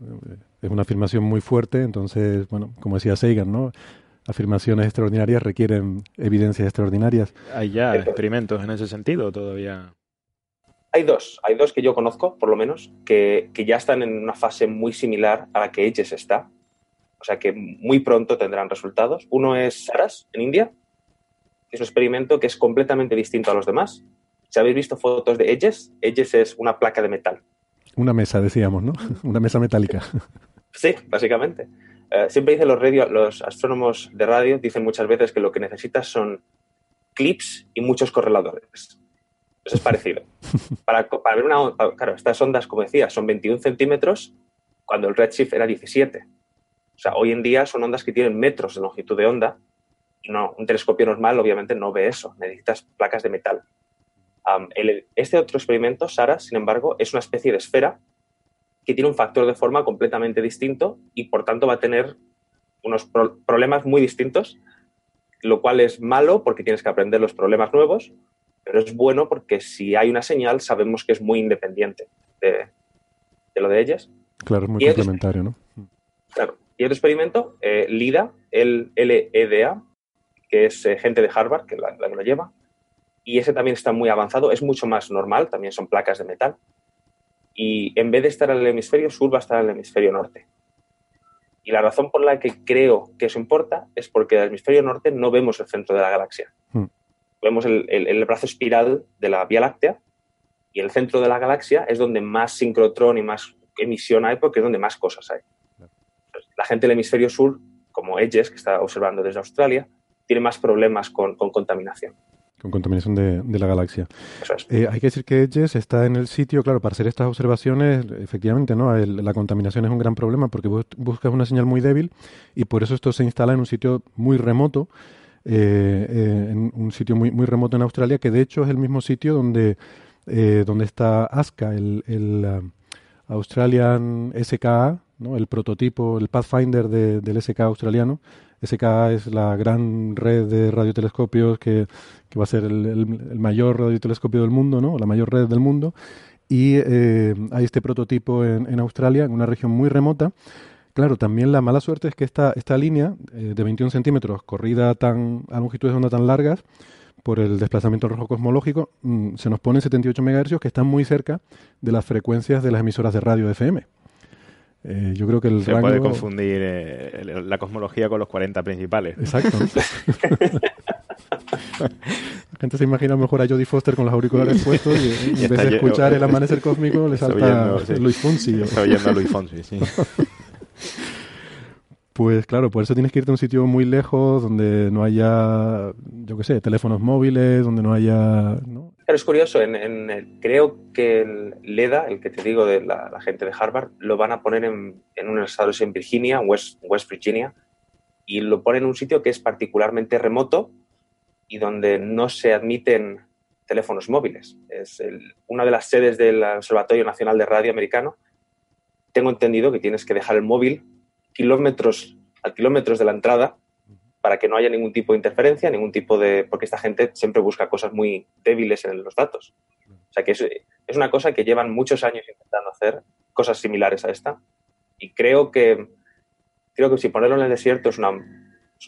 afirmación muy fuerte, entonces, bueno, como decía Sagan, ¿no? Afirmaciones extraordinarias requieren evidencias extraordinarias. ¿Hay ya experimentos en ese sentido todavía? Hay dos que yo conozco, por lo menos, que ya están en una fase muy similar a la que EDGES está. O sea que muy pronto tendrán resultados. Uno es SARAS, en India, es un experimento que es completamente distinto a los demás. Si habéis visto fotos de EDGES, EDGES es una placa de metal. Una mesa, decíamos, ¿no? Una mesa metálica. Sí, básicamente. Siempre dicen los astrónomos de radio, dicen muchas veces que lo que necesitas son clips y muchos correladores. Eso es parecido. Para ver una onda, claro, estas ondas, como decía, son 21 centímetros cuando el redshift era 17. O sea, hoy en día son ondas que tienen metros de longitud de onda. Y no, un telescopio normal obviamente no ve eso. Necesitas placas de metal. Este otro experimento, SARAS, sin embargo, es una especie de esfera que tiene un factor de forma completamente distinto y, por tanto, va a tener unos problemas muy distintos, lo cual es malo porque tienes que aprender los problemas nuevos, pero es bueno porque si hay una señal sabemos que es muy independiente de lo de ellas. Claro, es muy complementario, ¿no? Claro. Y otro experimento, LEDA, LEDA, que es gente de Harvard, que la que lo lleva, y ese también está muy avanzado, es mucho más normal, también son placas de metal, y en vez de estar en el hemisferio sur va a estar en el hemisferio norte. Y la razón por la que creo que eso importa es porque del hemisferio norte no vemos el centro de la galaxia. Vemos el brazo espiral de la Vía Láctea y el centro de la galaxia es donde más sincrotrón y más emisión hay porque es donde más cosas hay. La gente del hemisferio sur, como EDGES, que está observando desde Australia, tiene más problemas con contaminación. Con contaminación de la galaxia. Eso es. Hay que decir que EDGES está en el sitio, claro, para hacer estas observaciones, efectivamente, ¿no? La contaminación es un gran problema porque buscas una señal muy débil y por eso esto se instala en un sitio muy remoto, en un sitio muy, muy remoto en Australia, que de hecho es el mismo sitio donde está ASKA, el Australian SKA, ¿no? El prototipo, el Pathfinder del SKA australiano. SKA es la gran red de radiotelescopios que va a ser el mayor radiotelescopio del mundo, ¿no? La mayor red del mundo. Y hay este prototipo en Australia, en una región muy remota. Claro, también la mala suerte es que esta línea de 21 centímetros, corrida a longitudes de onda tan largas, por el desplazamiento rojo cosmológico, se nos pone 78 MHz, que están muy cerca de las frecuencias de las emisoras de radio FM. Yo creo que el rango... Se puede confundir la cosmología con los 40 principales. Exacto. La gente se imagina mejor a Jodie Foster con los auriculares puestos y en vez de escuchar el amanecer cósmico le salta oyendo, Luis Fonsi. Está oyendo a Luis Fonsi, sí. Pues claro, por eso tienes que irte a un sitio muy lejos donde no haya, yo qué sé, teléfonos móviles, donde no haya... ¿no? Pero es curioso, creo que el LEDA, el que te digo de la gente de Harvard, lo van a poner en un estado en Virginia, West Virginia, y lo ponen en un sitio que es particularmente remoto y donde no se admiten teléfonos móviles. Es una de las sedes del Observatorio Nacional de Radio Americano. Tengo entendido que tienes que dejar el móvil a kilómetros de la entrada para que no haya ningún tipo de interferencia, porque esta gente siempre busca cosas muy débiles en los datos. O sea que es una cosa que llevan muchos años intentando hacer, cosas similares a esta. Y creo que si ponerlo en el desierto es una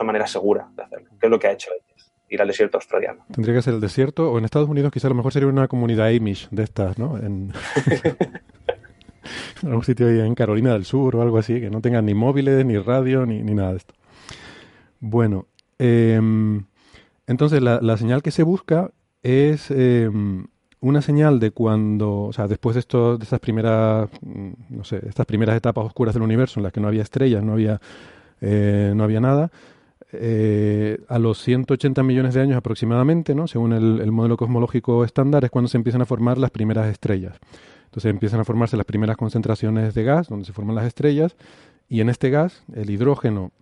manera segura de hacerlo, que es lo que ha hecho ellos, ir al desierto australiano. Tendría que ser el desierto, o en Estados Unidos quizá a lo mejor sería una comunidad Amish de estas, ¿no? En algún sitio ahí en Carolina del Sur o algo así, que no tengan ni móviles, ni radio, ni nada de esto. Bueno, entonces la señal que se busca es una señal de cuando, o sea, después de estas primeras, no sé, estas primeras etapas oscuras del universo en las que no había estrellas, no había nada, a los 180 millones de años aproximadamente, ¿no? Según el modelo cosmológico estándar, es cuando se empiezan a formar las primeras estrellas. Entonces empiezan a formarse las primeras concentraciones de gas, donde se forman las estrellas, y en este gas, el hidrógeno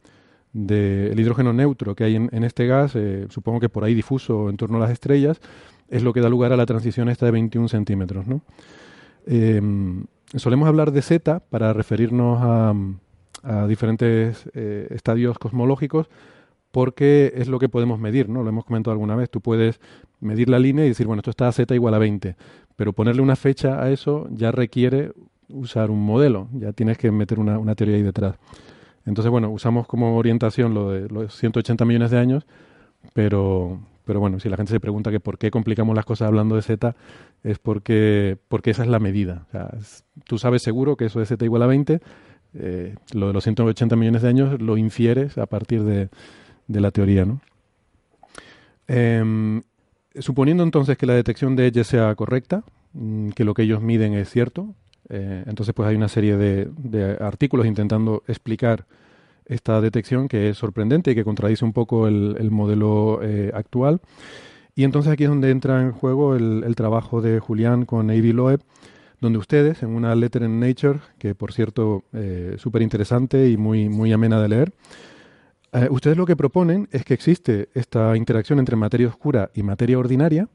neutro que hay en este gas, supongo que por ahí difuso en torno a las estrellas, es lo que da lugar a la transición esta de 21 centímetros, ¿no? Solemos hablar de Z para referirnos a diferentes estadios cosmológicos, porque es lo que podemos medir, ¿no? Lo hemos comentado alguna vez. Tú puedes medir la línea y decir, bueno, esto está a z igual a 20, pero ponerle una fecha a eso ya requiere usar un modelo, ya tienes que meter una teoría ahí detrás. Entonces, bueno, usamos como orientación lo de los 180 millones de años, pero bueno, si la gente se pregunta que por qué complicamos las cosas hablando de z, es porque esa es la medida. O sea, tú sabes seguro que eso de z igual a 20, lo de los 180 millones de años lo infieres a partir de la teoría, ¿no? Suponiendo entonces que la detección de EDGES sea correcta, que lo que ellos miden es cierto, entonces pues hay una serie de artículos intentando explicar esta detección que es sorprendente y que contradice un poco el modelo actual. Y entonces aquí es donde entra en juego el trabajo de Julián con Avi Loeb, donde ustedes, en una letter in Nature, que por cierto súper interesante y muy, muy amena de leer, ustedes lo que proponen es que existe esta interacción entre materia oscura y materia ordinaria,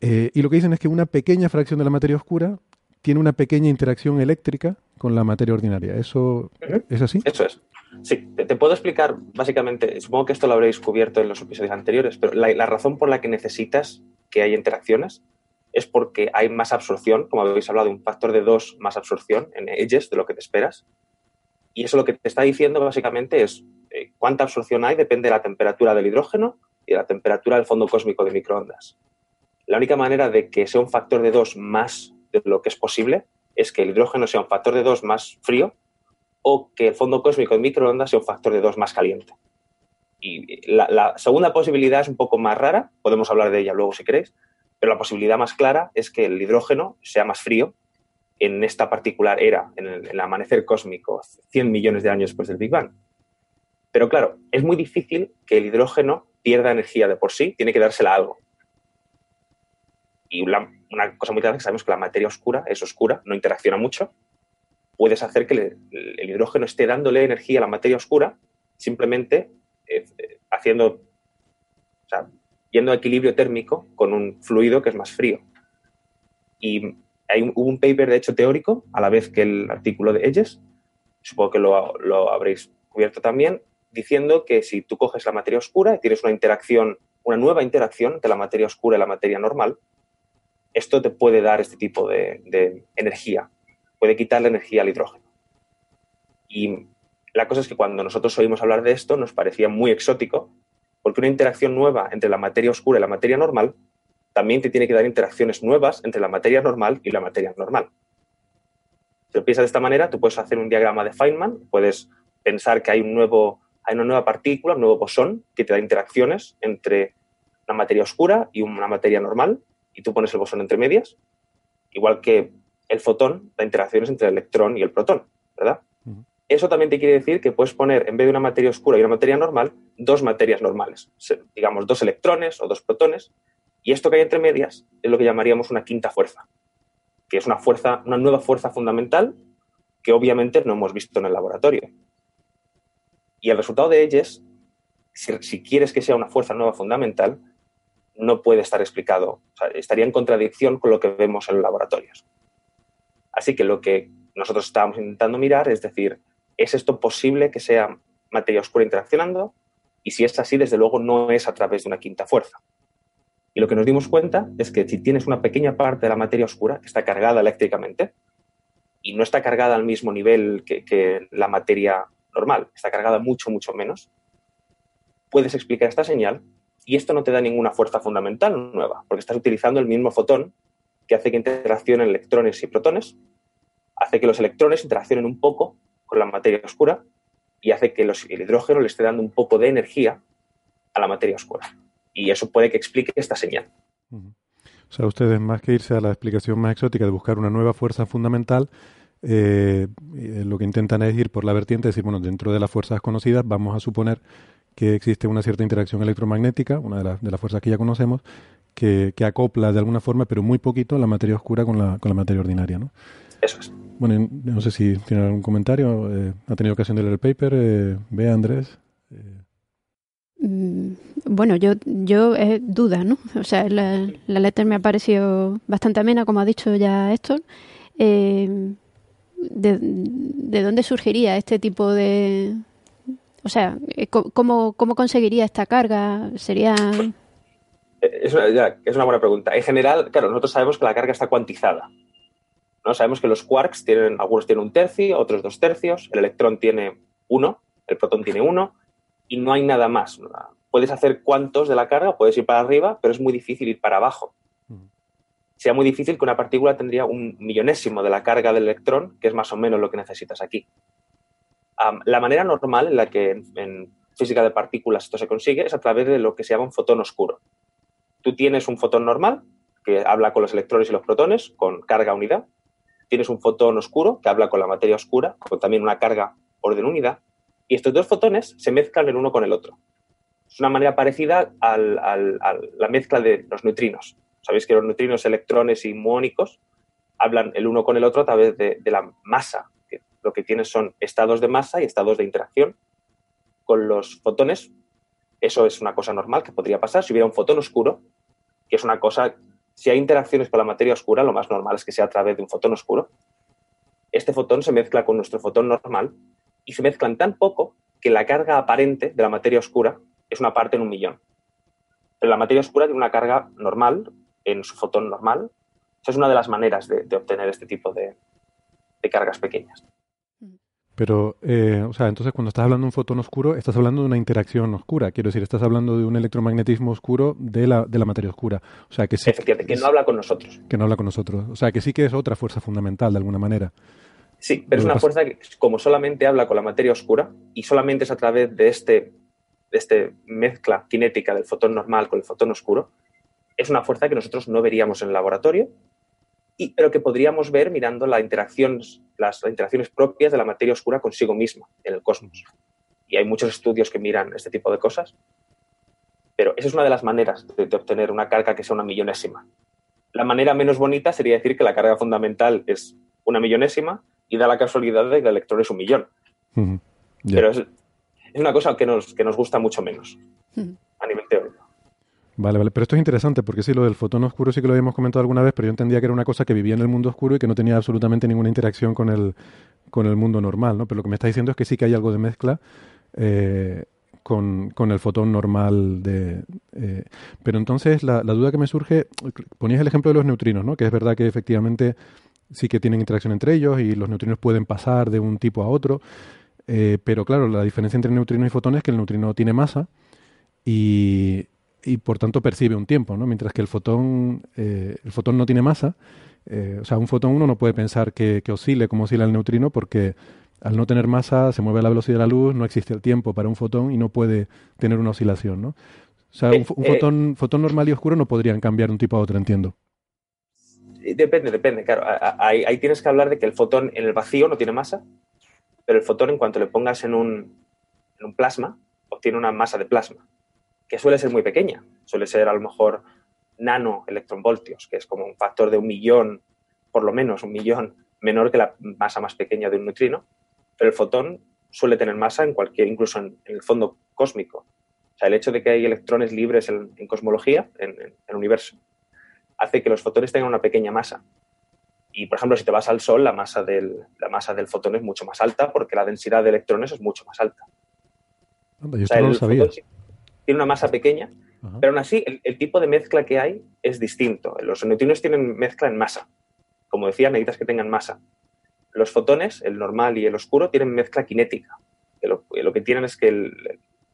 y lo que dicen es que una pequeña fracción de la materia oscura tiene una pequeña interacción eléctrica con la materia ordinaria. ¿Eso es así? Eso es. Sí, te puedo explicar básicamente, supongo que esto lo habréis cubierto en los episodios anteriores, pero la razón por la que necesitas que haya interacciones es porque hay más absorción, como habéis hablado, un factor de 2 más absorción en EDGES de lo que te esperas. Y eso lo que te está diciendo básicamente es cuánta absorción hay depende de la temperatura del hidrógeno y de la temperatura del fondo cósmico de microondas. La única manera de que sea un factor de 2 más de lo que es posible es que el hidrógeno sea un factor de 2 más frío o que el fondo cósmico de microondas sea un factor de 2 más caliente. Y la segunda posibilidad es un poco más rara, podemos hablar de ella luego si queréis, pero la posibilidad más clara es que el hidrógeno sea más frío en esta particular era, en el amanecer cósmico, 100 millones de años después del Big Bang. Pero claro, es muy difícil que el hidrógeno pierda energía de por sí, tiene que dársela algo. Y una cosa muy clara es que sabemos que la materia oscura es oscura, no interacciona mucho. Puedes hacer que el hidrógeno esté dándole energía a la materia oscura simplemente yendo a equilibrio térmico con un fluido que es más frío. Y hubo un paper, de hecho, teórico, a la vez que el artículo de EDGES, supongo que lo habréis cubierto también, diciendo que si tú coges la materia oscura y tienes una nueva interacción entre la materia oscura y la materia normal, esto te puede dar este tipo de energía, puede quitar la energía al hidrógeno. Y la cosa es que cuando nosotros oímos hablar de esto nos parecía muy exótico, porque una interacción nueva entre la materia oscura y la materia normal también te tiene que dar interacciones nuevas entre la materia normal y la materia normal. Si lo piensas de esta manera, tú puedes hacer un diagrama de Feynman, puedes pensar que hay una nueva partícula, un nuevo bosón que te da interacciones entre una materia oscura y una materia normal, y tú pones el bosón entre medias, igual que el fotón da interacciones entre el electrón y el protón, ¿verdad? Uh-huh. Eso también te quiere decir que puedes poner, en vez de una materia oscura y una materia normal, 2 materias normales, digamos 2 electrones o 2 protones, y esto que hay entre medias es lo que llamaríamos una quinta fuerza, que es una nueva fuerza fundamental que obviamente no hemos visto en el laboratorio. Y el resultado de EDGES, si quieres que sea una fuerza nueva fundamental, no puede estar explicado, o sea, estaría en contradicción con lo que vemos en los laboratorios. Así que lo que nosotros estábamos intentando mirar es decir, ¿es esto posible que sea materia oscura interaccionando? Y si es así, desde luego no es a través de una quinta fuerza. Y lo que nos dimos cuenta es que si tienes una pequeña parte de la materia oscura que está cargada eléctricamente y no está cargada al mismo nivel que la materia normal, está cargada mucho, mucho menos, puedes explicar esta señal y esto no te da ninguna fuerza fundamental nueva, porque estás utilizando el mismo fotón que hace que interaccionen electrones y protones, hace que los electrones interaccionen un poco con la materia oscura y hace que el hidrógeno le esté dando un poco de energía a la materia oscura. Y eso puede que explique esta señal. Uh-huh. O sea, ustedes, más que irse a la explicación más exótica de buscar una nueva fuerza fundamental, lo que intentan es ir por la vertiente, decir, bueno, dentro de las fuerzas conocidas vamos a suponer que existe una cierta interacción electromagnética, una de las fuerzas que ya conocemos, que acopla de alguna forma, pero muy poquito, la materia oscura con la materia ordinaria, ¿no? Eso es. Bueno, no sé si tiene algún comentario. ¿Ha tenido ocasión de leer el paper? Bea, Andrés. Bueno, yo duda, ¿no? O sea, la letter me ha parecido bastante amena, como ha dicho ya Héctor. ¿De dónde surgiría este tipo de...? O sea, ¿cómo conseguiría esta carga? ¿Sería...? Es una buena pregunta. En general, claro, nosotros sabemos que la carga está cuantizada, ¿no? Sabemos que los quarks algunos tienen 1/3, otros 2/3, el electrón tiene 1, el protón tiene 1 y no hay nada más. Puedes hacer cuantos de la carga, puedes ir para arriba, pero es muy difícil ir para abajo. Sería muy difícil que una partícula tendría 1/100,000 de la carga del electrón, que es más o menos lo que necesitas aquí. La manera normal en la que en física de partículas esto se consigue es a través de lo que se llama un fotón oscuro. Tú tienes un fotón normal que habla con los electrones y los protones, con carga unidad. Tienes un fotón oscuro que habla con la materia oscura, con también una carga orden unidad. Y estos dos fotones se mezclan el uno con el otro. Es una manera parecida a la mezcla de los neutrinos. Sabéis que los neutrinos, electrones y muónicos hablan el uno con el otro a través de la masa. Lo que tienes son estados de masa y estados de interacción con los fotones. Eso es una cosa normal que podría pasar si hubiera un fotón oscuro, que es una cosa... Si hay interacciones con la materia oscura, lo más normal es que sea a través de un fotón oscuro. Este fotón se mezcla con nuestro fotón normal y se mezclan tan poco que la carga aparente de la materia oscura es una parte en 1.000.000. Pero la materia oscura tiene una carga normal en su fotón normal. Esa es una de las maneras de obtener este tipo de cargas pequeñas. Pero, entonces cuando estás hablando de un fotón oscuro, estás hablando de una interacción oscura. Quiero decir, estás hablando de un electromagnetismo oscuro de la materia oscura. O sea, que sí, efectivamente, que no habla con nosotros. Que no habla con nosotros. O sea, que sí que es otra fuerza fundamental, de alguna manera. Sí, pero es una fuerza que, como solamente habla con la materia oscura, y solamente es a través de este mezcla cinética del fotón normal con el fotón oscuro, es una fuerza que nosotros no veríamos en el laboratorio, pero que podríamos ver mirando las interacciones propias de la materia oscura consigo misma en el cosmos. Y hay muchos estudios que miran este tipo de cosas, pero esa es una de las maneras de obtener una carga que sea 1/1.000.000. La manera menos bonita sería decir que la carga fundamental es 1/1.000.000 y da la casualidad de que el electrón es 1.000.000. Uh-huh. Yeah. Pero es una cosa que nos gusta mucho menos a nivel teórico. Vale, pero esto es interesante porque sí, lo del fotón oscuro sí que lo habíamos comentado alguna vez, pero yo entendía que era una cosa que vivía en el mundo oscuro y que no tenía absolutamente ninguna interacción con el mundo normal, ¿no? Pero lo que me está diciendo es que sí que hay algo de mezcla con el fotón normal de... Pero entonces la duda que me surge, ponías el ejemplo de los neutrinos, ¿no? Que es verdad que efectivamente sí que tienen interacción entre ellos y los neutrinos pueden pasar de un tipo a otro, pero claro, la diferencia entre neutrinos y fotones es que el neutrino tiene masa y por tanto percibe un tiempo, ¿no? Mientras que el fotón no tiene masa, un fotón uno no puede pensar que oscile como oscila el neutrino porque al no tener masa se mueve a la velocidad de la luz, no existe el tiempo para un fotón y no puede tener una oscilación, ¿no? O sea, un fotón normal y oscuro no podrían cambiar de un tipo a otro, entiendo. Depende, claro. Ahí tienes que hablar de que el fotón en el vacío no tiene masa, pero el fotón en cuanto le pongas en un plasma, obtiene una masa de plasma, que suele ser muy pequeña, suele ser a lo mejor nano electronvoltios, que es como un factor de 1.000.000, por lo menos 1.000.000, menor que la masa más pequeña de un neutrino, pero el fotón suele tener masa en cualquier, incluso en el fondo cósmico. O sea, el hecho de que hay electrones libres en cosmología, en el universo, hace que los fotones tengan una pequeña masa. Y, por ejemplo, si te vas al Sol, la masa del fotón es mucho más alta porque la densidad de electrones es mucho más alta. Yo esto no lo sabía. Tiene una masa pequeña, ajá, pero aún así el tipo de mezcla que hay es distinto. Los neutrinos tienen mezcla en masa. Como decía, necesitas que tengan masa. Los fotones, el normal y el oscuro, tienen mezcla cinética. Lo que tienen es que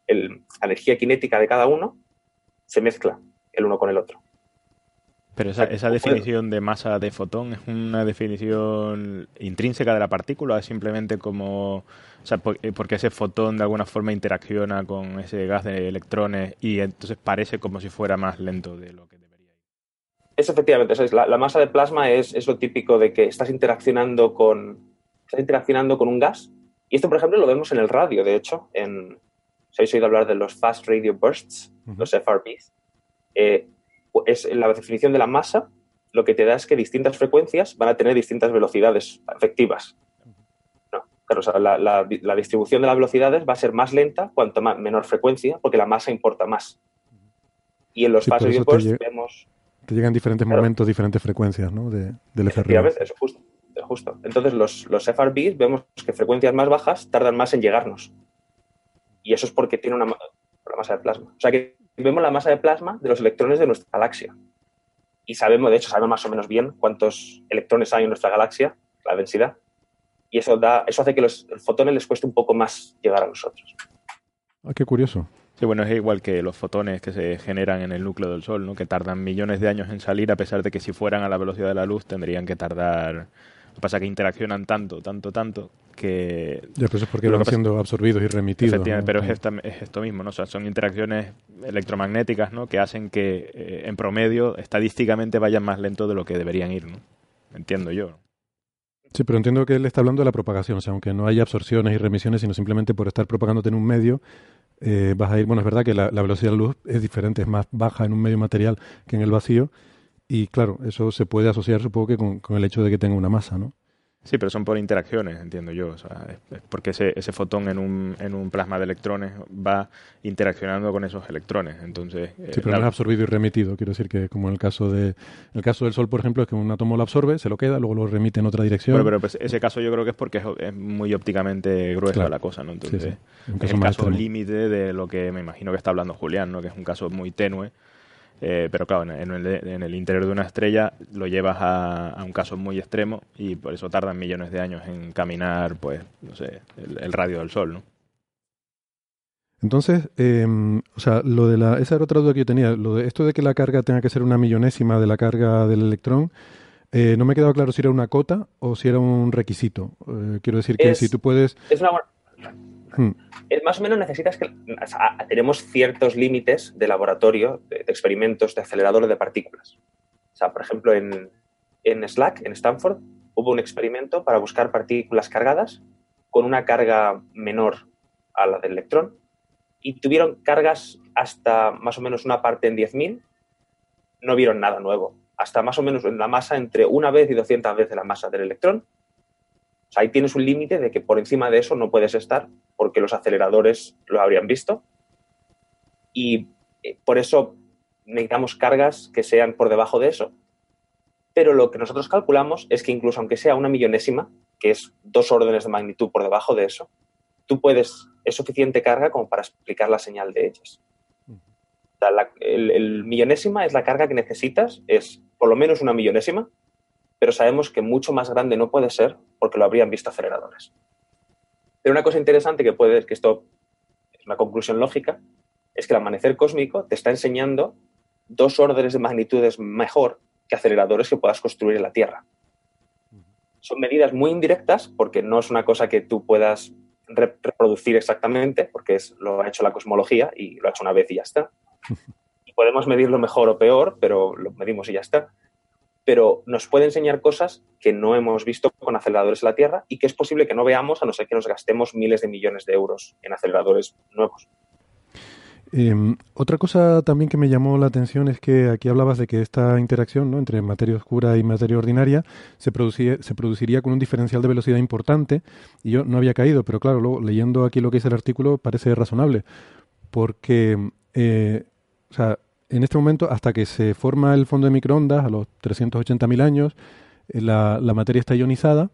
la energía cinética de cada uno se mezcla el uno con el otro. Pero esa definición de masa de fotón es una definición intrínseca de la partícula, es simplemente como... O sea, porque ese fotón de alguna forma interacciona con ese gas de electrones y entonces parece como si fuera más lento de lo que debería ir. Es efectivamente, ¿sabes? La masa de plasma es lo típico de que estás interaccionando con un gas. Y esto, por ejemplo, lo vemos en el radio, de hecho. Si habéis oído hablar de los Fast Radio Bursts, uh-huh, los FRBs, es la definición de la masa, lo que te da es que distintas frecuencias van a tener distintas velocidades efectivas. Claro, o sea, la distribución de las velocidades va a ser más lenta cuanto más, menor frecuencia, porque la masa importa más. Y en los Fast Radio Bursts vemos... Te llegan diferentes momentos, diferentes frecuencias, ¿no? Del FRB. Eso, justo. Entonces, los FRBs vemos que frecuencias más bajas tardan más en llegarnos. Y eso es porque tiene una masa de plasma. O sea, que vemos la masa de plasma de los electrones de nuestra galaxia. Y sabemos, de hecho, más o menos bien cuántos electrones hay en nuestra galaxia, la densidad. Y eso hace que los fotones les cueste un poco más llegar a nosotros. Ah, qué curioso. Sí, bueno, es igual que los fotones que se generan en el núcleo del Sol, ¿no? Que tardan millones de años en salir, a pesar de que si fueran a la velocidad de la luz tendrían que tardar Lo que pasa es que interaccionan tanto, que... Después es porque van siendo absorbidos y remitidos. Efectivamente, ¿no? Pero es esto mismo, ¿no? O sea, son interacciones electromagnéticas, ¿no?, que hacen que, en promedio, estadísticamente vayan más lento de lo que deberían ir, ¿no? Entiendo yo. Sí, pero entiendo que él está hablando de la propagación. O sea, aunque no haya absorciones y remisiones, sino simplemente por estar propagándote en un medio, vas a ir... Bueno, es verdad que la velocidad de la luz es diferente, es más baja en un medio material que en el vacío. Y claro, eso se puede asociar, supongo, que con el hecho de que tenga una masa, ¿no? Sí, pero son por interacciones, entiendo yo. O sea, es porque ese fotón en un plasma de electrones va interaccionando con esos electrones. Entonces, sí, pero no es absorbido y remitido. Quiero decir que, como en el caso del Sol, por ejemplo, es que un átomo lo absorbe, se lo queda, luego lo remite en otra dirección. Pero pues, ese caso yo creo que es porque es muy ópticamente gruesa, claro, la cosa, ¿no? Entonces, sí. Es el caso límite de lo que me imagino que está hablando Julián, ¿no? Que es un caso muy tenue. Pero claro, en el interior de una estrella lo llevas a un caso muy extremo, y por eso tardan millones de años en caminar, pues, no sé, el radio del Sol, ¿no? Entonces, o sea, lo de esa era otra duda que yo tenía, lo de esto de que la carga tenga que ser una millonésima de la carga del electrón, no me quedaba claro si era una cota o si era un requisito. Quiero decir que si tú puedes... Es una buena... Más o menos necesitas que... O sea, tenemos ciertos límites de laboratorio, de experimentos de acelerador de partículas. O sea, por ejemplo, en SLAC, en Stanford, hubo un experimento para buscar partículas cargadas con una carga menor a la del electrón, y tuvieron cargas hasta más o menos una parte en 10.000. No vieron nada nuevo. Hasta más o menos en la masa, entre una vez y 200 veces la masa del electrón. O sea, ahí tienes un límite de que por encima de eso no puedes estar, porque los aceleradores lo habrían visto, y por eso necesitamos cargas que sean por debajo de eso. Pero lo que nosotros calculamos es que incluso aunque sea una millonésima, que es 2 órdenes de magnitud por debajo de eso, es suficiente carga como para explicar la señal de EDGES. O sea, el millonésima es la carga que necesitas, es por lo menos una millonésima, pero sabemos que mucho más grande no puede ser porque lo habrían visto aceleradores. Pero una cosa interesante que esto es una conclusión lógica, es que el amanecer cósmico te está enseñando 2 órdenes de magnitudes mejor que aceleradores que puedas construir en la Tierra. Son medidas muy indirectas, porque no es una cosa que tú puedas reproducir exactamente, porque lo ha hecho la cosmología y lo ha hecho una vez y ya está. Y podemos medirlo mejor o peor, pero lo medimos y ya está. Pero nos puede enseñar cosas que no hemos visto con aceleradores en la Tierra y que es posible que no veamos a no ser que nos gastemos miles de millones de euros en aceleradores nuevos. Otra cosa también que me llamó la atención es que aquí hablabas de que esta interacción, ¿no?, entre materia oscura y materia ordinaria se produciría con un diferencial de velocidad importante, y yo no había caído, pero claro, luego, leyendo aquí lo que dice el artículo, parece razonable, porque o sea, en este momento, hasta que se forma el fondo de microondas, a los 380.000 años, la materia está ionizada.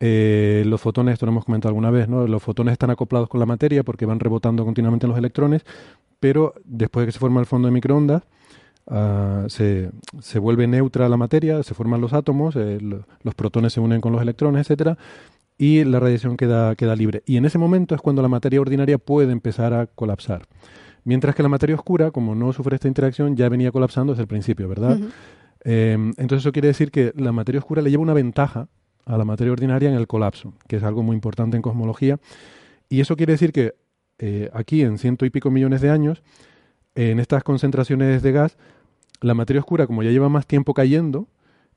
Los fotones, esto lo hemos comentado alguna vez, ¿no?, los fotones están acoplados con la materia porque van rebotando continuamente en los electrones, pero después de que se forma el fondo de microondas, se vuelve neutra la materia, se forman los átomos, los protones se unen con los electrones, etcétera, y la radiación queda libre. Y en ese momento es cuando la materia ordinaria puede empezar a colapsar. Mientras que la materia oscura, como no sufre esta interacción, ya venía colapsando desde el principio, ¿verdad? Uh-huh. Entonces eso quiere decir que la materia oscura le lleva una ventaja a la materia ordinaria en el colapso, que es algo muy importante en cosmología. Y eso quiere decir que aquí, en 100 y pico millones de años, en estas concentraciones de gas, la materia oscura, como ya lleva más tiempo cayendo,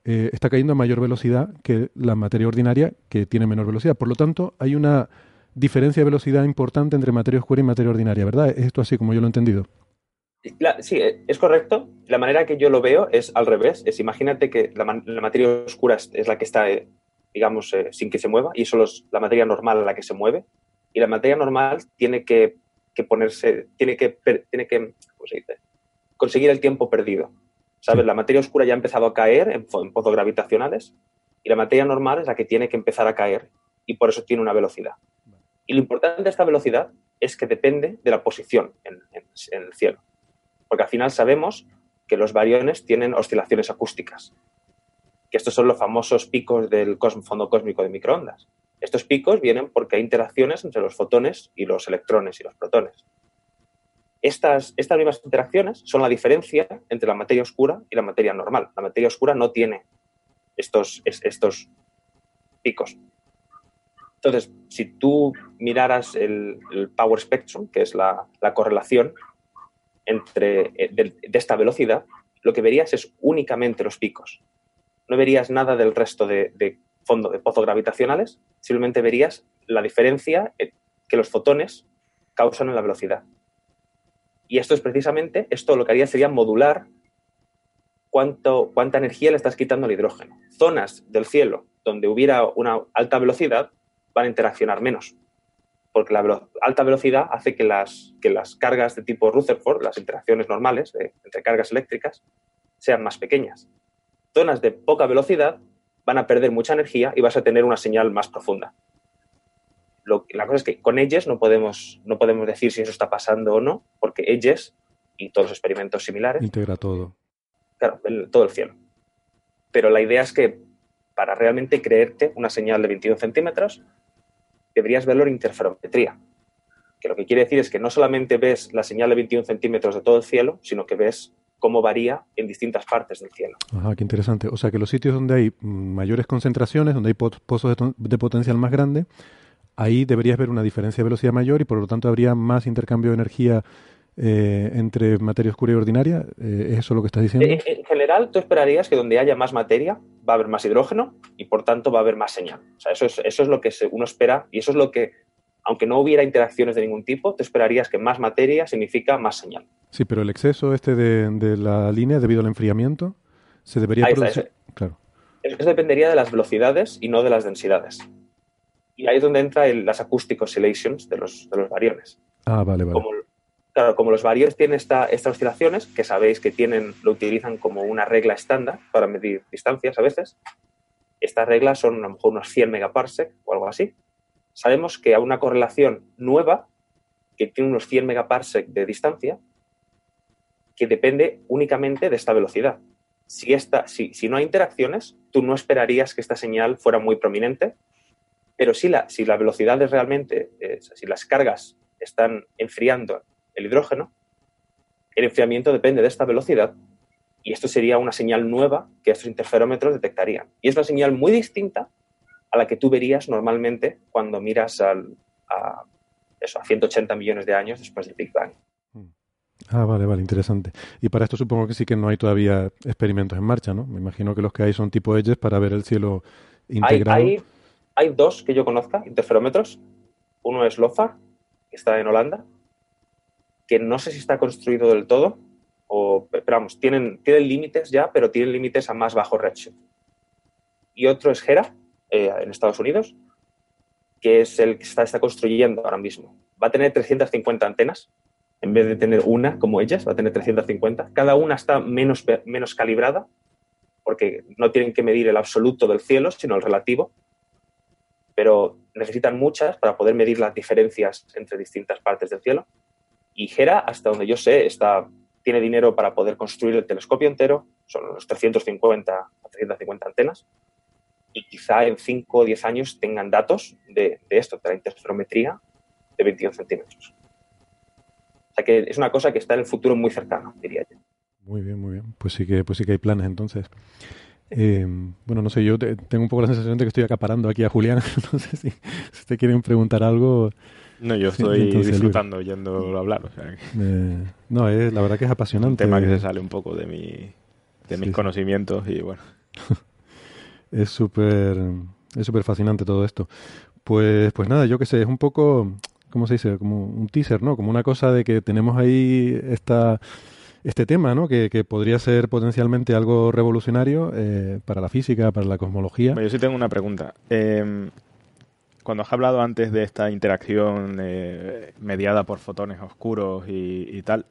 está cayendo a mayor velocidad que la materia ordinaria, que tiene menor velocidad. Por lo tanto, hay una diferencia de velocidad importante entre materia oscura y materia ordinaria, ¿verdad? ¿Es esto así como yo lo he entendido? Sí, es correcto. La manera que yo lo veo es al revés. Es, imagínate que la materia oscura es la que está, digamos, sin que se mueva, y solo es la materia normal la que se mueve. Y la materia normal tiene que ¿cómo se dice?, conseguir el tiempo perdido. ¿Sabes? La materia oscura ya ha empezado a caer en pozos gravitacionales, y la materia normal es la que tiene que empezar a caer, y por eso tiene una velocidad. Y lo importante de esta velocidad es que depende de la posición en el cielo. Porque al final sabemos que los variones tienen oscilaciones acústicas. Que estos son los famosos picos del fondo cósmico de microondas. Estos picos vienen porque hay interacciones entre los fotones y los electrones y los protones. Estas mismas interacciones son la diferencia entre la materia oscura y la materia normal. La materia oscura no tiene estos picos. Entonces, si tú miraras el power spectrum, que es la correlación entre de esta velocidad, lo que verías es únicamente los picos. No verías nada del resto de fondo de pozos gravitacionales, simplemente verías la diferencia que los fotones causan en la velocidad. Y esto es precisamente, esto lo que haría sería modular cuánta energía le estás quitando al hidrógeno. Zonas del cielo donde hubiera una alta velocidad van a interaccionar menos, porque la alta velocidad hace que las cargas de tipo Rutherford, las interacciones normales entre cargas eléctricas, sean más pequeñas. Zonas de poca velocidad van a perder mucha energía y vas a tener una señal más profunda. La cosa es que con EDGES no podemos decir si eso está pasando o no, porque EDGES y todos los experimentos similares... integra todo. Claro, todo el cielo. Pero la idea es que para realmente creerte una señal de 21 centímetros deberías verlo en interferometría, que lo que quiere decir es que no solamente ves la señal de 21 centímetros de todo el cielo, sino que ves cómo varía en distintas partes del cielo. Ajá, qué interesante. O sea, que los sitios donde hay mayores concentraciones, donde hay pozos de potencial más grande, ahí deberías ver una diferencia de velocidad mayor y por lo tanto habría más intercambio de energía entre materia oscura y ordinaria. ¿Es eso lo que estás diciendo? En general, tú esperarías que donde haya más materia va a haber más hidrógeno y por tanto va a haber más señal. O sea, eso es lo que uno espera y eso es lo que, aunque no hubiera interacciones de ningún tipo, te esperarías que más materia significa más señal. Sí, pero el exceso de la línea debido al enfriamiento se debería producir. Claro. Eso dependería de las velocidades y no de las densidades. Y ahí es donde entran las acoustic oscillations de los variones. Ah, vale. Como los variones tienen estas oscilaciones, que sabéis que lo utilizan como una regla estándar para medir distancias a veces, estas reglas son a lo mejor unos 100 megaparsec o algo así. Sabemos que a una correlación nueva, que tiene unos 100 megaparsec de distancia, que depende únicamente de esta velocidad. Si no hay interacciones, tú no esperarías que esta señal fuera muy prominente, pero si la velocidad es realmente, si las cargas están enfriando el hidrógeno, el enfriamiento depende de esta velocidad y esto sería una señal nueva que estos interferómetros detectarían. Y es una señal muy distinta a la que tú verías normalmente cuando miras a 180 millones de años después del Big Bang. Ah, vale, interesante. Y para esto supongo que sí que no hay todavía experimentos en marcha, ¿no? Me imagino que los que hay son tipo EDGES para ver el cielo integrado. Hay dos que yo conozca, interferómetros. Uno es LOFAR, que está en Holanda, que no sé si está construido del todo, pero vamos, tienen límites ya, pero tienen límites a más bajo redshift. Y otro es HERA, en Estados Unidos, que es el que está construyendo ahora mismo. Va a tener 350 antenas, en vez de tener una como ellas, va a tener 350. Cada una está menos calibrada, porque no tienen que medir el absoluto del cielo, sino el relativo, pero necesitan muchas para poder medir las diferencias entre distintas partes del cielo. Y HERA, hasta donde yo sé, tiene dinero para poder construir el telescopio entero, son unos 350 antenas, y quizá en 5 o 10 años tengan datos de esto, de la interferometría de 21 centímetros. O sea que es una cosa que está en el futuro muy cercano, diría yo. Muy bien. Pues sí que hay planes entonces. Bueno, no sé, yo tengo un poco la sensación de que estoy acaparando aquí a Julián, no sé si te quieren preguntar algo. No, yo estoy disfrutando oyéndolo hablar. O sea que... no, la verdad que es apasionante. Un tema que se sale un poco de mis conocimientos y bueno. Es súper fascinante todo esto. Pues nada, yo qué sé, es un poco, ¿cómo se dice? Como un teaser, ¿no? Como una cosa de que tenemos ahí este tema, ¿no? Que podría ser potencialmente algo revolucionario para la física, para la cosmología. Yo sí tengo una pregunta. Cuando has hablado antes de esta interacción mediada por fotones oscuros y tal,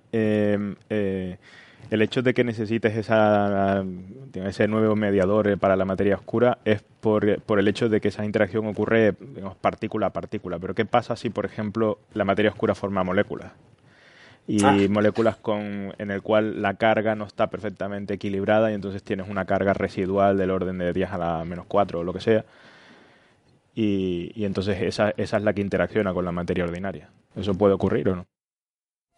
el hecho de que necesites ese nuevo mediador para la materia oscura es por el hecho de que esa interacción ocurre, digamos, partícula a partícula. Pero ¿qué pasa si, por ejemplo, la materia oscura forma moléculas? Y moléculas en el cual la carga no está perfectamente equilibrada y entonces tienes una carga residual del orden de 10 a la menos 4 o lo que sea. Y entonces esa es la que interacciona con la materia ordinaria. ¿Eso puede ocurrir o no?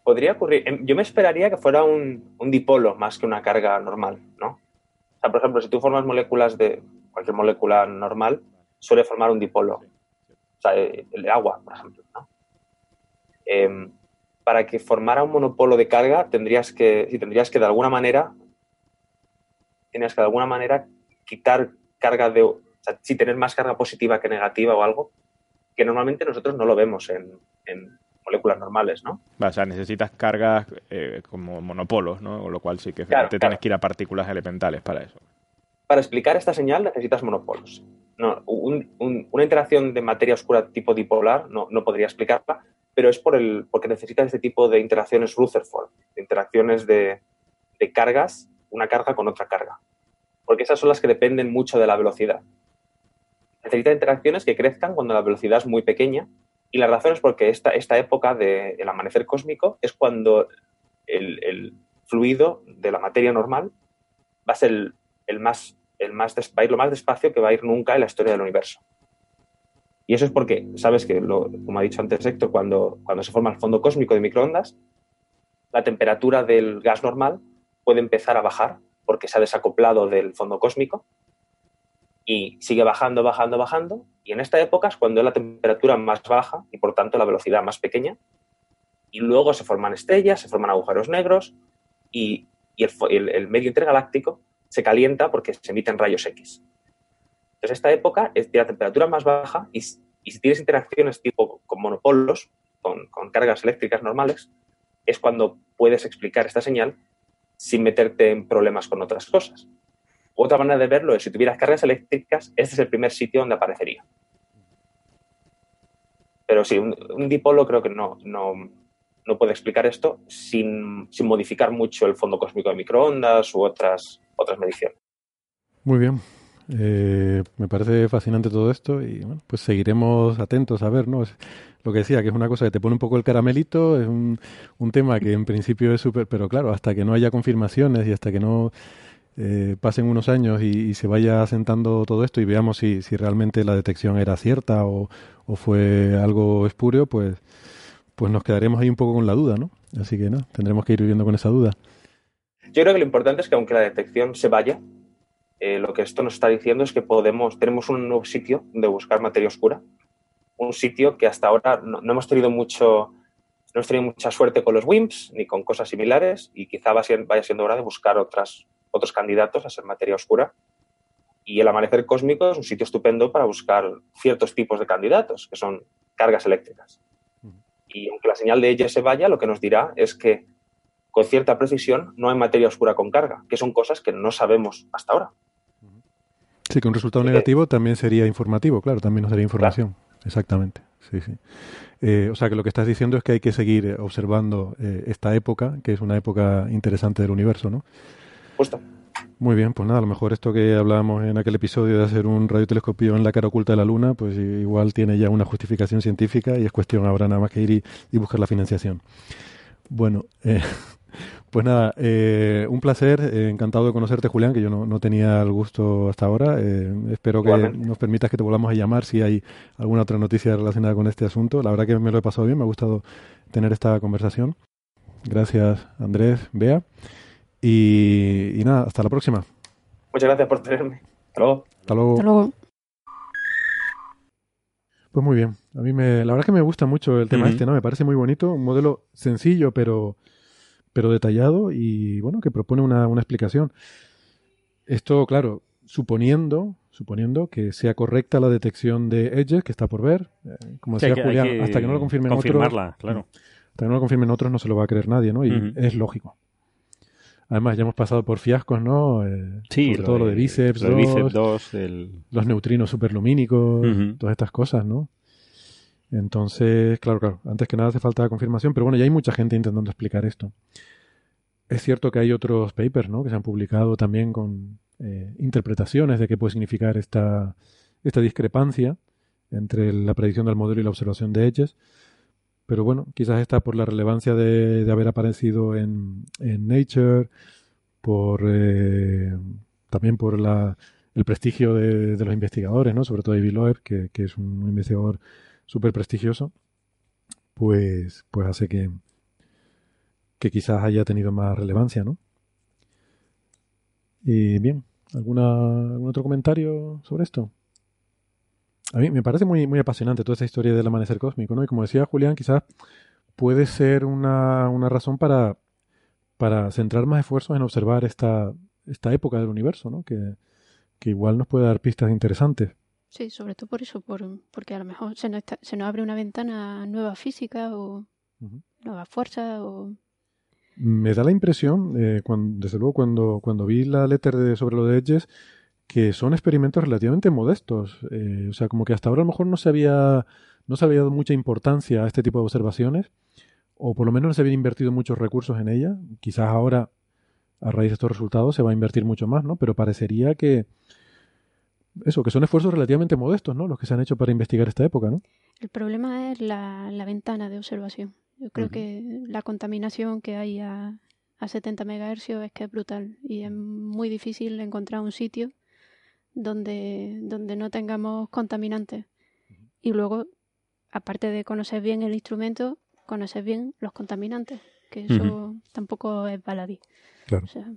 Podría ocurrir. Yo me esperaría que fuera un dipolo más que una carga normal, ¿no? O sea, por ejemplo, si tú formas moléculas de cualquier molécula normal, suele formar un dipolo. O sea, el agua, por ejemplo, ¿no? Para que formara un monopolo de carga tendrías que de alguna manera quitar carga de... O sea, sí tener más carga positiva que negativa o algo, que normalmente nosotros no lo vemos en moléculas normales, ¿no? O sea, necesitas cargas como monopolos, ¿no? Con lo cual sí que tienes que ir a partículas elementales para eso. Para explicar esta señal necesitas monopolos. No, una interacción de materia oscura tipo dipolar no podría explicarla, pero es porque necesitas este tipo de interacciones Rutherford, de interacciones de cargas, una carga con otra carga, porque esas son las que dependen mucho de la velocidad. Necesitas interacciones que crezcan cuando la velocidad es muy pequeña, y la razón es porque esta época del amanecer cósmico es cuando el fluido de la materia normal va a ser va a ir lo más despacio que va a ir nunca en la historia del universo. Y eso es porque, sabes que, como ha dicho antes Héctor, cuando se forma el fondo cósmico de microondas, la temperatura del gas normal puede empezar a bajar porque se ha desacoplado del fondo cósmico y sigue bajando. Y en esta época es cuando es la temperatura más baja y, por tanto, la velocidad más pequeña. Y luego se forman estrellas, se forman agujeros negros y el medio intergaláctico se calienta porque se emiten rayos X. Entonces, esta época es de la temperatura más baja y si tienes interacciones tipo con monopolos, con cargas eléctricas normales, es cuando puedes explicar esta señal sin meterte en problemas con otras cosas. Otra manera de verlo es, si tuvieras cargas eléctricas, este es el primer sitio donde aparecería. Pero sí, un dipolo creo que no puede explicar esto sin modificar mucho el fondo cósmico de microondas u otras mediciones. Muy bien. Me parece fascinante todo esto y bueno, pues seguiremos atentos a ver, ¿no? Es lo que decía, que es una cosa que te pone un poco el caramelito, es un tema que en principio es súper, pero claro, hasta que no haya confirmaciones y hasta que no pasen unos años y se vaya asentando todo esto y veamos si realmente la detección era cierta o fue algo espúreo, pues nos quedaremos ahí un poco con la duda, ¿no? Así que tendremos que ir viviendo con esa duda. Yo creo que lo importante es que aunque la detección se vaya, lo que esto nos está diciendo es que tenemos un nuevo sitio de buscar materia oscura, un sitio que hasta ahora no hemos tenido mucha suerte con los WIMPs ni con cosas similares, y quizá vaya siendo hora de buscar otros candidatos a ser materia oscura. Y el amanecer cósmico es un sitio estupendo para buscar ciertos tipos de candidatos, que son cargas eléctricas. Y aunque la señal de ella se vaya, lo que nos dirá es que con cierta precisión no hay materia oscura con carga, que son cosas que no sabemos hasta ahora. Sí, que un resultado negativo también sería informativo, claro, también nos daría información. Claro. Exactamente, sí. O sea, que lo que estás diciendo es que hay que seguir observando esta época, que es una época interesante del universo, ¿no? Justo. Muy bien, pues nada, a lo mejor esto que hablábamos en aquel episodio de hacer un radiotelescopio en la cara oculta de la Luna, pues igual tiene ya una justificación científica y es cuestión ahora nada más que ir y buscar la financiación. Bueno, pues nada, un placer, encantado de conocerte, Julián, que yo no tenía el gusto hasta ahora. Espero que nos permitas que te volvamos a llamar si hay alguna otra noticia relacionada con este asunto. La verdad que me lo he pasado bien, me ha gustado tener esta conversación. Gracias, Andrés, Bea. Y nada, hasta la próxima. Muchas gracias por tenerme. Hasta luego. Hasta luego. Pues muy bien. A mí la verdad es que me gusta mucho el tema este, ¿no? Me parece muy bonito, un modelo sencillo pero detallado y bueno, que propone una explicación. Esto, claro, suponiendo que sea correcta la detección de EDGES, que está por ver, como decía Julián, hasta que no lo confirmen otros, claro. Hasta que no lo confirmen otros no se lo va a creer nadie, ¿no? Y es lógico. Además, ya hemos pasado por fiascos, ¿no? Sí. Sobre todo lo de Bíceps 2. Los neutrinos superlumínicos, todas estas cosas, ¿no? Entonces, claro. Antes que nada hace falta la confirmación, pero bueno, ya hay mucha gente intentando explicar esto. Es cierto que hay otros papers, ¿no? Que se han publicado también con interpretaciones de qué puede significar esta discrepancia entre la predicción del modelo y la observación de EDGES. Pero bueno, quizás está por la relevancia de haber aparecido en Nature, también por el prestigio de los investigadores, ¿no? Sobre todo Avi Loeb, que es un investigador súper prestigioso, pues hace que quizás haya tenido más relevancia, ¿no? Y bien, ¿algún otro comentario sobre esto? a mí me parece muy, muy apasionante toda esta historia del amanecer cósmico, ¿no? Y como decía Julián, quizás puede ser una razón para centrar más esfuerzos en observar esta época del universo, ¿no? Que igual nos puede dar pistas interesantes. Sí, sobre todo por eso, porque a lo mejor se nos abre una ventana a nueva física o nueva fuerza o... Me da la impresión, desde luego cuando vi la letter sobre lo de EDGES, que son experimentos relativamente modestos. O sea, como que hasta ahora a lo mejor no se había dado mucha importancia a este tipo de observaciones, o por lo menos no se habían invertido muchos recursos en ella. Quizás ahora, a raíz de estos resultados, se va a invertir mucho más, ¿no? Pero parecería que... Eso, que son esfuerzos relativamente modestos, ¿no? Los que se han hecho para investigar esta época, ¿no? El problema es la ventana de observación. Yo creo que la contaminación que hay a 70 MHz es que es brutal y es muy difícil encontrar un sitio donde no tengamos contaminantes. Y luego, aparte de conocer bien el instrumento, conocer bien los contaminantes, que eso tampoco es baladí. Claro. O sea,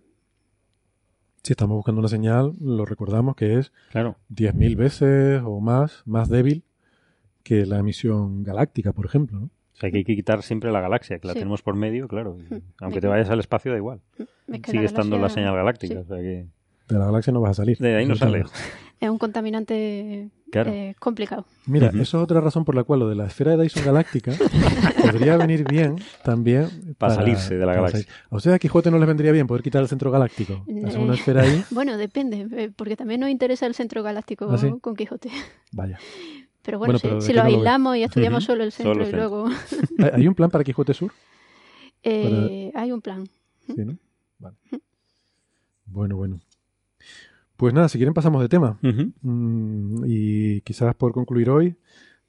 si estamos buscando una señal, lo recordamos que es 10.000 veces o más débil que la emisión galáctica, por ejemplo, ¿no? O sea, que hay que quitar siempre la galaxia, que la tenemos por medio, claro. Aunque te vayas al espacio, da igual. Sigue estando la señal galáctica. Sí. O sea que... De la galaxia no vas a salir. De ahí no sale. Es un contaminante complicado. Mira, eso es otra razón por la cual lo de la esfera de Dyson galáctica podría venir bien también para salirse de la galaxia. O sea, a Quijote no les vendría bien poder quitar el centro galáctico. Hacer una esfera ahí. Bueno, depende, porque también nos interesa el centro galáctico con Quijote. Vaya. Pero bueno, si lo aislamos y estudiamos solo el centro y luego... ¿Hay un plan para Quijote Sur? Hay un plan. Sí, ¿no? Vale. Bueno. Pues nada, si quieren pasamos de tema. Y quizás por concluir hoy,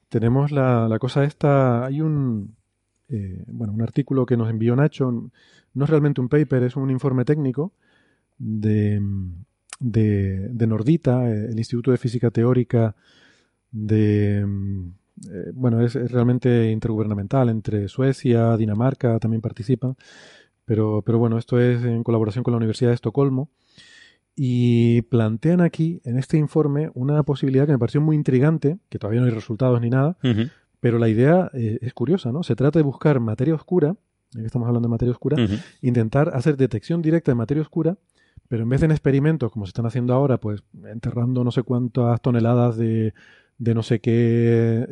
tenemos la cosa esta... Hay un artículo que nos envió Nacho. No es realmente un paper, es un informe técnico de Nordita, el Instituto de Física Teórica... es realmente intergubernamental, entre Suecia, Dinamarca también participan, pero bueno, esto es en colaboración con la Universidad de Estocolmo, y plantean aquí, en este informe, una posibilidad que me pareció muy intrigante, que todavía no hay resultados ni nada, pero la idea es curiosa, ¿no? Se trata de buscar materia oscura, ya que estamos hablando de materia oscura, intentar hacer detección directa de materia oscura, pero en vez de en experimentos, como se están haciendo ahora, pues enterrando no sé cuántas toneladas de no sé qué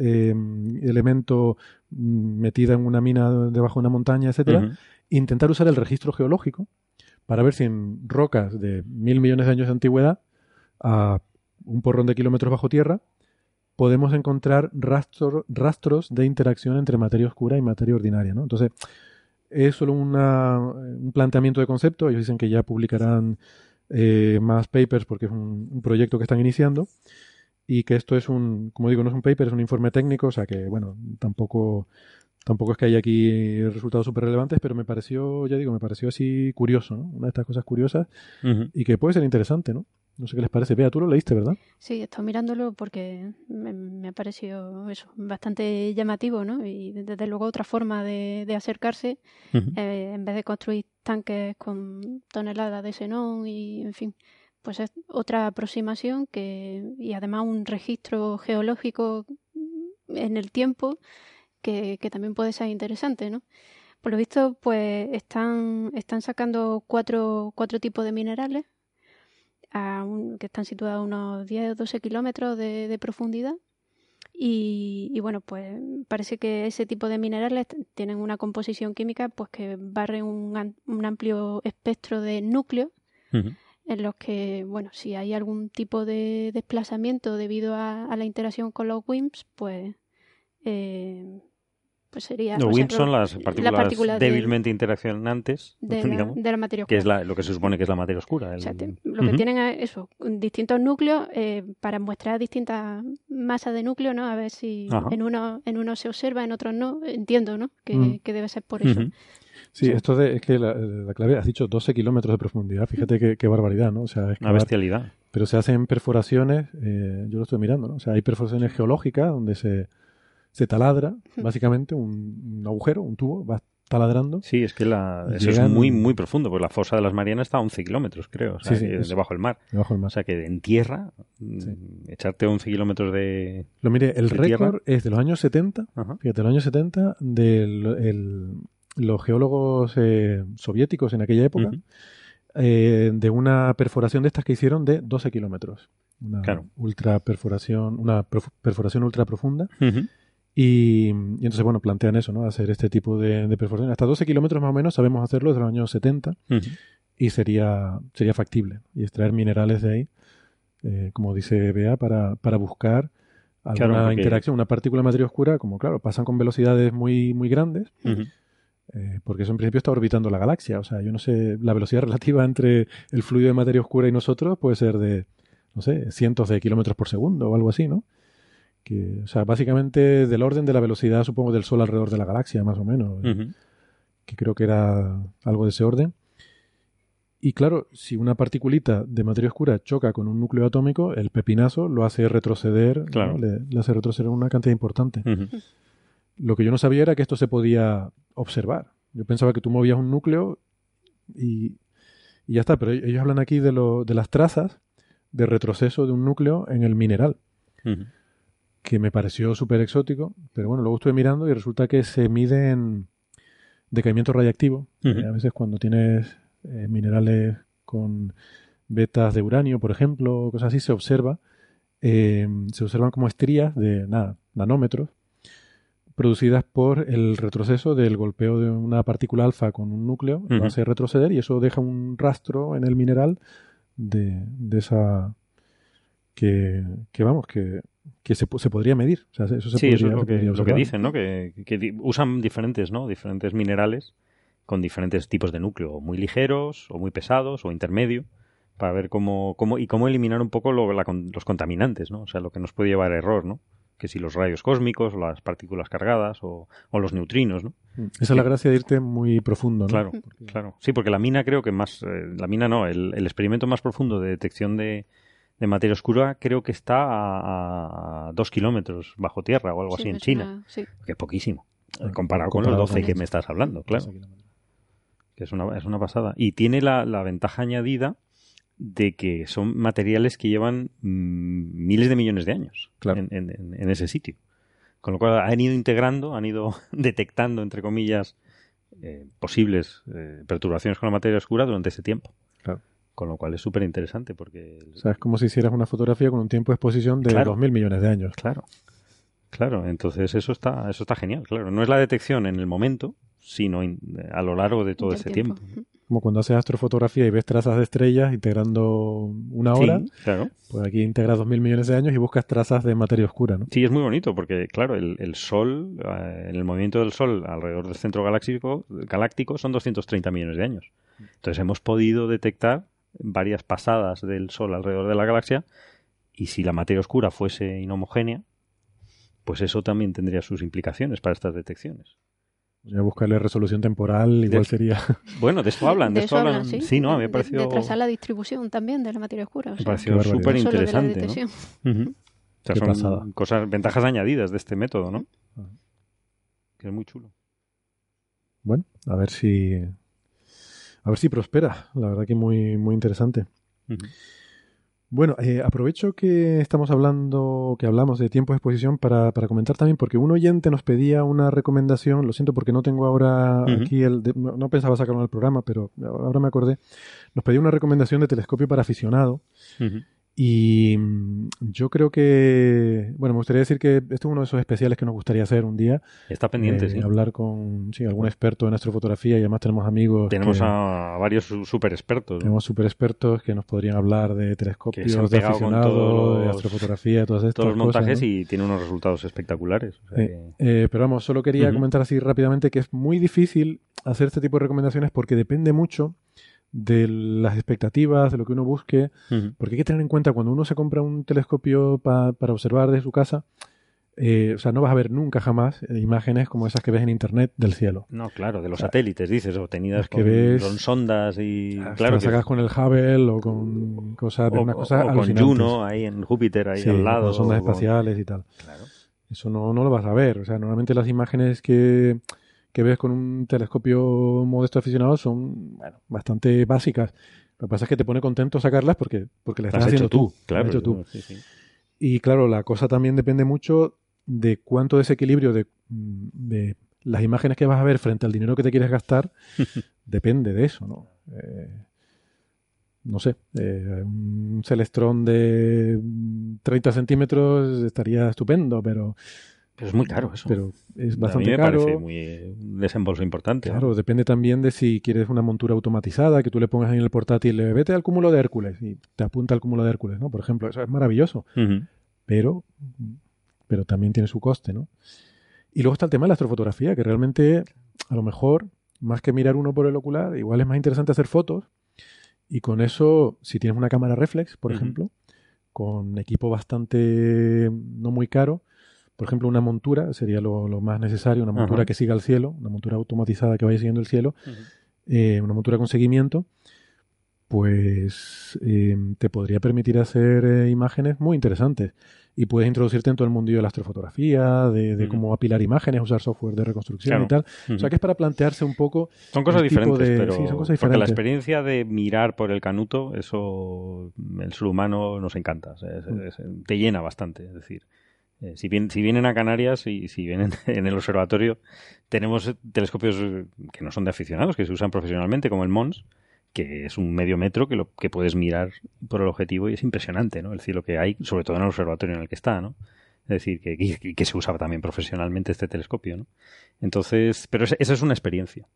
elemento metida en una mina debajo de una montaña, etcétera, intentar usar el registro geológico para ver si en rocas de 1.000 millones de años de antigüedad a un porrón de kilómetros bajo tierra podemos encontrar rastros de interacción entre materia oscura y materia ordinaria, ¿no? Entonces, es solo un planteamiento de concepto. Ellos dicen que ya publicarán más papers porque es un proyecto que están iniciando. Y que esto es como digo, no es un paper, es un informe técnico, o sea que, bueno, tampoco es que haya aquí resultados súper relevantes, pero me pareció así curioso, ¿no? Una de estas cosas curiosas y que puede ser interesante, ¿no? No sé qué les parece. Bea, tú lo leíste, ¿verdad? Sí, he estado mirándolo porque me ha parecido eso, bastante llamativo, ¿no? Y desde luego otra forma de acercarse, en vez de construir tanques con toneladas de xenón y, en fin... Pues es otra aproximación y además un registro geológico en el tiempo que también puede ser interesante, ¿no? Por lo visto, pues están sacando cuatro tipos de minerales que están situados a unos 10 o 12 kilómetros de profundidad y bueno, pues parece que ese tipo de minerales tienen una composición química pues que barre un amplio espectro de núcleos en los que, bueno, si hay algún tipo de desplazamiento debido a la interacción con los WIMPs, pues sería... Los WIMPs son las partículas débilmente interaccionantes de la materia oscura. Que es lo que se supone que es la materia oscura. Lo que tienen es eso, distintos núcleos para muestrar distintas masas de núcleo, ¿no? A ver si en uno se observa, en otros no. Entiendo, ¿no? Que debe ser por eso. Sí, esto es que la clave, has dicho 12 kilómetros de profundidad, fíjate qué barbaridad, ¿no? O sea, es una bestialidad. Pero se hacen perforaciones, yo lo estoy mirando, ¿no? O sea, hay perforaciones geológicas donde se taladra, básicamente, un agujero, un tubo, vas taladrando. Sí, es que eso es muy, muy profundo, porque la fosa de las Marianas está a 11 kilómetros, creo, o sea, debajo del mar. Debajo del mar. O sea, que en tierra, echarte 11 kilómetros de... Lo mire, el récord es de los años 70, ajá, fíjate, los años 70, de los geólogos soviéticos en aquella época, de una perforación de estas que hicieron de 12 kilómetros. Una perforación ultra profunda. Uh-huh. Y entonces, bueno, plantean eso, ¿no? Hacer este tipo de perforación. Hasta 12 kilómetros más o menos sabemos hacerlo desde los años 70. Uh-huh. Y sería factible. Y extraer minerales de ahí, como dice Bea, para buscar alguna interacción. Una partícula de materia oscura, como claro, pasan con velocidades muy, muy grandes. Uh-huh. Porque eso en principio está orbitando la galaxia. O sea, yo no sé, la velocidad relativa entre el fluido de materia oscura y nosotros puede ser de, no sé, cientos de kilómetros por segundo o algo así, ¿no? O sea, básicamente del orden de la velocidad, supongo, del Sol alrededor de la galaxia, más o menos. Uh-huh. Que creo que era algo de ese orden. Y claro, si una particulita de materia oscura choca con un núcleo atómico, el pepinazo lo hace retroceder, claro, ¿no? Le hace retroceder una cantidad importante. Uh-huh. Lo que yo no sabía era que esto se podía observar. Yo pensaba que tú movías un núcleo y ya está. Pero ellos hablan aquí de las trazas de retroceso de un núcleo en el mineral. Uh-huh. Que me pareció súper exótico, pero bueno, luego estuve mirando y resulta que se mide en decaimiento radiactivo. Uh-huh. A veces cuando tienes minerales con vetas de uranio, por ejemplo, cosas así, se observan como estrías de nanómetros producidas por el retroceso del golpeo de una partícula alfa con un núcleo, uh-huh, lo hace retroceder y eso deja un rastro en el mineral de esa... que vamos, que se podría medir. O sea, eso se podría, eso es lo que dicen, ¿no? Que usan diferentes minerales con diferentes tipos de núcleo, muy ligeros, o muy pesados, o intermedio, para ver cómo eliminar un poco los contaminantes, ¿no? O sea, lo que nos puede llevar a error, ¿no? Que si los rayos cósmicos, o las partículas cargadas, o los neutrinos, ¿no? Esa es la gracia de irte muy profundo, ¿no? Claro, claro. Sí, porque la mina creo que más... la mina no, el experimento más profundo de detección de materia oscura creo que está a 2 kilómetros bajo tierra o algo así en China. Sí. Que es poquísimo, comparado con los 12 que me estás hablando, claro. Que es una pasada. Y tiene la ventaja añadida de que son materiales que llevan miles de millones de años, claro, en ese sitio. Con lo cual han ido detectando, entre comillas, posibles perturbaciones con la materia oscura durante ese tiempo. Claro. Con lo cual es súper interesante porque... O sea, es como si hicieras una fotografía con un tiempo de exposición de 2.000 millones de años. Claro, claro. Entonces eso está genial, claro. No es la detección en el momento, sino a lo largo de todo ese tiempo. Como cuando haces astrofotografía y ves trazas de estrellas integrando una hora. Sí, claro. Pues aquí integras 2.000 millones de años y buscas trazas de materia oscura, ¿no? Sí, es muy bonito porque, claro, el Sol, el movimiento del Sol alrededor del centro galáctico son 230 millones de años. Entonces hemos podido detectar varias pasadas del Sol alrededor de la galaxia, y si la materia oscura fuese inhomogénea, pues eso también tendría sus implicaciones para estas detecciones. Voy a buscarle resolución temporal, igual sería... Bueno, de eso hablan. ¿De eso hablan? Sí, no, me ha parecido... De trazar la distribución también de la materia oscura. Me pareció súper interesante, ¿no? Uh-huh. O sea, son pasada. Ventajas añadidas de este método, ¿no? Uh-huh. Que es muy chulo. Bueno, a ver si prospera. La verdad que muy, muy interesante. Uh-huh. Bueno, aprovecho que hablamos de tiempo de exposición para comentar también, porque un oyente nos pedía una recomendación. Lo siento porque no tengo ahora aquí no pensaba sacarlo en el programa, pero ahora me acordé. Nos pedía una recomendación de telescopio para aficionado. Uh-huh. Y yo creo que... Bueno, me gustaría decir que este es uno de esos especiales que nos gustaría hacer un día. Está pendiente, sí. Hablar con algún experto en astrofotografía y además tenemos amigos... Tenemos a varios super expertos. Tenemos super expertos que nos podrían hablar de telescopios, de aficionados, de astrofotografía, todas estas cosas. Todos los montajes, ¿no? Y tiene unos resultados espectaculares. O sea que... pero vamos, solo quería comentar así rápidamente que es muy difícil hacer este tipo de recomendaciones porque depende mucho de las expectativas, de lo que uno busque, porque hay que tener en cuenta cuando uno se compra un telescopio para observar desde su casa, o sea, no vas a ver nunca jamás imágenes como esas que ves en internet del cielo. No, claro, de los satélites, dices, obtenidas con sondas y... Claro, que sacas con el Hubble o con cosas alucinantes. Con Juno, ahí en Júpiter, ahí al lado. Con sondas espaciales y tal. Claro. Eso no lo vas a ver, o sea, normalmente las imágenes que que ves con un telescopio modesto aficionado son, bueno, bastante básicas. Lo que pasa es que te pone contento sacarlas porque las estás haciendo tú. Claro, las has hecho tú. Sí, sí. Y claro, la cosa también depende mucho de cuánto desequilibrio de las imágenes que vas a ver frente al dinero que te quieres gastar. Depende de eso, ¿no? No sé, un celestrón de 30 centímetros estaría estupendo, pero es muy caro eso. Pero es bastante caro. A mí me parece un desembolso importante. Claro, ¿no? Depende también de si quieres una montura automatizada, que tú le pongas ahí en el portátil, vete al cúmulo de Hércules, y te apunta al cúmulo de Hércules, ¿no? Por ejemplo, eso es maravilloso. Uh-huh. Pero también tiene su coste, ¿no? Y luego está el tema de la astrofotografía, que realmente, a lo mejor, más que mirar uno por el ocular, igual es más interesante hacer fotos. Y con eso, si tienes una cámara reflex, por ejemplo, con equipo bastante no muy caro, por ejemplo, una montura sería lo más necesario, una montura que siga el cielo, una montura automatizada que vaya siguiendo el cielo, una montura con seguimiento, pues te podría permitir hacer imágenes muy interesantes. Y puedes introducirte en todo el mundillo de la astrofotografía, de cómo apilar imágenes, usar software de reconstrucción, claro, y tal. O sea, que es para plantearse un poco... Son cosas diferentes, pero... Sí, son cosas diferentes. Porque la experiencia de mirar por el canuto, eso el ser humano nos encanta. O sea, te llena bastante, es decir... Si vienen a Canarias y si vienen en el observatorio, tenemos telescopios que no son de aficionados, que se usan profesionalmente, como el Mons, que es un medio metro que puedes mirar por el objetivo y es impresionante, ¿no? El cielo que hay, sobre todo en el observatorio en el que está, ¿no? Es decir, que se usaba también profesionalmente este telescopio, ¿no? Entonces, pero esa es una experiencia.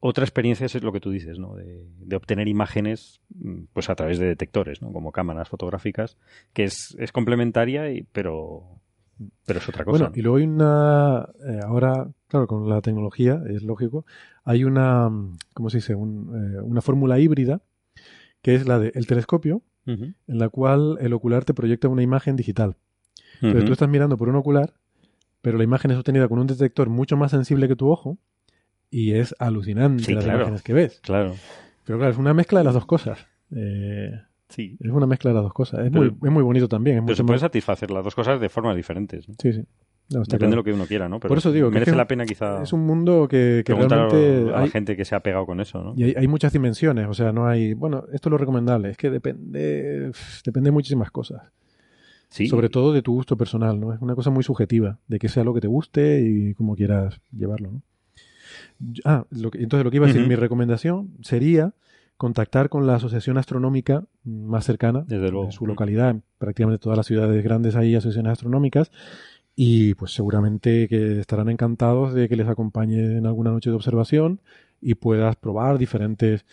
Otra experiencia es lo que tú dices, ¿no? De obtener imágenes, pues a través de detectores, ¿no? Como cámaras fotográficas, que es complementaria, pero es otra cosa. Bueno, ¿no? Y luego hay una... ahora, claro, con la tecnología, es lógico, hay una, ¿cómo se dice? Una fórmula híbrida, que es la del telescopio, en la cual el ocular te proyecta una imagen digital. Entonces tú estás mirando por un ocular, pero la imagen es obtenida con un detector mucho más sensible que tu ojo, y es alucinante, sí, las imágenes que ves. Claro. Pero claro, es una mezcla de las dos cosas. Sí. Es una mezcla de las dos cosas. Es muy bonito también. Es pero se puede satisfacer las dos cosas de formas diferentes, ¿no? Sí, sí. No, depende de lo que uno quiera, ¿no? Pero por eso digo, merece que la pena quizá... Es un mundo que realmente... a la gente que se ha pegado con eso, ¿no? Y hay muchas dimensiones. O sea, no hay... Bueno, esto es lo recomendable. Es que depende de muchísimas cosas. Sí. Sobre todo de tu gusto personal, ¿no? Es una cosa muy subjetiva. De que sea lo que te guste y cómo quieras llevarlo, ¿no? Entonces lo que iba a decir, mi recomendación sería contactar con la asociación astronómica más cercana, desde luego, en su localidad, prácticamente todas las ciudades grandes hay asociaciones astronómicas, y pues seguramente que estarán encantados de que les acompañen alguna noche de observación y puedas probar diferentes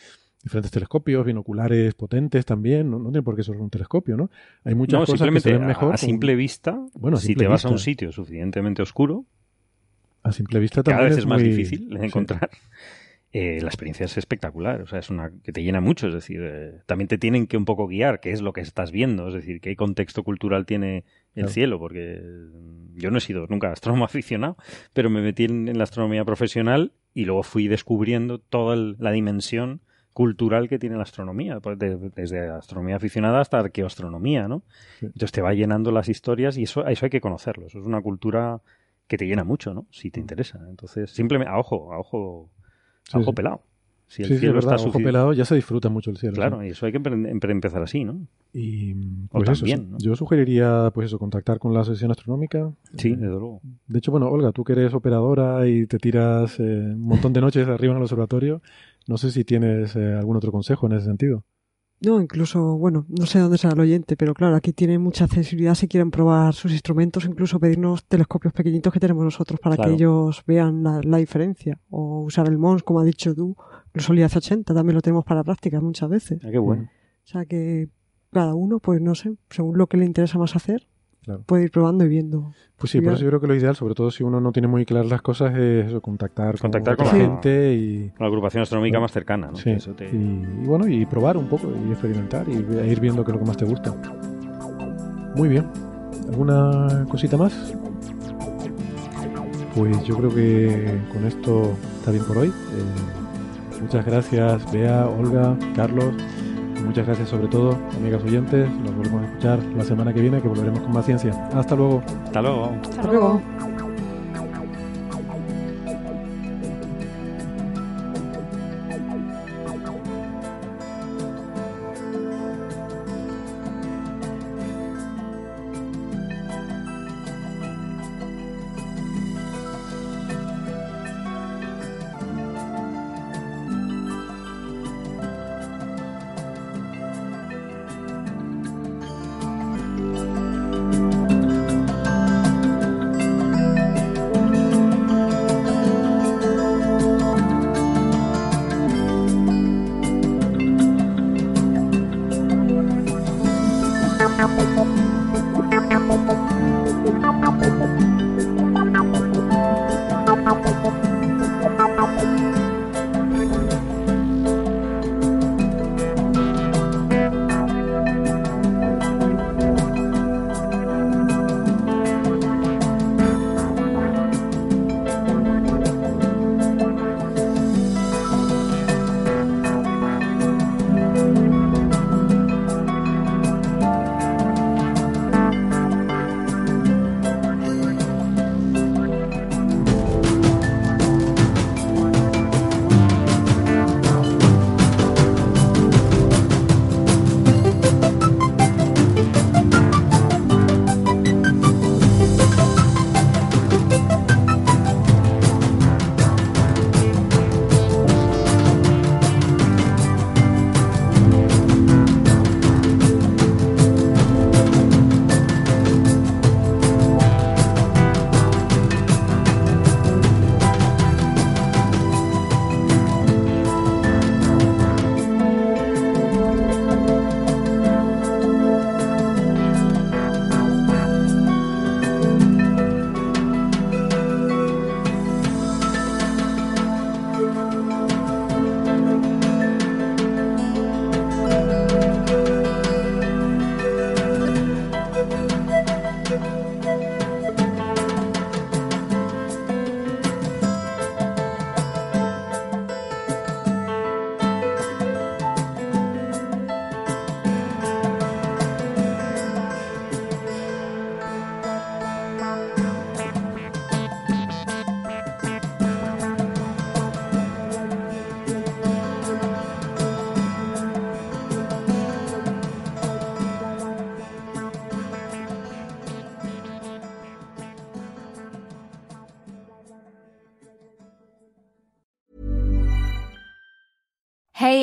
telescopios, binoculares potentes también, no tiene por qué ser un telescopio, ¿no? Hay muchas cosas que se ven mejor. A simple vista, bueno, si te vas a un sitio suficientemente oscuro, a simple vista también cada vez es más difícil de encontrar. Sí. La experiencia es espectacular, o sea, es una que te llena mucho, es decir, también te tienen que un poco guiar qué es lo que estás viendo, es decir, qué contexto cultural tiene el cielo, porque yo no he sido nunca astrónomo aficionado, pero me metí en la astronomía profesional y luego fui descubriendo toda la dimensión cultural que tiene la astronomía, desde astronomía aficionada hasta arqueoastronomía, ¿no? Sí. Entonces te va llenando las historias y eso hay que conocerlo, eso es una cultura que te llena mucho, ¿no? Si te interesa. Entonces, simplemente a ojo pelado. Si el cielo está a ojo pelado, ya se disfruta mucho el cielo. Claro, ¿no? Y eso hay que empezar así, ¿no? Y pues también, ¿no? Yo sugeriría, pues eso, contactar con la Asociación Astronómica. Sí, desde luego. De hecho, bueno, Olga, tú que eres operadora y te tiras un montón de noches arriba en el observatorio, no sé si tienes algún otro consejo en ese sentido. No, incluso, bueno, no sé dónde será el oyente, pero claro, aquí tienen mucha accesibilidad si quieren probar sus instrumentos, incluso pedirnos telescopios pequeñitos que tenemos nosotros para que ellos vean la diferencia. O usar el Mons, como ha dicho tú, incluso el IS-80 también lo tenemos para prácticas muchas veces. Ah, qué bueno. O sea que cada uno, pues no sé, según lo que le interesa más hacer, puede ir probando y viendo. Pues sí, por eso yo creo que lo ideal, sobre todo si uno no tiene muy claras las cosas, es eso, contactar con la gente y la agrupación astronómica más cercana, ¿no? Sí. Eso y bueno, y probar un poco y experimentar y ir viendo qué es lo que más te gusta. Muy bien. ¿Alguna cosita más? Pues yo creo que con esto está bien por hoy. Muchas gracias, Bea, Olga, Carlos. Muchas gracias sobre todo, amigas oyentes. Nos volvemos a escuchar la semana que viene, que volveremos con más ciencia. Hasta luego. Hasta luego. Hasta luego. Hey,